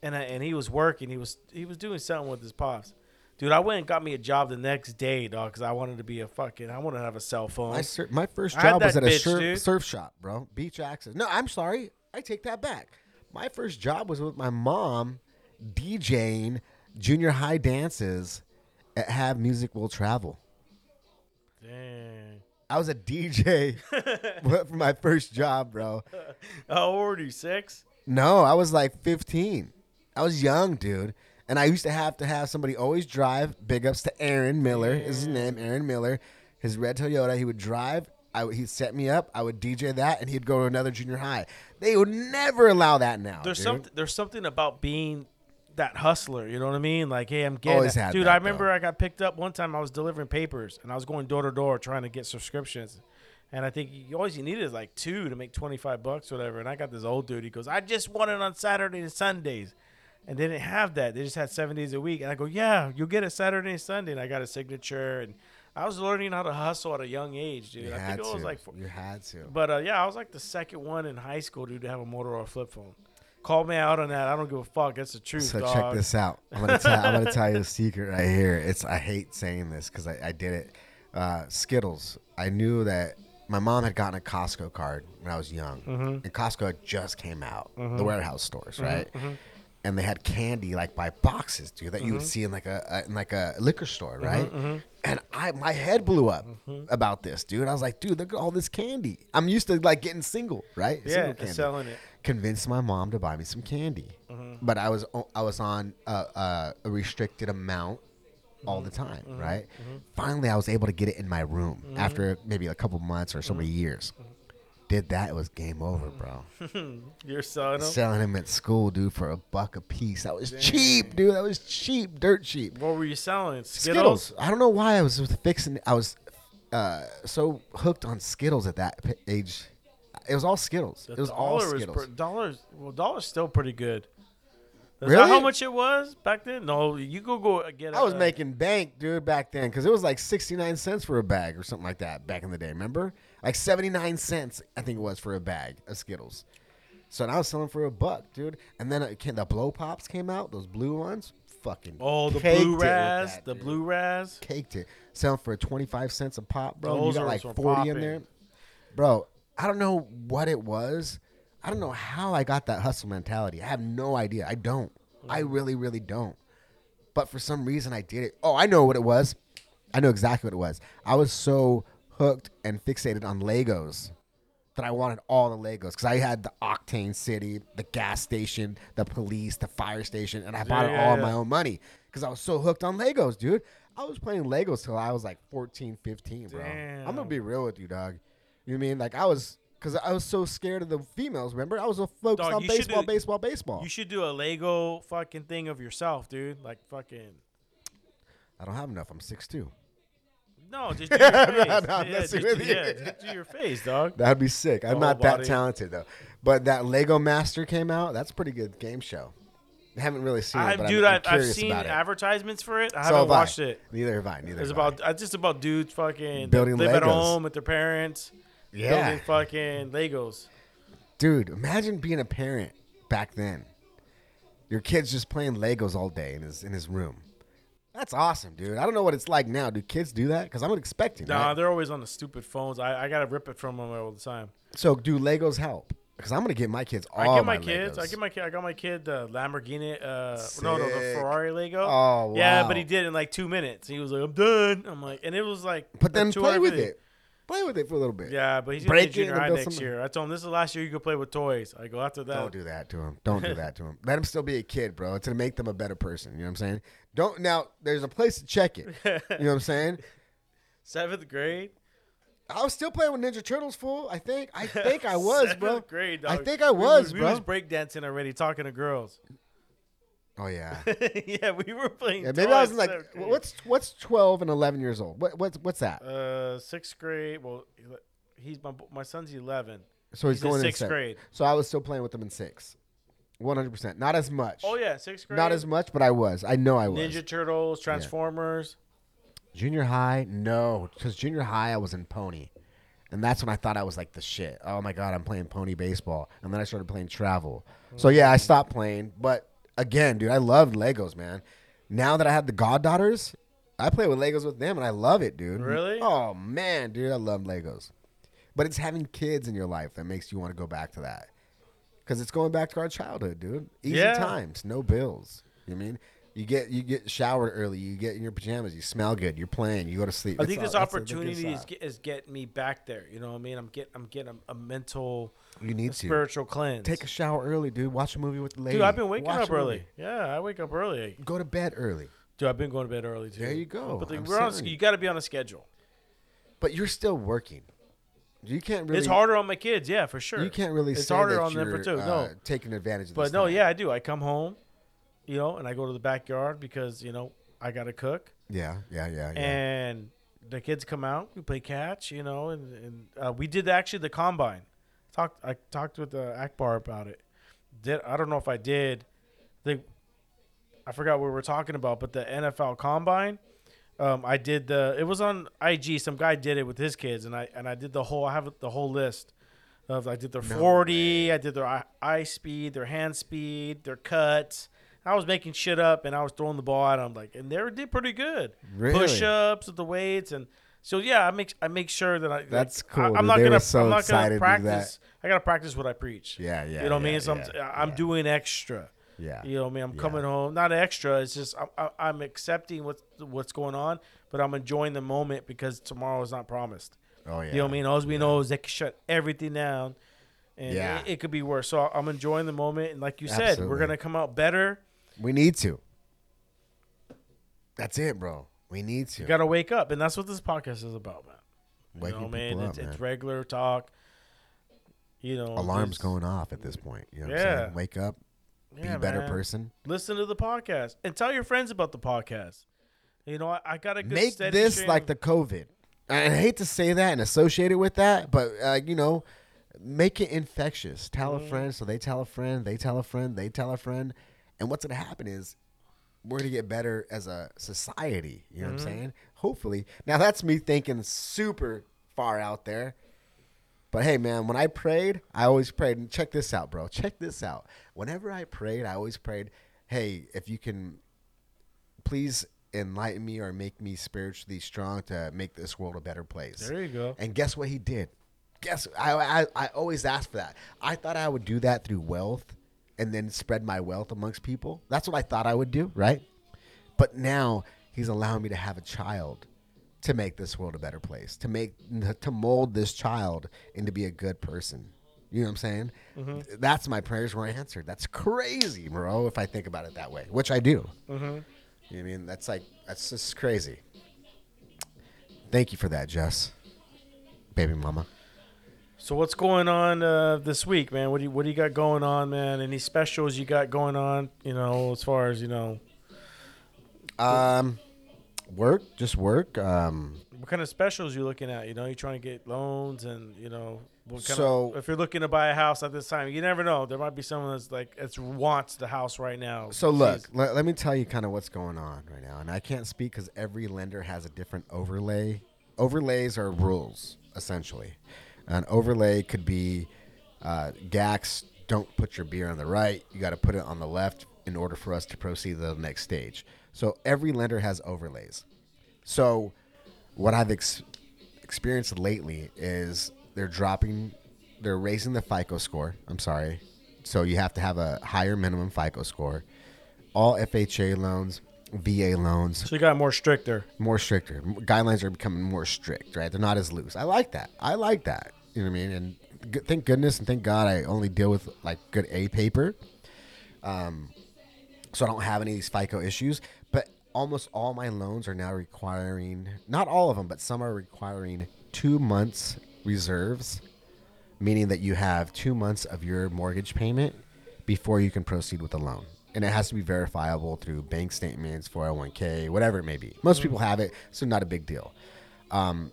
and I, and he was working. He was he was doing something with his pops. Dude, I went and got me a job the next day, dog, because I wanted to be a fucking, I wanted to have a cell phone. My, sur- my first job was at bitch, a sur- surf shop, bro. Beach access. No, I'm sorry. I take that back. My first job was with my mom DJing junior high dances at Have Music Will Travel. Dang. I was a D J for my first job, bro. How old were you, six? No, I was like fifteen. I was young, dude. And I used to have to have somebody always drive. Big ups to Aaron Miller. Is his name Aaron Miller? His red Toyota. He would drive. I would, he'd set me up. I would D J that, and he'd go to another junior high. They would never allow that now. There's something. There's something about being that hustler. You know what I mean? Like, hey, I'm getting. Always had dude, that, I remember though. I got picked up one time. I was delivering papers, and I was going door to door trying to get subscriptions. And I think you always you needed is like two to make twenty-five bucks, or whatever. And I got this old dude. He goes, "I just want it on Saturday and Sundays." And they didn't have that. They just had seven days a week. And I go, yeah, you'll get it Saturday and Sunday. And I got a signature. And I was learning how to hustle at a young age, dude. You I had think to. It was like four. You had to. But, uh, yeah, I was like the second one in high school, dude, to have a Motorola flip phone. Call me out on that. I don't give a fuck. That's the truth, so dog. So check this out. I'm going to tell you a secret right here. It's I hate saying this because I, I did it. Uh, Skittles. I knew that my mom had gotten a Costco card when I was young. Mm-hmm. And Costco just came out, mm-hmm. the warehouse stores, mm-hmm. right? Mm-hmm. And they had candy like by boxes, dude, that mm-hmm. you would see in like a, a in like a liquor store, right? Mm-hmm, mm-hmm. And I my head blew up mm-hmm. about this, dude. I was like, dude, look at all this candy. I'm used to like getting single, right? Yeah, single candy. Selling it. Convinced my mom to buy me some candy, mm-hmm. but I was I was on a, a, a restricted amount mm-hmm. all the time, mm-hmm. right? Mm-hmm. Finally, I was able to get it in my room mm-hmm. after maybe a couple months or so mm-hmm. many years. Mm-hmm. Did that, it was game over, bro. You're selling him? Selling him at school, dude, for a buck a piece. That was Dang. cheap, dude. That was cheap, dirt cheap. What were you selling? Skittles? Skittles. I don't know why I was fixing. I was uh, so hooked on Skittles at that age. It was all Skittles. The it was all Skittles. Was per, dollars, well, dollar's still pretty good. Is really? That how much it was back then? No, you go go get. I was a, making bank, dude, back then, because it was like sixty-nine cents for a bag or something like that back in the day. Remember? Like seventy-nine cents, I think it was, for a bag of Skittles. So now I was selling for a buck, dude. And then it came, the blow pops came out, those blue ones. Fucking oh, the blue raz, that, the dude. blue raz, caked it, selling for twenty-five cents a pop, bro. Those you got like forty popping. In there, bro. I don't know what it was. I don't know how I got that hustle mentality. I have no idea. I don't. Mm. I really, really don't. But for some reason, I did it. Oh, I know what it was. I know exactly what it was. I was so hooked and fixated on Legos that I wanted all the Legos because I had the Octane City, the gas station, the police, the fire station, and I bought yeah, it all yeah. on my own money because I was so hooked on Legos, dude. I was playing Legos till I was like fourteen, fifteen, bro. Damn. I'm going to be real with you, dog. You know what I mean? Like I was... Because I was so scared of the females, remember? I was so focused dog, on baseball, do, baseball, baseball. You should do a Lego fucking thing of yourself, dude. Like fucking. I don't have enough. I'm six two. No, just do your face. no, no, I'm yeah, just, with you. yeah, just do your face, dog. That'd be sick. I'm not body. that talented, though. But that Lego Master came out. That's a pretty good game show. I haven't really seen it, I, but dude, I'm, I'm I've, I've seen advertisements for it. I so haven't have watched I. it. Neither have I. Neither it's have about, I. It's just about dudes fucking building live Legos. At home with their parents. Yeah, building fucking Legos. Dude, imagine being a parent back then. Your kid's just playing Legos all day in his in his room. That's awesome, dude. I don't know what it's like now. Do kids do that? Because I'm expecting. Nah, right? They're always on the stupid phones. I, I gotta rip it from them all the time. So do Legos help? Because I'm gonna get my kids all. I get my, my kids. Legos. I get my kid. I got my kid the Lamborghini. Uh, no, no, the Ferrari Lego. Oh, wow. Yeah, but he did in like two minutes. He was like, "I'm done." I'm like, and it was like. But then play with it. Play with it for a little bit. Yeah, but he's going to junior high next year. I told him, this is the last year you can play with toys. I go, after that. Don't do that to him. Don't do that to him. Let him still be a kid, bro. It's going to make them a better person. You know what I'm saying? Don't. Now, there's a place to check it. You know what I'm saying? Seventh grade? I was still playing with Ninja Turtles, fool. I think I think I was, Seventh bro. Grade, dog. I think I was, we, we, bro. We was breakdancing already, talking to girls. Oh, yeah. Yeah, we were playing. Yeah, maybe I was like, grade. what's what's twelve and eleven years old? What What's, what's that? Uh, sixth grade. Well, he's my my son's eleven. So he's, he's going in sixth grade. So I was still playing with him in sixth. one hundred percent. Not as much. Oh, yeah, sixth grade. Not as much, but I was. I know I was. Ninja Turtles, Transformers. Yeah. Junior high, no, because junior high I was in Pony, and that's when I thought I was like the shit. Oh, my God, I'm playing Pony baseball, and then I started playing travel. Mm-hmm. So, yeah, I stopped playing, but again, dude, I loved Legos, man. Now that I have the goddaughters, I play with Legos with them, and I love it, dude. Really? Oh, man, dude, I love Legos. But it's having kids in your life that makes you want to go back to that, because it's going back to our childhood, dude. Easy yeah. times, no bills, you know what I mean? You get you get showered early. You get in your pajamas. You smell good. You're playing. You go to sleep. I that's think all, this opportunity is, is getting me back there. You know what I mean? I'm getting I'm getting a, a mental, you need a spiritual to. cleanse. Take a shower early, dude. Watch a movie with the lady. Dude, I've been waking Watch up early. Movie. Yeah, I wake up early. Go to bed early. Dude, I've been going to bed early too. There you go. But like, we're on, you got to be on a schedule. But you're still working. You can't really. It's harder on my kids. Yeah, for sure. You can't really. It's say harder that on you're, them for too. Uh, no, taking advantage of. But this no, time. yeah, I do. I come home. You know, and I go to the backyard because, you know, I got to cook. Yeah, yeah, yeah, yeah. And the kids come out. We play catch, you know, and, and uh, we did actually the combine. Talked, I talked with uh, Akbar about it. Did I don't know if I did. They, I forgot what we were talking about, but the N F L combine, um, I did the – it was on I G. Some guy did it with his kids, and I and I did the whole – I have the whole list. of I did their no forty. Way. I did their eye speed, their hand speed, their cuts. I was making shit up, and I was throwing the ball at them, like, and they did pretty good. Really? Push-ups with the weights, and so yeah, I make I make sure that I. That's like, cool. I, I'm, not gonna, so I'm not gonna. I'm not gonna practice. I gotta practice what I preach. Yeah, yeah. You know what yeah, I mean? So yeah, I'm, yeah. I'm doing extra. Yeah. You know what I mean? I'm yeah. coming home. Not extra. It's just I'm, I, I'm accepting what's what's going on, but I'm enjoying the moment because tomorrow is not promised. Oh yeah. You know what I mean? All we yeah. know is they can shut everything down, and yeah. it, it could be worse. So I'm enjoying the moment, and like you said, Absolutely. we're gonna come out better. We need to. That's it, bro. We need to. You got to wake up. And that's what this podcast is about, man. You Waking know, man? People it's, up, man. It's regular talk. You know, alarm's going off at this point. You know yeah. what I'm saying? Wake up. Yeah, be a better man. person. Listen to the podcast. And tell your friends about the podcast. You know, I, I got a good Make steady this stream. Like the COVID. I hate to say that and associate it with that, but, uh, you know, make it infectious. Tell mm. a friend so they tell a friend, they tell a friend, they tell a friend. And what's going to happen is we're going to get better as a society. You know mm-hmm. what I'm saying? Hopefully. Now, that's me thinking super far out there. But, hey, man, when I prayed, I always prayed. And check this out, bro. Check this out. Whenever I prayed, I always prayed, hey, if you can please enlighten me or make me spiritually strong to make this world a better place. There you go. And guess what he did? Guess I I, I always asked for that. I thought I would do that through wealth. And then spread my wealth amongst people. That's what I thought I would do, right? But now he's allowing me to have a child to make this world a better place, to make to mold this child into be a good person. You know what I'm saying? Mm-hmm. That's my prayers were answered. That's crazy, bro, if I think about it that way, which I do. Mm-hmm. You know what I mean? That's like, that's just crazy. Thank you for that, Jess. Baby mama. So what's going on uh, this week, man? What do you what do you got going on, man? Any specials you got going on? You know, as far as you know, um, work, just work. Um, what kind of specials you looking at? You know, you trying to get loans, and you know, what kind so of, if you're looking to buy a house at this time, you never know. There might be someone that's like that's wants the house right now. So look, let, let me tell you kind of what's going on right now, and I can't speak because every lender has a different overlay. Overlays are rules, essentially. An overlay could be uh, Gax, don't put your beer on the right. You got to put it on the left in order for us to proceed to the next stage. So every lender has overlays. So what I've ex- experienced lately is they're dropping, they're raising the FICO score. I'm sorry. So you have to have a higher minimum FICO score. All F H A loans, V A loans. So you got more stricter. More stricter. Guidelines are becoming more strict, right? They're not as loose. I like that. I like that. You know what I mean? And thank goodness and thank God I only deal with like good A paper. Um, so I don't have any of these FICO issues. But almost all my loans are now requiring, not all of them, but some are requiring two months reserves, meaning that you have two months of your mortgage payment before you can proceed with the loan. And it has to be verifiable through bank statements, four oh one k, whatever it may be. Most people have it, so not a big deal. Um,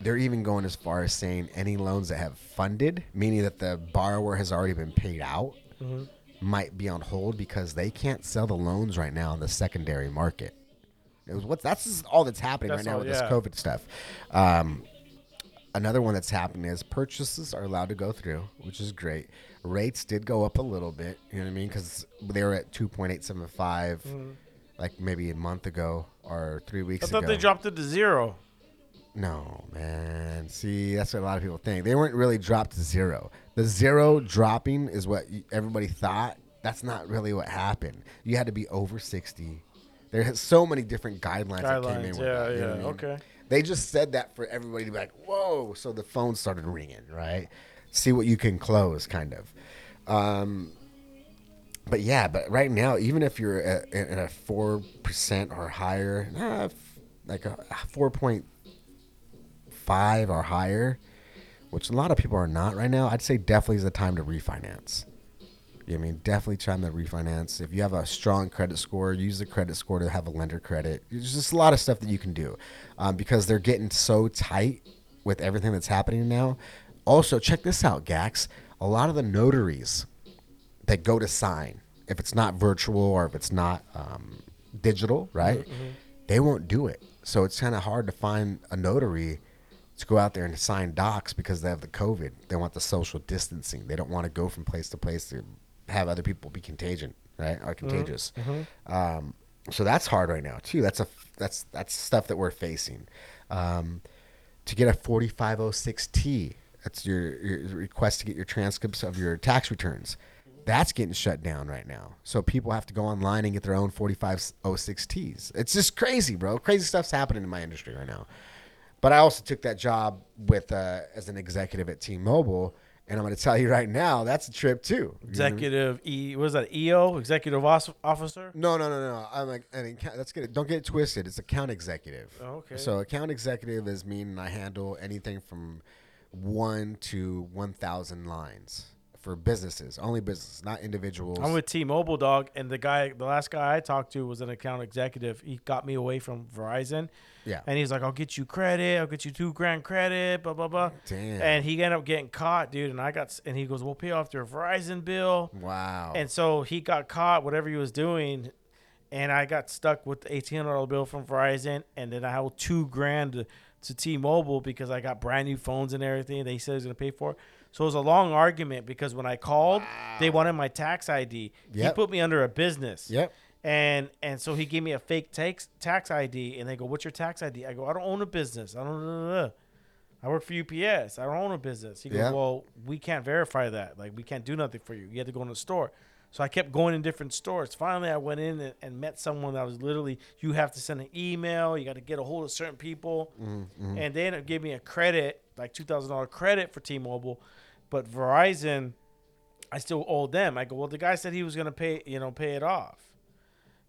they're even going as far as saying any loans that have funded, meaning that the borrower has already been paid out, mm-hmm. might be on hold because they can't sell the loans right now in the secondary market. It was what's That's all that's happening that's right now all, with yeah. this COVID stuff. Um, another one that's happening is purchases are allowed to go through, which is great. Rates did go up a little bit, you know what I mean? Because they were at two point eight seven five, mm-hmm. like maybe a month ago or three weeks ago. I thought ago. They dropped it to zero. No, man. See, that's what a lot of people think. They weren't really dropped to zero. The zero dropping is what everybody thought. That's not really what happened. You had to be over sixty. There are so many different guidelines, guidelines that came in with yeah, that. You yeah, know what I mean? Okay. They just said that for everybody to be like, whoa. So the phone started ringing, right? See what you can close, kind of. Um, but yeah, but right now, even if you're at, at a four percent or higher, nah, like a four point five or higher, which a lot of people are not right now, I'd say definitely is the time to refinance. You know what I mean? Definitely time to refinance. If you have a strong credit score, use the credit score to have a lender credit. There's just a lot of stuff that you can do um, because they're getting so tight with everything that's happening now. Also, check this out, Gax. A lot of the notaries that go to sign, if it's not virtual or if it's not um, digital, right, mm-hmm. they won't do it. So it's kind of hard to find a notary to go out there and sign docs because they have the COVID. They want the social distancing. They don't want to go from place to place to have other people be contagion, right, or contagious. Mm-hmm. Um, so that's hard right now, too. That's a that's that's stuff that we're facing. Um, to get a forty-five oh six T, that's your, your request to get your transcripts of your tax returns. That's getting shut down right now. So people have to go online and get their own forty-five oh six Ts. It's just crazy, bro. Crazy stuff's happening in my industry right now. But I also took that job with uh, as an executive at T-Mobile, and I'm going to tell you right now, that's a trip too. Executive E, what is that? E O, executive officer? No, no, no, no. I'm like, an account, let's get it. Don't get it twisted. It's account executive. Oh, okay. So account executive is meaning I handle anything from one to one thousand lines for businesses, only businesses, not individuals. I'm with T-Mobile, dog, and the guy, the last guy I talked to was an account executive. He got me away from Verizon. Yeah. And he's like, I'll get you credit. I'll get you two grand credit, blah, blah, blah. Damn. And he ended up getting caught, dude. And I got, and he goes, we'll pay off your Verizon bill. Wow. And so he got caught, whatever he was doing. And I got stuck with the eighteen hundred dollars bill from Verizon. And then I held two grand to, to T-Mobile because I got brand new phones and everything. They said he was going to pay for it. So it was a long argument because when I called, wow. they wanted my tax I D. Yep. He put me under a business. Yep. And and so he gave me a fake tax tax I D. And they go, what's your tax I D? I go, I don't own a business. I don't blah, blah, blah. I work for U P S. I don't own a business. He goes, yep. well, we can't verify that. Like, we can't do nothing for you. You had to go in the store. So I kept going in different stores. Finally, I went in and, and met someone that was literally, you have to send an email. You got to get a hold of certain people. Mm-hmm. And they ended up giving me a credit, like two thousand dollars credit for T-Mobile. But Verizon, I still owe them. I go, well, the guy said he was going to pay, you know, pay it off.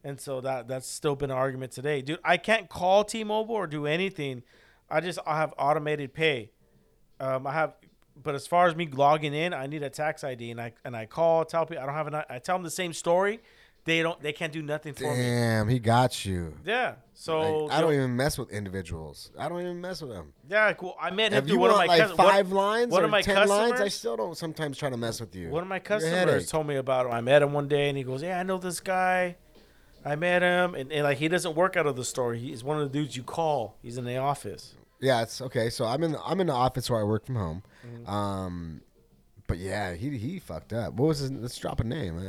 And so that that's still been an argument today. Dude, I can't call T-Mobile or do anything. I just I have automated pay. Um, I have, but as far as me logging in, I need a tax I D. And I and I call, tell people I don't have an I tell them the same story. They don't they can't do nothing for Damn, me. Damn, he got you. Yeah. So like, I don't even mess with individuals. I don't even mess with them. Yeah, cool. I met him through one of my like cus- five one, lines one or of my ten customers, lines. I still don't sometimes try to mess with you. One of my customers told me about him. I met him one day and he goes, yeah, I know this guy. I met him, and, and like he doesn't work out of the store. He's one of the dudes you call. He's in the office. Yeah, it's okay. So I'm in the, I'm in the office where I work from home. Mm-hmm. Um, but yeah, he he fucked up. What was his? Let's drop a name.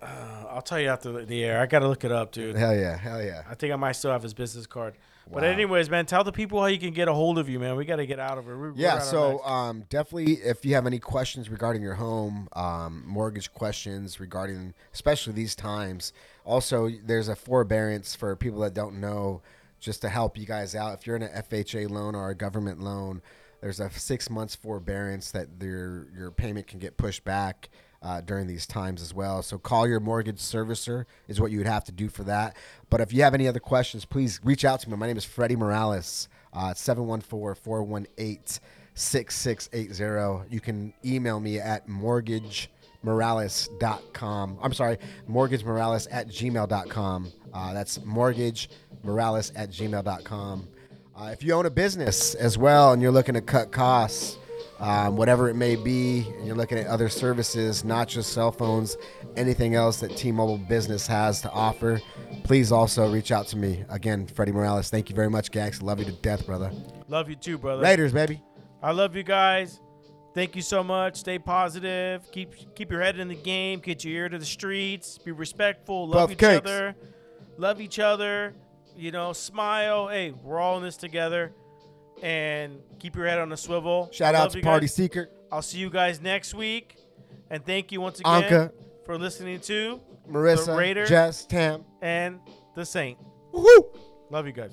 Uh, I'll tell you after the air. I got to look it up, dude. Hell yeah. Hell yeah. I think I might still have his business card. Wow. But anyways, man, tell the people how you can get a hold of you, man. We got to get out of it. We're, yeah, we're so um, definitely if you have any questions regarding your home, um, mortgage questions regarding, especially these times. Also, there's a forbearance for people that don't know, just to help you guys out. If you're in an F H A loan or a government loan, there's a six months forbearance that your your payment can get pushed back. Uh, during these times as well. So call your mortgage servicer is what you would have to do for that. But if you have any other questions, please reach out to me. My name is Freddy Morales, uh, seven one four, four one eight, six six eight zero. You can email me at mortgage morales dot com. I'm sorry, mortgage morales at gmail dot com. Uh, that's mortgage morales at gmail dot com. Uh, if you own a business as well and you're looking to cut costs, Um, whatever it may be, and you're looking at other services, not just cell phones, anything else that T-Mobile Business has to offer, please also reach out to me. Again, Freddy Morales, thank you very much, Gax. Love you to death, brother. Love you too, brother. Raiders, baby. I love you guys. Thank you so much. Stay positive. Keep keep your head in the game. Get your ear to the streets. Be respectful. Love Puff each cakes. other. Love each other. You know, smile. Hey, we're all in this together. And keep your head on a swivel. Shout out to Party Seeker. I'll see you guys next week. And thank you once again Anka, for listening to Marissa, The Raider, Jess, Tam, and The Saint. Woo-hoo! Love you guys.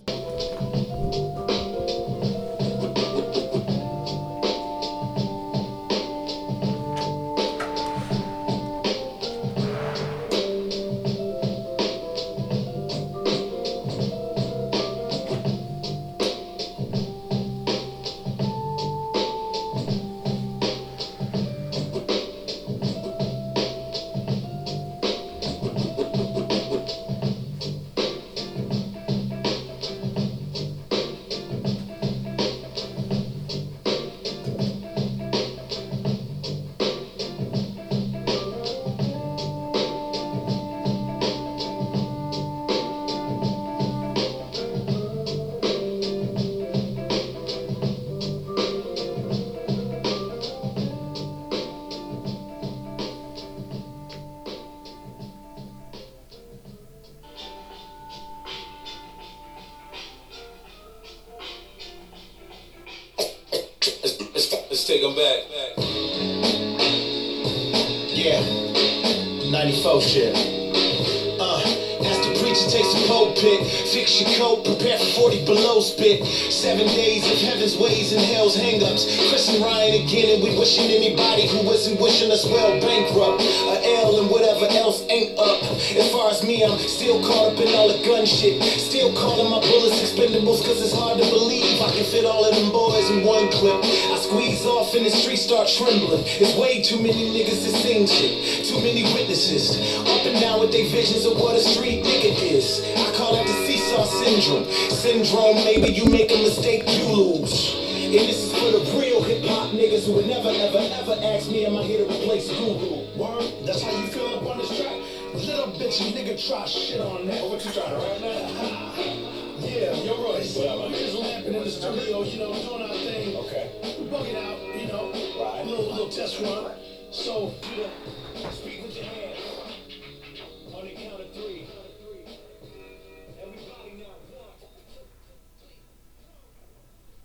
Trembling, it's way too many niggas that sing shit, too many witnesses, up and down with their visions of what a street nigga is. I call it the seesaw syndrome, syndrome, maybe you make a mistake, you lose. And this is for the real hip hop niggas who would never, ever, ever ask me, am I here to replace Guru? Word, that's how you feel up on this track? Little bitch nigga try shit on that. What you trying right now? Yeah, you're right. Well, niggas lamping in the studio, you know, doing our thing. Okay. We bug it out, you know. Little, little test run. So, you know, speak with